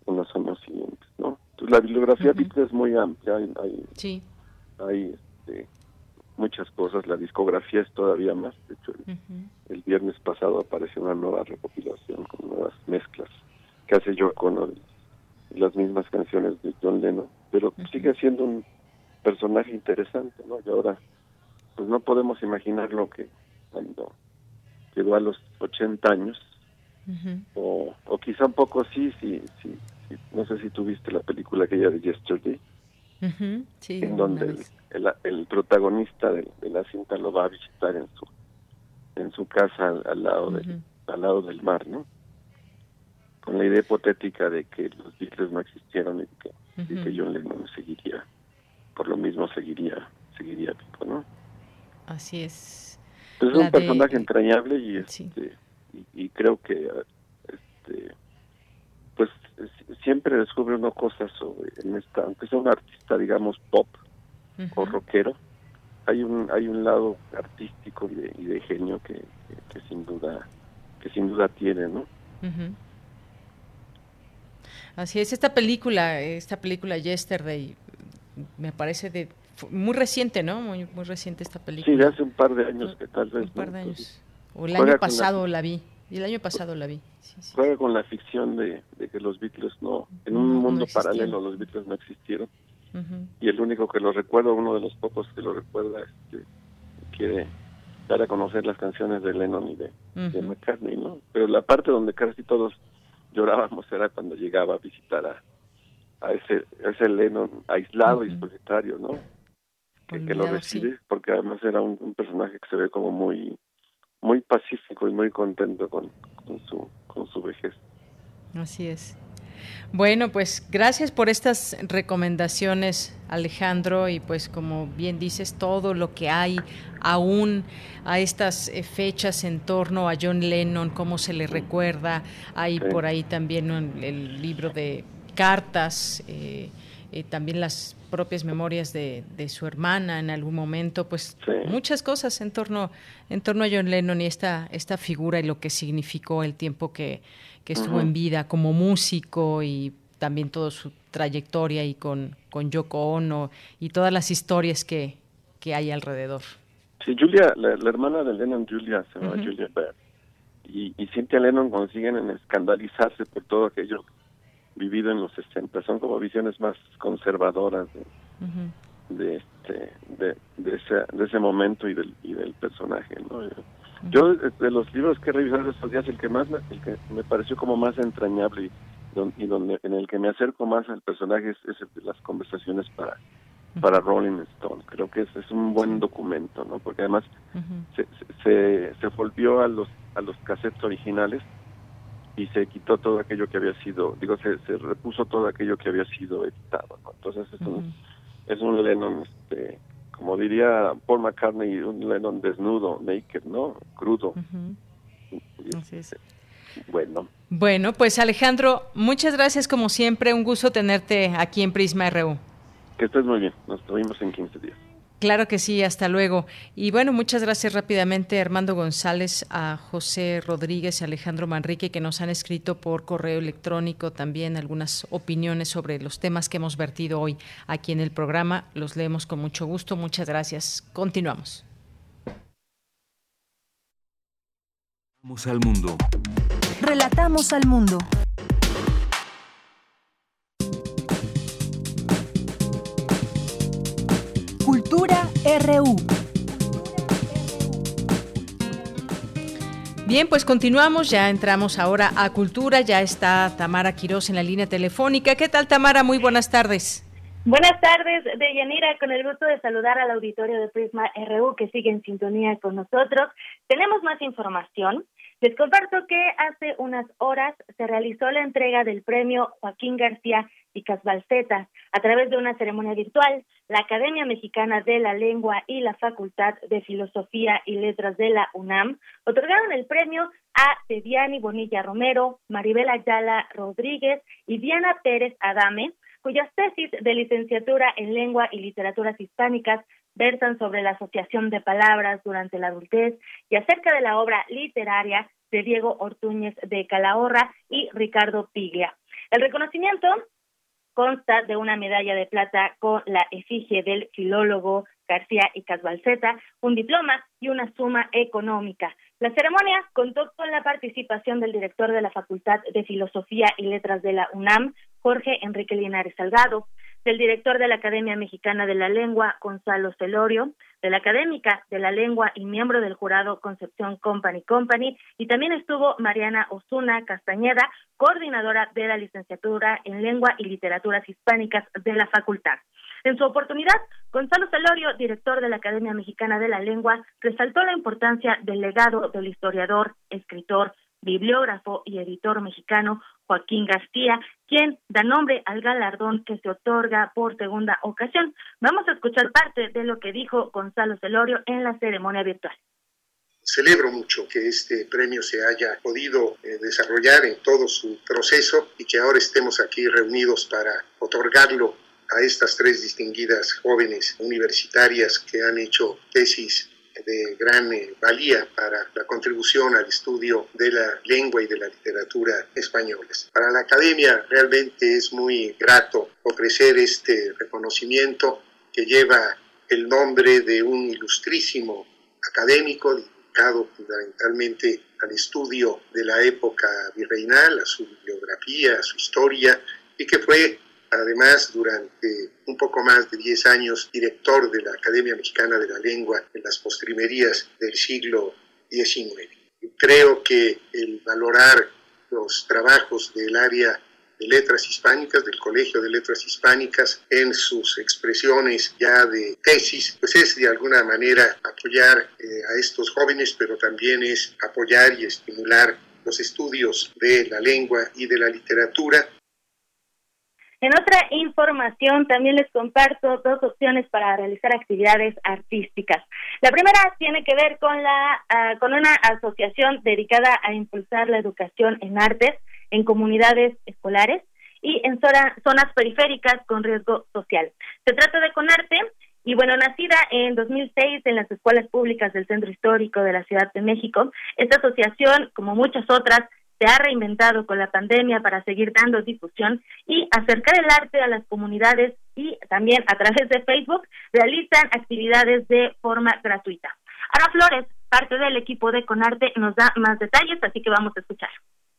en los años siguientes, ¿no? Entonces la bibliografía uh-huh. es muy amplia, hay, hay, sí. hay este, muchas cosas, la discografía es todavía más, de hecho el, uh-huh. el viernes pasado apareció una nueva recopilación con nuevas mezclas que hace Yoko Ono, las mismas canciones de John Lennon, pero uh-huh. sigue siendo un personaje interesante, ¿no? Y ahora pues no podemos imaginar lo que cuando llegó a los ochenta años, Uh-huh. O, o quizá un poco sí, sí, sí, sí. No sé si tú viste la película aquella de Yesterday, uh-huh. sí, en donde el, el, el protagonista de, de la cinta lo va a visitar en su en su casa al, al lado del uh-huh. al lado del mar, ¿no? Con la idea hipotética de que los Beatles no existieron y que, uh-huh. y que John Lennon seguiría, por lo mismo seguiría seguiría vivo, ¿no? Así es. Entonces la es un de... personaje entrañable y este. Sí. Y, y creo que este pues siempre descubre uno cosas sobre en esta, aunque sea un artista digamos pop uh-huh. o rockero, hay un hay un lado artístico y de, y de genio que, que, que sin duda que sin duda tiene, ¿no? Uh-huh. Así es, esta película esta película Yesterday me parece de muy reciente, ¿no? Muy muy reciente esta película. Sí, de hace un par de años que tal vez. Un par de años. O el año pasado la, la vi, el año pasado la vi. Sí, sí. Juega con la ficción de, de que los Beatles no, en un no, mundo no paralelo los Beatles no existieron. Uh-huh. Y el único que lo recuerda, uno de los pocos que lo recuerda, este, quiere dar a conocer las canciones de Lennon y de, uh-huh. de McCartney, ¿no? Pero la parte donde casi todos llorábamos era cuando llegaba a visitar a, a, ese, a ese Lennon aislado uh-huh. y solitario, ¿no? Que, olvidado, que lo recibe, sí. Porque además era un, un personaje que se ve como muy... muy pacífico y muy contento con, con su con su vejez. Así es. Bueno, pues gracias por estas recomendaciones, Alejandro, y pues como bien dices, todo lo que hay aún a estas fechas en torno a John Lennon, cómo se le recuerda, hay sí. por ahí también el libro de cartas, eh, eh, también las propias memorias de, de su hermana en algún momento, pues sí. muchas cosas en torno en torno a John Lennon y esta esta figura y lo que significó el tiempo que, que estuvo uh-huh. en vida como músico y también toda su trayectoria y con, con Yoko Ono y todas las historias que, que hay alrededor. Sí, Julia, la, la hermana de Lennon, Julia, se llama uh-huh. Xyoli Pérez, y, y Cynthia Lennon consiguen en escandalizarse por todo aquello vivido en los sesenta, son como visiones más conservadoras de, uh-huh. de este de, de ese de ese momento y del y del personaje, ¿no? Yo, uh-huh. yo de, de los libros que he revisado estos días, el que más me, el que me pareció como más entrañable y, don, y donde en el que me acerco más al personaje es, es el de las conversaciones para uh-huh. para Rolling Stone. Creo que es, es un buen documento, ¿no? Porque además uh-huh. se, se se volvió a los a los cassettes originales y se quitó todo aquello que había sido, digo, se, se repuso todo aquello que había sido editado, ¿no? Entonces es un, uh-huh. es un Lennon, este, como diría Paul McCartney, un Lennon desnudo, naked, ¿no? Crudo. Uh-huh. Y, Así es. Bueno. Bueno, pues Alejandro, muchas gracias como siempre, un gusto tenerte aquí en Prisma R U. Que estés muy bien, nos vemos en quince días. Claro que sí, hasta luego. Y bueno, muchas gracias rápidamente a Armando González, a José Rodríguez y a Alejandro Manrique, que nos han escrito por correo electrónico también algunas opiniones sobre los temas que hemos vertido hoy aquí en el programa. Los leemos con mucho gusto. Muchas gracias. Continuamos. Relatamos al mundo. Relatamos al mundo. Cultura R U. Bien, pues continuamos, ya entramos ahora a Cultura, ya está Tamara Quirós en la línea telefónica. ¿Qué tal, Tamara? Muy buenas tardes. Buenas tardes, Deyanira, con el gusto de saludar al auditorio de Prisma R U que sigue en sintonía con nosotros. Tenemos más información. Les comparto que hace unas horas se realizó la entrega del premio Joaquín García y Casbalceta a través de una ceremonia virtual. La Academia Mexicana de la Lengua y la Facultad de Filosofía y Letras de la UNAM otorgaron el premio a Tediani Bonilla Romero, Maribel Ayala Rodríguez y Diana Pérez Adame, cuyas tesis de licenciatura en Lengua y Literaturas Hispánicas versan sobre la asociación de palabras durante la adultez y acerca de la obra literaria de Diego Ortúñez de Calahorra y Ricardo Piglia. El reconocimiento consta de una medalla de plata con la efigie del filólogo García y Casbalceta, un diploma y una suma económica. La ceremonia contó con la participación del director de la Facultad de Filosofía y Letras de la UNAM, Jorge Enrique Linares Salgado, del director de la Academia Mexicana de la Lengua, Gonzalo Celorio, de la Académica de la Lengua y miembro del jurado Concepción Company Company, y también estuvo Mariana Osuna Castañeda, coordinadora de la licenciatura en Lengua y Literaturas Hispánicas de la facultad. En su oportunidad, Gonzalo Celorio, director de la Academia Mexicana de la Lengua, resaltó la importancia del legado del historiador, escritor, bibliógrafo y editor mexicano Joaquín García, quien da nombre al galardón que se otorga por segunda ocasión. Vamos a escuchar parte de lo que dijo Gonzalo Celorio en la ceremonia virtual. Celebro mucho que este premio se haya podido eh, desarrollar en todo su proceso y que ahora estemos aquí reunidos para otorgarlo a estas tres distinguidas jóvenes universitarias que han hecho tesis de gran eh, valía para la contribución al estudio de la lengua y de la literatura españolas. Para la Academia realmente es muy grato ofrecer este reconocimiento que lleva el nombre de un ilustrísimo académico dedicado fundamentalmente al estudio de la época virreinal, a su bibliografía, a su historia, y que fue además, durante un poco más de diez años, director de la Academia Mexicana de la Lengua en las postrimerías del siglo diecinueve. Creo que el valorar los trabajos del área de letras hispánicas, del Colegio de Letras Hispánicas, en sus expresiones ya de tesis, pues es de alguna manera apoyar eh, a estos jóvenes, pero también es apoyar y estimular los estudios de la lengua y de la literatura. En otra información, también les comparto dos opciones para realizar actividades artísticas. La primera tiene que ver con la uh, con una asociación dedicada a impulsar la educación en artes en comunidades escolares y en zona, zonas periféricas con riesgo social. Se trata de CONARTE, y bueno, nacida en dos mil seis en las escuelas públicas del Centro Histórico de la Ciudad de México, esta asociación, como muchas otras, se ha reinventado con la pandemia para seguir dando difusión y acercar el arte a las comunidades, y también a través de Facebook realizan actividades de forma gratuita. Ana Flores, parte del equipo de CONARTE, nos da más detalles, así que vamos a escuchar.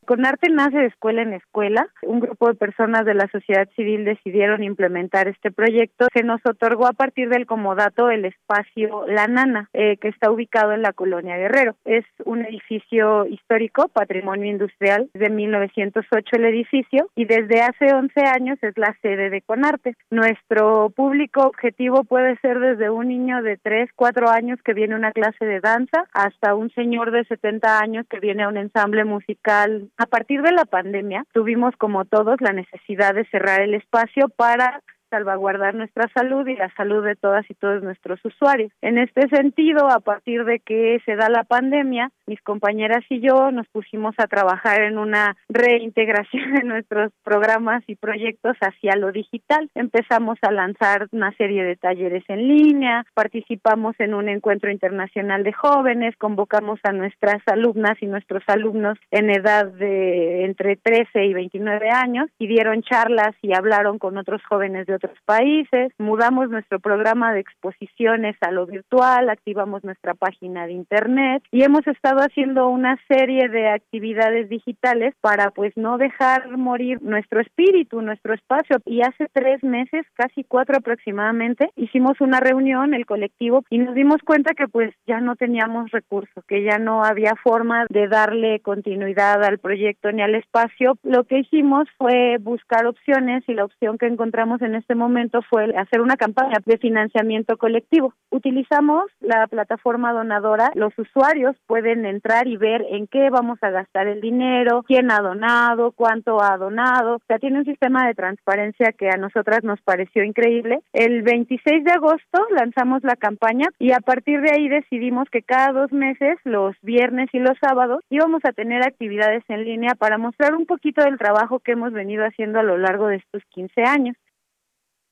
CONARTE nace de escuela en escuela. Un grupo de personas de la sociedad civil decidieron implementar este proyecto. Se nos otorgó a partir del comodato el espacio La Nana, eh, que está ubicado en la Colonia Guerrero. Es un edificio histórico, patrimonio industrial, de mil novecientos ocho el edificio, y desde hace once años es la sede de CONARTE. Nuestro público objetivo puede ser desde un niño de tres, cuatro años que viene a una clase de danza, hasta un señor de setenta años que viene a un ensamble musical. A partir de la pandemia, tuvimos como todos la necesidad de cerrar el espacio para salvaguardar nuestra salud y la salud de todas y todos nuestros usuarios. En este sentido, a partir de que se da la pandemia, mis compañeras y yo nos pusimos a trabajar en una reintegración de nuestros programas y proyectos hacia lo digital. Empezamos a lanzar una serie de talleres en línea, participamos en un encuentro internacional de jóvenes, convocamos a nuestras alumnas y nuestros alumnos en edad de entre trece y veintinueve años y dieron charlas y hablaron con otros jóvenes de otros países. Mudamos nuestro programa de exposiciones a lo virtual, activamos nuestra página de internet y hemos estado haciendo una serie de actividades digitales para pues no dejar morir nuestro espíritu, nuestro espacio. Y hace tres meses, casi cuatro aproximadamente, hicimos una reunión, el colectivo, y nos dimos cuenta que pues ya no teníamos recursos, que ya no había forma de darle continuidad al proyecto ni al espacio. Lo que hicimos fue buscar opciones, y la opción que encontramos en este este momento fue hacer una campaña de financiamiento colectivo. Utilizamos la plataforma donadora. Los usuarios pueden entrar y ver en qué vamos a gastar el dinero, quién ha donado, cuánto ha donado. O sea, tiene un sistema de transparencia que a nosotras nos pareció increíble. El veintiséis de agosto lanzamos la campaña y a partir de ahí decidimos que cada dos meses, los viernes y los sábados, íbamos a tener actividades en línea para mostrar un poquito del trabajo que hemos venido haciendo a lo largo de estos quince años.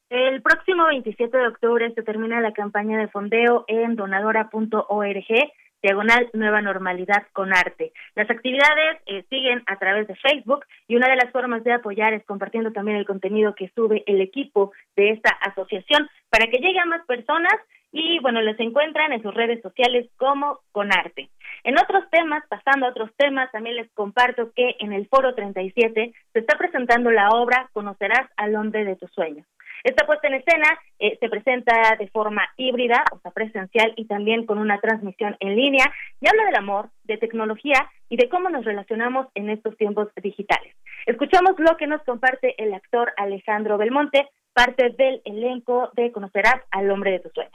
El próximo veintisiete de octubre se termina la campaña de fondeo en donadora punto org. Diagonal Nueva Normalidad con Arte. Las actividades eh, siguen a través de Facebook y una de las formas de apoyar es compartiendo también el contenido que sube el equipo de esta asociación para que llegue a más personas y, bueno, los encuentran en sus redes sociales como Con Arte. En otros temas, pasando a otros temas, también les comparto que en el Foro treinta y siete se está presentando la obra Conocerás al hombre de tus sueños. Esta puesta en escena eh, se presenta de forma híbrida, o sea, presencial y también con una transmisión en línea, y habla del amor, de tecnología y de cómo nos relacionamos en estos tiempos digitales. Escuchamos lo que nos comparte el actor Alejandro Belmonte, parte del elenco de Conocerás al hombre de tus sueños.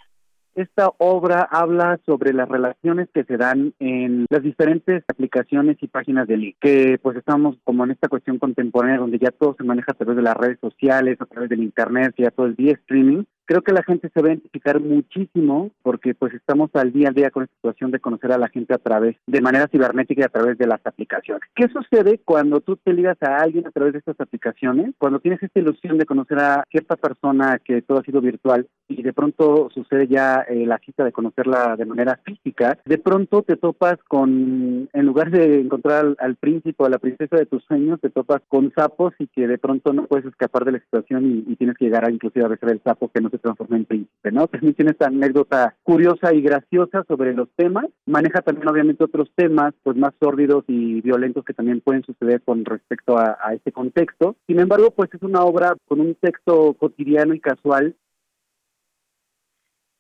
Esta obra habla sobre las relaciones que se dan en las diferentes aplicaciones y páginas de link, que pues estamos como en esta cuestión contemporánea donde ya todo se maneja a través de las redes sociales, a través del internet, ya todo el día streaming. Creo que la gente se va a identificar muchísimo porque pues estamos al día a día con la situación de conocer a la gente a través, de manera cibernética y a través de las aplicaciones. ¿Qué sucede cuando tú te ligas a alguien a través de estas aplicaciones? Cuando tienes esta ilusión de conocer a cierta persona que todo ha sido virtual y de pronto sucede ya eh, la cita de conocerla de manera física, de pronto te topas con, en lugar de encontrar al, al príncipe o a la princesa de tus sueños, te topas con sapos y que de pronto no puedes escapar de la situación y, y tienes que llegar a inclusive a besar el sapo que no se transforma en príncipe, ¿no? También tiene esta anécdota curiosa y graciosa sobre los temas. Maneja también, obviamente, otros temas pues más sórdidos y violentos que también pueden suceder con respecto a, a este contexto. Sin embargo, pues es una obra con un texto cotidiano y casual.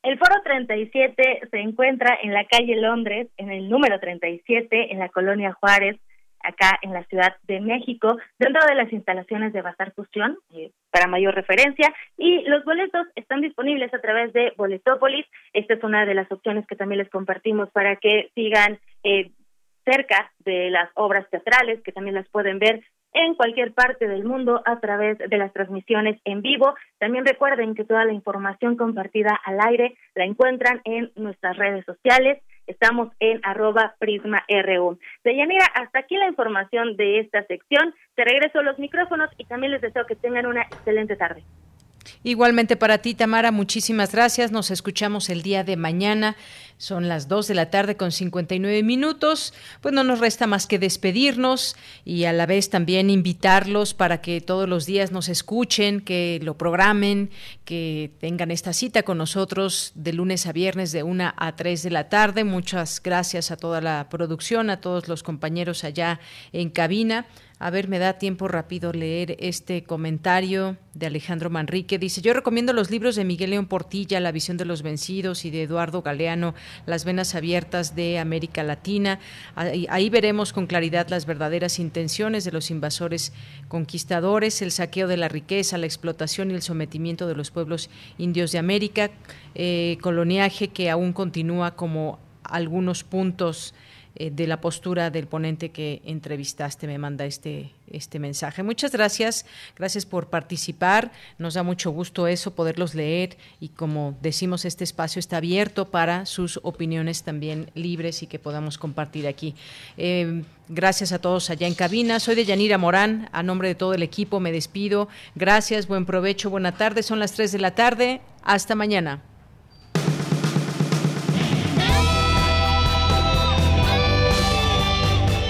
El Foro treinta y siete se encuentra en la calle Londres, en el número treinta y siete, en la colonia Juárez, acá en la Ciudad de México, dentro de las instalaciones de Bazar Fusión, eh, para mayor referencia, y los boletos están disponibles a través de Boletópolis. Esta es una de las opciones que también les compartimos para que sigan eh, cerca de las obras teatrales, que también las pueden ver en cualquier parte del mundo a través de las transmisiones en vivo. También recuerden que toda la información compartida al aire la encuentran en nuestras redes sociales. Estamos en arroba Prisma R U. Deyanira, hasta aquí la información de esta sección. Te regreso los micrófonos y también les deseo que tengan una excelente tarde. Igualmente para ti, Tamara, muchísimas gracias. Nos escuchamos el día de mañana. Son las dos de la tarde con cincuenta y nueve minutos. Pues no nos resta más que despedirnos y a la vez también invitarlos para que todos los días nos escuchen, que lo programen, que tengan esta cita con nosotros de lunes a viernes de una a tres de la tarde. Muchas gracias a toda la producción, a todos los compañeros allá en cabina. A ver, me da tiempo rápido leer este comentario de Alejandro Manrique. Dice, yo recomiendo los libros de Miguel León Portilla, La visión de los vencidos, y de Eduardo Galeano, Las venas abiertas de América Latina. Ahí, ahí veremos con claridad las verdaderas intenciones de los invasores conquistadores, el saqueo de la riqueza, la explotación y el sometimiento de los pueblos indios de América, eh, coloniaje que aún continúa como algunos puntos de la postura del ponente que entrevistaste. Me manda este, este mensaje. Muchas gracias, gracias por participar, nos da mucho gusto eso, poderlos leer, y como decimos, este espacio está abierto para sus opiniones también libres y que podamos compartir aquí. Eh, gracias a todos allá en cabina, soy Deyanira Morán, a nombre de todo el equipo me despido, gracias, buen provecho, buena tarde, son las tres de la tarde, hasta mañana.